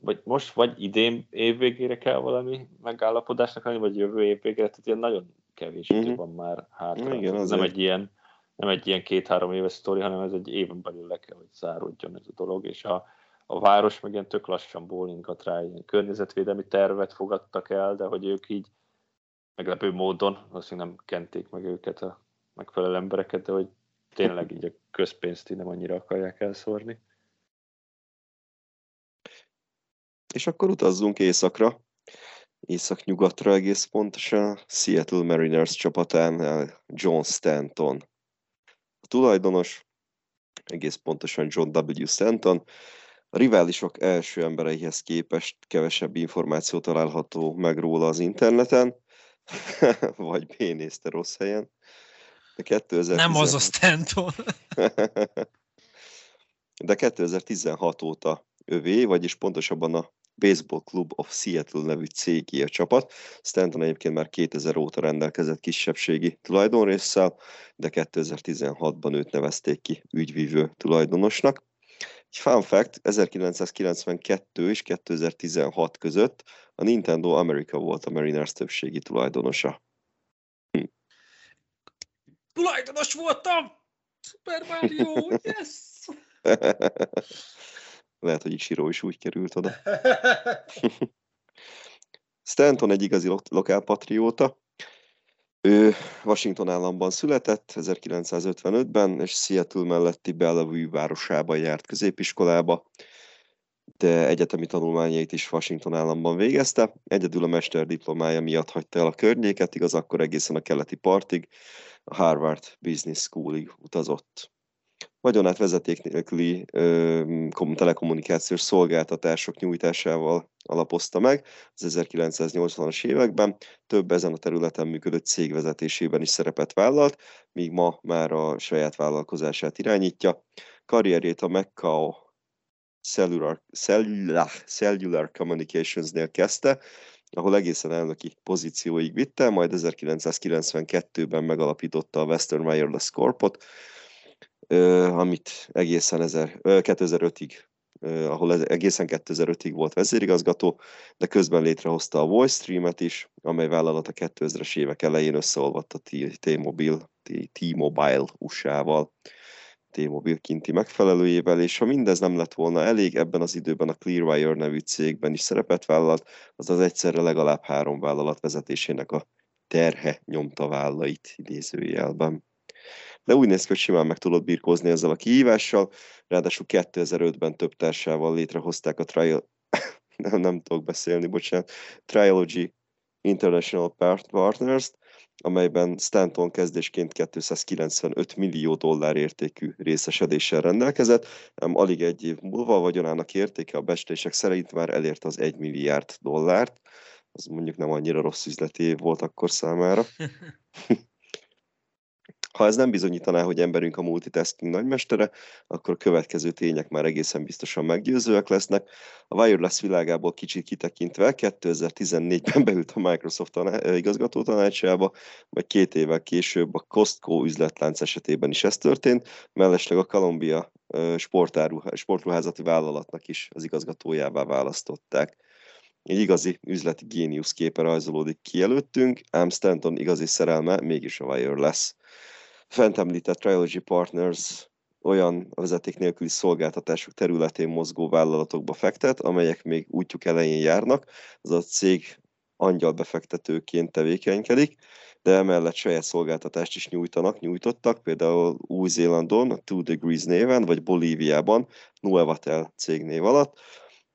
vagy most, vagy idén évvégére kell valami megállapodásnak lenni, vagy jövő évvégére, tehát ilyen nagyon kevés idő van már hátra. Igen, ez nem egy ilyen 2-3 éves sztori, hanem ez egy éven belül le kell, hogy záródjon ez a dolog, és a város meg ilyen tök lassan bólingat rá, ilyen környezetvédelmi tervet fogadtak el, de hogy ők így meglepő módon, azt nem kenték meg őket, a megfelelő embereket, de hogy tényleg így a közpénzt így nem annyira akarják elszórni. És akkor utazzunk északra, északnyugatra egész pontosan, Seattle Mariners csapatán John Stanton a tulajdonos, egész pontosan John W. Stanton. A riválisok első embereihez képest kevesebb információ található meg róla az interneten, vagy bénézte rossz helyen. De 2016... Nem az a Stanton. De 2016 óta övé, vagyis pontosabban a Baseball Club of Seattle nevű cégé a csapat. Stanton egyébként már 2000 óta rendelkezett kisebbségi tulajdonrésszel, de 2016-ban őt nevezték ki ügyvívő tulajdonosnak. Egy fun fact, 1992 és 2016 között a Nintendo America volt a Mariners többségi tulajdonosa. Tulajdonos voltam! Super Mario, yes! Lehet, hogy Ichiro is úgy került oda. Stanton egy igazi lokálpatrióta. Ő Washington államban született 1955-ben, és Seattle melletti Bellevue városában járt középiskolába, de egyetemi tanulmányait is Washington államban végezte. Egyedül a mesterdiplomája miatt hagyta el a környéket, igaz, akkor egészen a keleti partig, a Harvard Business School-ig utazott. Vagyonát vezeték nélküli telekommunikációs szolgáltatások nyújtásával alapozta meg az 1980-as években, több ezen a területen működő cégvezetésében is szerepet vállalt, míg ma már a saját vállalkozását irányítja. Karrierjét a Macau Cellular Communications-nél kezdte, ahol egészen elnöki pozícióig vitte, majd 1992-ben megalapította a Western Wireless Corpot, amit egészen 2005-ig, ahol egészen 2005-ig volt vezérigazgató, de közben létrehozta a VoiceStream-et is, amely vállalat a 2000-es évek elején összeolvadt a T-Mobile USA-val, T-Mobile kinti megfelelőjével, és ha mindez nem lett volna elég, ebben az időben a Clearwire nevű cégben is szerepet vállalt, azaz egyszerre legalább 3 vállalat vezetésének a terhe nyomta vállait idézőjelben. De úgy néz ki, hogy simán meg tudod birkózni ezzel a kihívással, ráadásul 2005-ben több társával létrehozták a Trilogy International Partners-t, amelyben Stanton kezdésként $295 millió értékű részesedéssel rendelkezett, ám alig egy év múlva a vagyonának értéke a becslések szerint már elérte az $1 milliárd. Az mondjuk nem annyira rossz üzleti év volt akkor számára. Ha ez nem bizonyítaná, hogy emberünk a multitasking nagymestere, akkor a következő tények már egészen biztosan meggyőzőek lesznek. A wireless világából kicsit kitekintve 2014-ben beült a Microsoft igazgató tanácsába, majd 2 évvel később a Costco üzletlánc esetében is ez történt, mellesleg a Columbia sportruházati vállalatnak is az igazgatójává választották. Egy igazi üzleti géniusz képe rajzolódik ki előttünk, ám Stanton igazi szerelme mégis a wireless. Fent említett Trilogy Partners olyan vezeték nélküli szolgáltatások területén mozgó vállalatokba fektet, amelyek még útjuk elején járnak, az a cég angyalbefektetőként tevékenykedik, de emellett saját szolgáltatást is nyújtottak, például Új-Zélandon, a Two Degrees néven, vagy Bolíviában, Nuevatel cégnév alatt,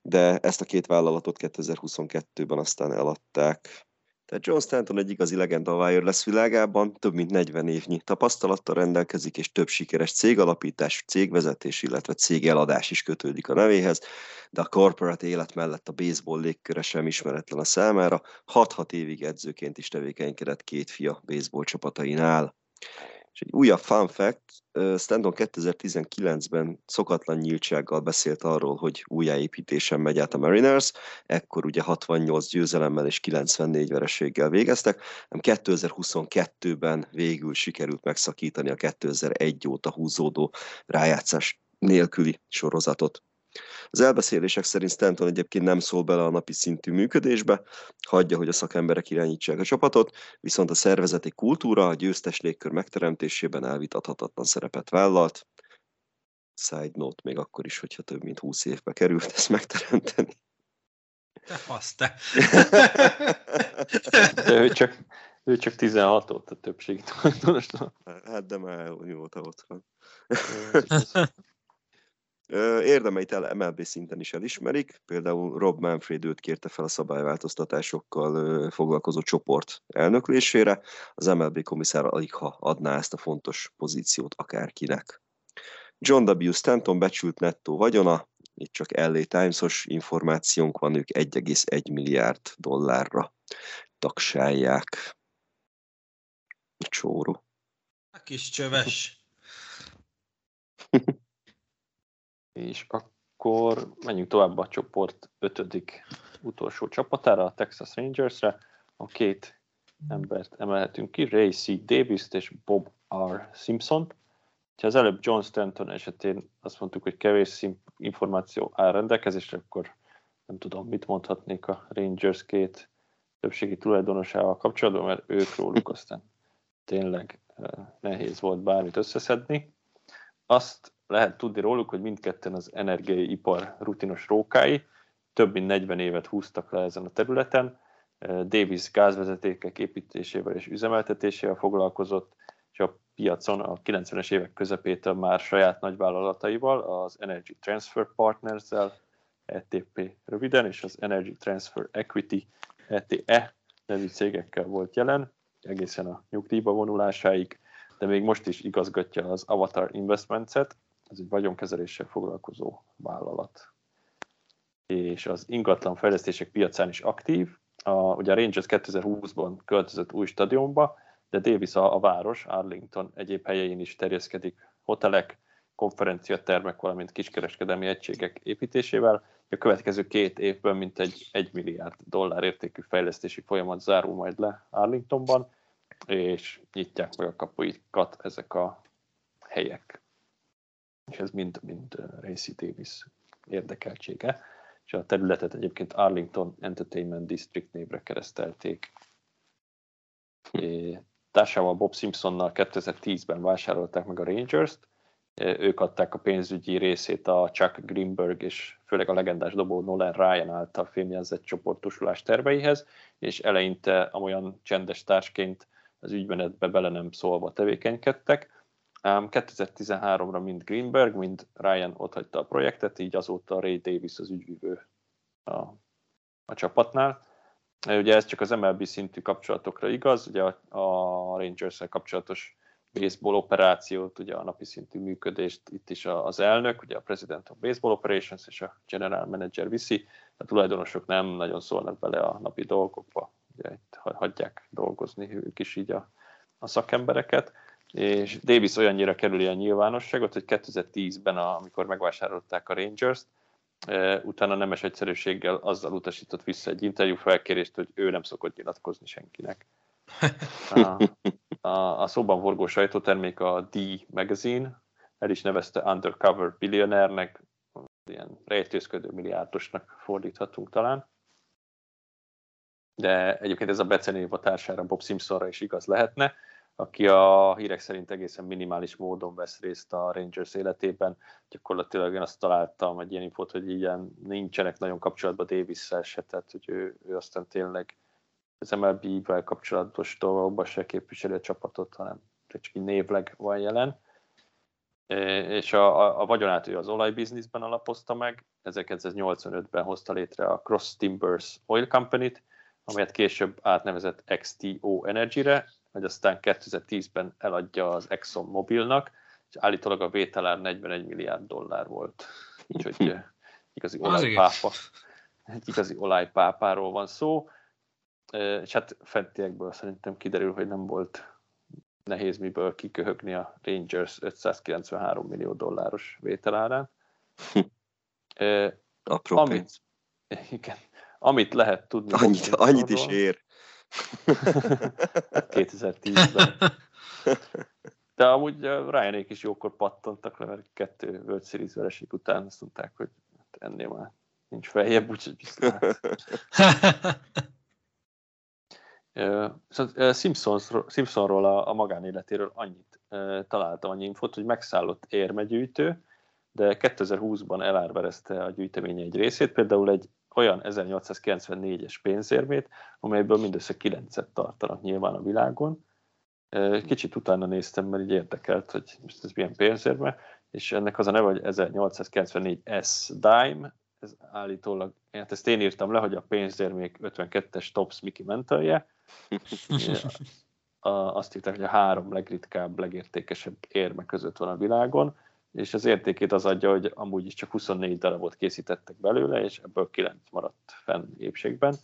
de ezt a 2 vállalatot 2022-ben aztán eladták. Tehát John Stanton egy igazi legenda a wireless világában, több mint 40 évnyi tapasztalattal rendelkezik, és több sikeres cégalapítás, cégvezetés, illetve cégeladás is kötődik a nevéhez, de a corporate élet mellett a baseball légköre sem ismeretlen a számára, 6 évig edzőként is tevékenykedett 2 fia baseball csapatainál. És egy újabb fun fact, Stanton 2019-ben szokatlan nyíltsággal beszélt arról, hogy újjáépítésen megy át a Mariners, ekkor ugye 68 győzelemmel és 94 vereséggel végeztek, ám 2022-ben végül sikerült megszakítani a 2001 óta húzódó rájátszás nélküli sorozatot. Az elbeszélések szerint Stanton egyébként nem szól bele a napi szintű működésbe, hagyja, hogy a szakemberek irányítsák a csapatot, viszont a szervezeti kultúra a győztes légkör megteremtésében elvitathatatlan szerepet vállalt. Side note, még akkor is, hogyha több mint 20 évbe került ezt megteremteni. Te fasz, te! Ő csak 16 volt a többség. Hát de már mióta ott van. Érdemeit MLB szinten is elismerik, például Rob Manfred őt kérte fel a szabályváltoztatásokkal foglalkozó csoport elnöklésére, az MLB komisszára aligha adná ezt a fontos pozíciót akárkinek. John W. Stanton becsült nettó vagyona, itt csak LA Times-os információnk van, ők 1,1 milliárd dollárra taksálják. Csóró. A kis csöves. És akkor menjünk tovább a csoport 5. utolsó csapatára, a Texas Rangersre. A két embert emelhetünk ki, Ray C. Davis-t és Bob R. Simpson-t. Ha az előbb John Stanton esetén azt mondtuk, hogy kevés információ áll rendelkezésre, akkor nem tudom, mit mondhatnék a Rangers két többségi tulajdonosával kapcsolatban, mert ők róluk aztán tényleg nehéz volt bármit összeszedni. Azt lehet tudni róluk, hogy mindketten az energiaipar rutinos rókái, több mint 40 évet húztak le ezen a területen, Davis gázvezetékek építésével és üzemeltetésével foglalkozott, és a piacon a 90-es évek közepétől már saját nagyvállalataival, az Energy Transfer Partners-zel, ETP röviden, és az Energy Transfer Equity, ETE nevű cégekkel volt jelen, egészen a nyugdíjba vonulásáig, de még most is igazgatja az Avatar Investments-et, ez egy vagyonkezeléssel foglalkozó vállalat. És az ingatlan fejlesztések piacán is aktív, ugye a Rangers 2020-ban költözött új stadionba, de Davis a város, Arlington egyéb helyein is terjeszkedik hotelek, konferenciatermek, valamint kiskereskedelmi egységek építésével. A következő 2 évben mintegy 1 milliárd dollár értékű fejlesztési folyamat zárul majd le Arlingtonban, és nyitják meg a kapuikat ezek a helyek. És ez mind Ray C. Davis érdekeltsége. És a területet egyébként Arlington Entertainment District névre keresztelték. Társával Bob Simpsonnal 2010-ben vásárolták meg a Rangers-t, ők adták a pénzügyi részét a Chuck Greenberg és főleg a legendás dobó Nolan Ryan által fémjelzett csoportosulás terveihez, és eleinte amolyan csendes társként az ügymenetbe bele nem szólva tevékenykedtek. 2013-ra mind Greenberg, mind Ryan otthagyta a projektet, így azóta Ray Davis az ügyvívő a csapatnál. Ugye ez csak az MLB szintű kapcsolatokra igaz, ugye a Rangers-szel kapcsolatos baseball operációt, ugye a napi szintű működést itt is az elnök, ugye a President of Baseball Operations és a General Manager viszi, a tulajdonosok nem nagyon szólnak bele a napi dolgokba, ugye itt hagyják dolgozni ők is így a szakembereket, és Davis olyannyira kerüli a nyilvánosságot, hogy 2010-ben, amikor megvásárolták a Rangers-t, utána nemes egyszerűséggel azzal utasított vissza egy interjú felkérést, hogy ő nem szokott nyilatkozni senkinek. A szóban forgó sajtótermék a D Magazine, el is nevezte Undercover Billionaire-nek, ilyen rejtőzködő milliárdosnak fordíthatunk talán. De egyébként ez a becenév a társára, Bob Simpsonra is igaz lehetne, aki a hírek szerint egészen minimális módon vesz részt a Rangers életében. Gyakorlatilag én azt találtam egy ilyen infót, hogy ilyen nincsenek nagyon kapcsolatban Davis-szel se, tehát hogy ő aztán tényleg az MLB-vel kapcsolatos dolgokban se képviseli a csapatot, hanem csak így névleg van jelen. És a vagyonát ő az olajbizniszben alapozta meg, 1985-ben hozta létre a Cross Timbers Oil Company-t, amelyet később átnevezett XTO Energy-re, hogy aztán 2010-ben eladja az Exxon Mobilnak, és állítólag a vételár 41 milliárd dollár volt. Úgyhogy igazi olajpápáról van szó. És hát fentiekből szerintem kiderül, hogy nem volt nehéz miből kiköhögni a Rangers 593 millió dolláros vételárán. Apró pénz. Igen. Amit lehet tudni. Annyit is ér. 2010-ben. De amúgy Ryanék is jókor pattantak le, mert 2 World Series vereség után azt mondták, hogy ennél már nincs feljebb, úgyhogy biztos. Simpsonról a magánéletéről annyit találtam, annyi infót, hogy megszállott érmegyűjtő, de 2020-ban elárverezte a gyűjtemény egy részét, például egy olyan 1894-es pénzérmét, amelyből mindössze 9-et tartanak nyilván a világon. Kicsit utána néztem, mert így érdekelt, hogy ez milyen pénzérme, és ennek az a neve, hogy 1894S Dime, ez állítólag, hát ezt én írtam le, hogy a pénzérmék 52-es Topps Mickey Mantle-je, azt írták, hogy a 3 legritkább, legértékesebb érme között van a világon, és az értékét az adja, hogy amúgy is csak 24 darabot készítettek belőle, és ebből 9 maradt fenn épségben.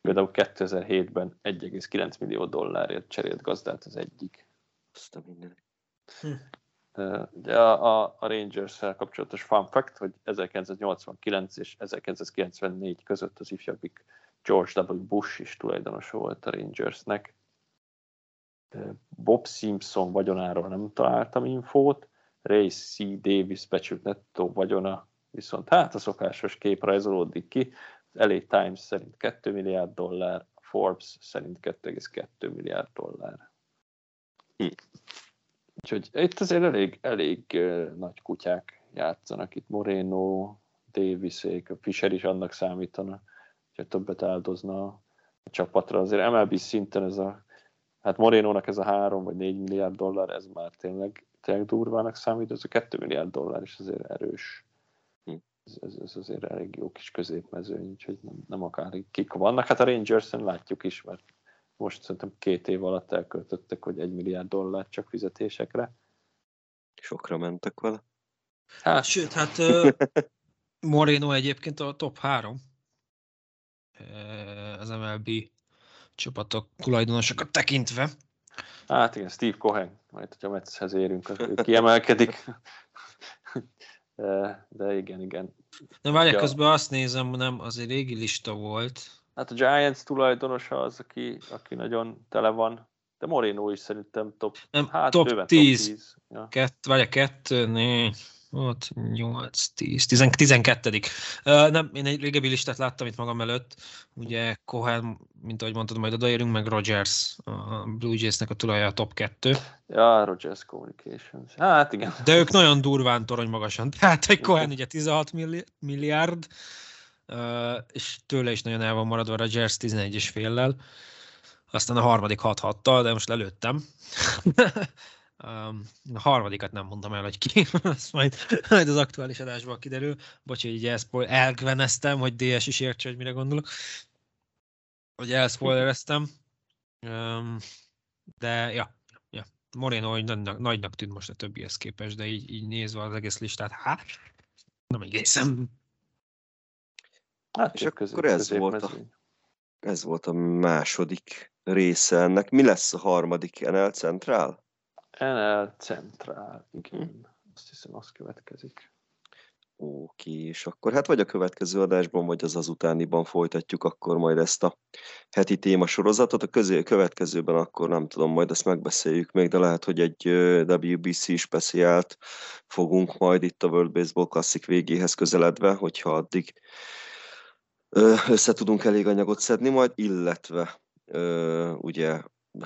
Például 2007-ben 1,9 millió dollárért cserélt gazdát az egyik. Azt a mindenek. A Rangers-szel kapcsolatos fun fact, hogy 1989 és 1994 között az ifjabbik George W. Bush is tulajdonos volt a Rangersnek. Bob Simpson vagyonáról nem találtam infót, Ray C. Davis becsült nettó vagyona, viszont hát a szokásos kép rajzolódik ki, az LA Times szerint 2 milliárd dollár, a Forbes szerint 2,2 milliárd dollár. Úgyhogy itt azért elég nagy kutyák játszanak, itt Moreno, Davisék, a Fisher is annak számítana, hogy többet áldozna a csapatra. Azért MLB szinten ez a, hát Morenónak ez a 3 vagy 4 milliárd dollár, ez már tényleg durvának számít, ez a 2 milliárd dollár is azért erős. Ez azért elég jó kis középmezőny, úgyhogy nem akár kik vannak. Hát a Rangersen látjuk is, mert most szerintem 2 év alatt elköltöttek, hogy 1 milliárd dollár csak fizetésekre. Sokra mentek vele. Hát, sőt, hát Moreno egyébként a top 3 az MLB csapatok tulajdonosokat tekintve. Hát igen, Steve Cohen, majd hogyha Metshez érünk, ő kiemelkedik. De igen. Na várjál, közben azt nézem, nem, az egy régi lista volt. Hát a Giants tulajdonosa az, aki nagyon tele van, de Moreno is szerintem top 10. Ja. Várjál, 12. Nem, én egy régebbi listát láttam itt magam előtt, ugye Cohen, mint ahogy mondtad, majd odaérünk, meg Rodgers, a Blue Jays-nek a tulaja a top 2. Ja, Rodgers Communications, hát igen. De ők nagyon durván torony magasan, tehát hogy Cohen ugye 16 milliárd, és tőle is nagyon el van maradva Rodgers 11,5-lel, aztán a harmadik 6-6-tal, de most lelőttem. A harmadikat nem mondtam el, hogy ki, ezt majd az aktuális adásban kiderül. Bocsánat, így elkveneztem, hogy DS is értse, hogy mire gondolok. Hogy elspoilereztem. De ja. Moreno hogy nagynak tűnt most a többihez képest, de így nézve az egész listát, hát nem egészen. Hát és akkor ez volt a második része ennek. Mi lesz a harmadik NL Central? NL Central, igen. Azt hiszem, az következik. Oké, és akkor hát vagy a következő adásban, vagy az utániban folytatjuk akkor majd ezt a heti témasorozatot. A következőben akkor nem tudom, majd ezt megbeszéljük még, de lehet, hogy egy WBC speciált fogunk majd itt a World Baseball Classic végéhez közeledve, hogyha addig össze tudunk elég anyagot szedni majd, illetve ugye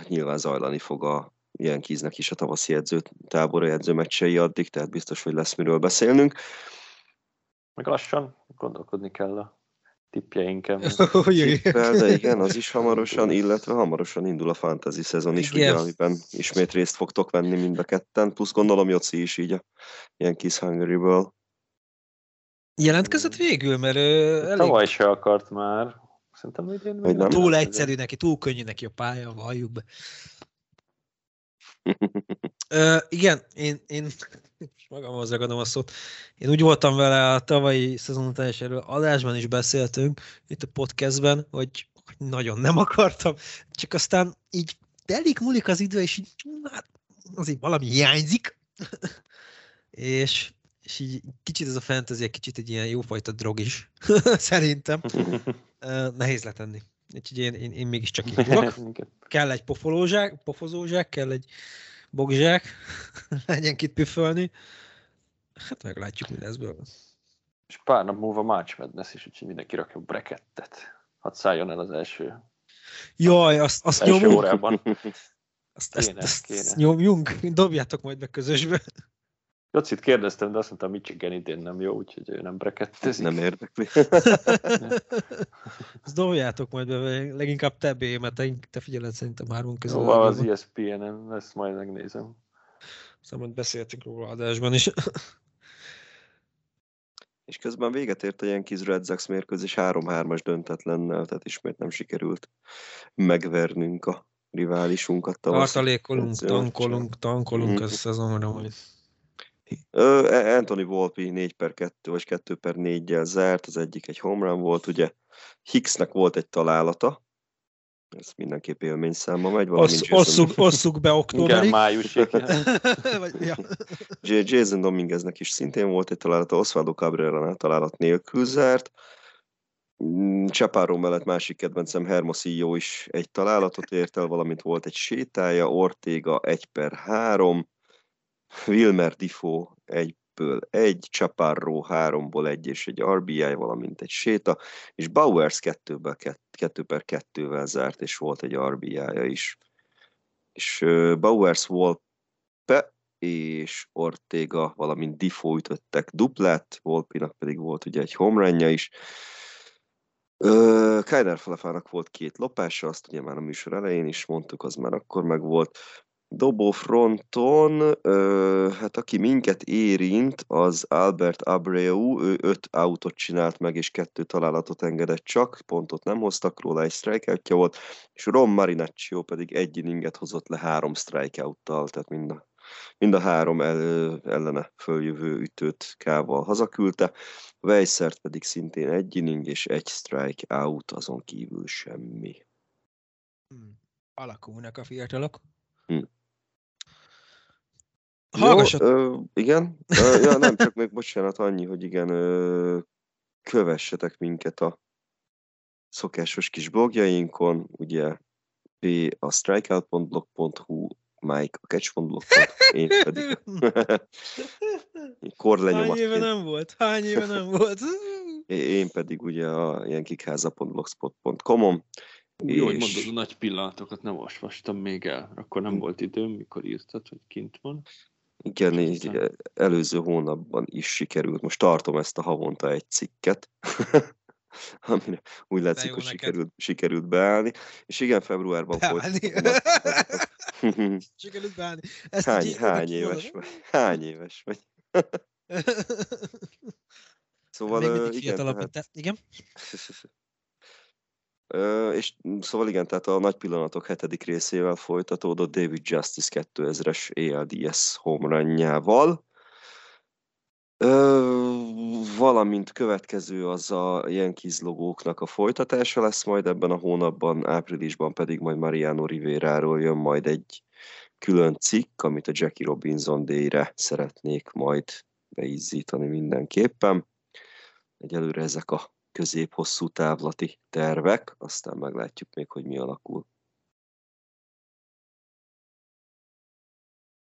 nyilván zajlani fog a Yankeesnek is a tavaszi tábora edzőmeccsei addig, tehát biztos, hogy lesz miről beszélnünk. Meg lassan gondolkodni kell a tippjeinken. De igen, az is hamarosan, illetve hamarosan indul a fantasy szezon is, ugye, amiben ismét részt fogtok venni mind a ketten, plusz gondolom Joci is így a Yankees Hungary-ből. Jelentkezett végül, mert elég... Tavaly se akart már. Szerintem túl egyszerű neki, túl könnyű neki a pálya, valljuk be. Igen, én magamhoz ragadom a szót. Én úgy voltam vele a tavalyi szezon után, adásban is beszéltünk, itt a podcastben, hogy nagyon nem akartam, csak aztán így telik múlik az idő, és így, hát azért valami hiányzik, és így kicsit ez a fantasy, kicsit egy ilyen jófajta drog is, szerintem. Nehéz letenni. Úgyhogy én mégiscsak így tudok. Kell egy pofozózsák, kell egy bogzsák, legyen kit püfölni. Hát meglátjuk mindezből. És pár nap múlva March Madness is, úgyhogy mindenki rakja a brekettet. Hadd szálljon el az első. Jaj, azt első nyomunk. Órában. Azt nyomjunk, dobjátok majd be közösbe. Jocit kérdeztem, de azt mondtam, Michigan idén nem jó, úgyhogy nem brekettezik. Nem érdekli. Azt dobjátok majd be, leginkább te B, mert te figyeled szerintem hármunk közül. Jó, az ESPN-en lesz, majd megnézem. Aztán majd beszéltünk róla adásban is. És közben véget ért a Yankees Red Sox mérkőzés 3-3-as döntetlennel, tehát ismét nem sikerült megvernünk a riválisunkat. Tartalékolunk, tankolunk a szezonra majd. Anthony Volpe 4/2 vagy 2/4-jel zárt, az egyik egy home run volt, ugye Hicksnek volt egy találata, ez mindenképp élmény száma megy. Osszuk be októberig. Májusig. Jason Domingueznek is szintén volt egy találata, Osvaldo Cabrera találat nélkül zárt. Csapáró mellett másik kedvencem Hermosillo is egy találatot ért el, valamint volt egy sétája, Ortega 1/3, Wilmer Difo 1/1, Chaparro 3/1 és egy RBI, valamint egy séta, és Bowers 2/2-vel zárt, és volt egy RBI-ja is. És Bowers, Volpe és Ortega, valamint Difo ütöttek duplát, Volpinak pedig volt ugye egy home run-ja is. Kainer Falafának volt 2 lopása, azt ugye már a műsor elején is mondtuk, az már akkor meg volt. Dobófronton, hát aki minket érint, az Albert Abreu, ő 5 outot csinált meg, és 2 találatot engedett csak, pontot nem hoztak róla, egy strikeoutja volt, és Ron Marinaccio pedig 1 inninget hozott le 3 strikeouttal, tehát mind a 3 ellene följövő ütőt K-val hazaküldte, Weiszert pedig szintén 1 inning és 1 strikeout, azon kívül semmi. Alakulnak a fiatalok. Igen, ja, nem csak még bocsánat, annyi, hogy igen, kövessetek minket a szokásos kis blogjainkon, ugye P a strikeout.blog.hu, Mike a catch.blog.hu, én pedig korlenyomatként. Hány éve nem volt? Én pedig ugye a jenkikháza.blogspot.com-on. Jól mondod, a nagy pillanatokat nem olvastam még el. Akkor nem volt időm, mikor írtad, hogy kint van. Igen, így előző hónapban is sikerült. Most tartom ezt a havonta egy cikket, amire úgy látszik, hogy sikerült beállni. És igen, februárban volt. Sikerült beállni. Hány éves vagy? Szóval igen. És szóval igen, tehát a nagy pillanatok 7. részével folytatódott David Justice 2000-es ALDS home run-jával. Valamint következő az a Yankees logóknak a folytatása lesz majd ebben a hónapban, áprilisban pedig majd Mariano Rivera-ról jön majd egy külön cikk, amit a Jackie Robinson Day-re szeretnék majd beizzítani mindenképpen. Egyelőre ezek a közép-hosszú távlati tervek, aztán meglátjuk még, hogy mi alakul.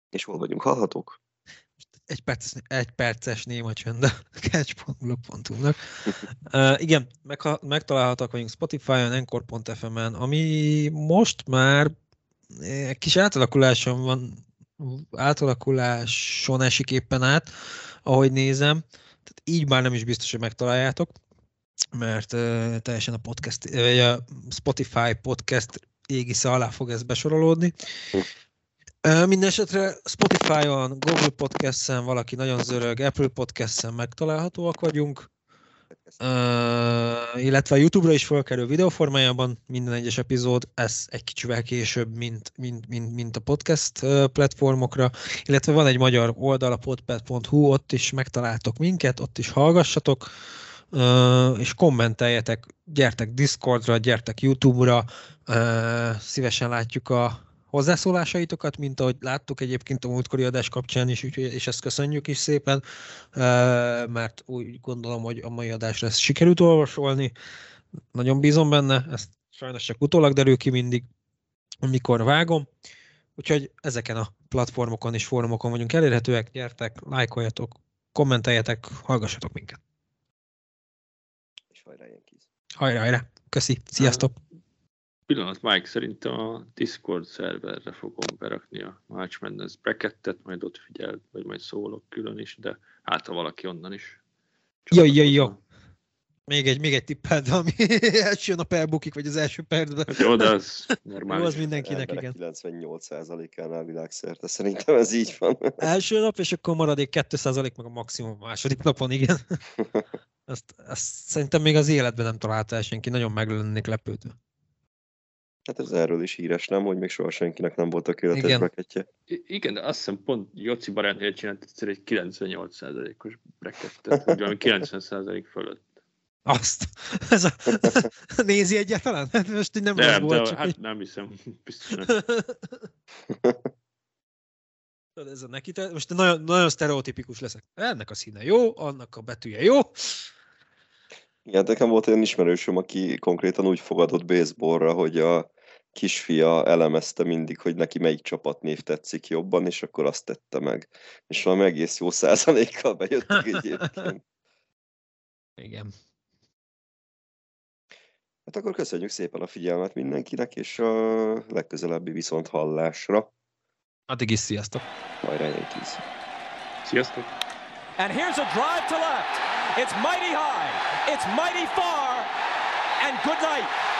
És hol vagyunk, hallhatók? Egy perces néma csönd a catch.blog.hu-nak. Igen, megtalálhatók vagyunk Spotify-on, Anchor.fm-en, ami most már kis átalakuláson esik éppen át, ahogy nézem. Tehát így már nem is biztos, hogy megtaláljátok, mert teljesen a podcast, Spotify podcast égisze alá fog ez besorolódni. Mindenesetre Spotify-on, Google Podcast-en, valaki nagyon zörög, Apple Podcast-en megtalálhatóak vagyunk, illetve a YouTube-ra is felkerül videóformájában minden egyes epizód, ez egy kicsivel később, mint a podcast platformokra, illetve van egy magyar oldal, a podpad.hu, ott is megtaláltok minket, ott is hallgassatok, és kommenteljetek, gyertek Discordra, gyertek YouTube-ra, szívesen látjuk a hozzászólásaitokat, mint ahogy láttuk egyébként a múltkori adás kapcsán is, és ezt köszönjük is szépen, mert úgy gondolom, hogy a mai adásra ezt sikerült olvasolni, nagyon bízom benne, ezt sajnos csak utólag derül ki mindig, amikor vágom, úgyhogy ezeken a platformokon és fórumokon vagyunk elérhetőek, gyertek, lájkoljatok, kommenteljetek, hallgassatok minket. Hajrá. Köszi. Sziasztok. Pillanat, Mike, szerintem a Discord szerverre fogom berakni a March Madness bracket-et, majd ott figyeld, vagy majd szólok külön is, de hát ha valaki onnan is. Jó. Még egy tipped, ami első nap elbukik, vagy az első percben. Hát jó, de az normális. Jó, az mindenkinek, igen. 98%-ánál világszerte, szerintem ez így van. Első nap, és akkor maradék 2% meg a maximum második napon, igen. Azt szerintem még az életben nem találta senki, nagyon meg lennék lepődve. Hát ez erről is híres, nem? Hogy még soha senkinek nem volt tökéletes bracketje. Igen, de azt hiszem pont Jóci barátnője csinált egyszer egy 98%-os brackettet, vagy valami 90% fölött. Azt? Ez a... Nézi egyáltalán? Hát most így nem volt. Csak hát így... nem hiszem. Biztos nem. Ez a neki, most nagyon, nagyon sztereotipikus leszek. Ennek a színe jó, annak a betűje jó. Igen, nekem volt olyan ismerősöm, aki konkrétan úgy fogadott baseballra, hogy a kisfia elemezte mindig, hogy neki melyik csapatnév tetszik jobban, és akkor azt tette meg. És valami egész jó százalékkal bejöttük egyébként. Igen. Hát akkor köszönjük szépen a figyelmet mindenkinek, és a legközelebbi viszont hallásra. Addig is sziasztok! Hajrá, Yankees! Sziasztok! And here's a drive to left! It's mighty high! It's mighty far! And good night!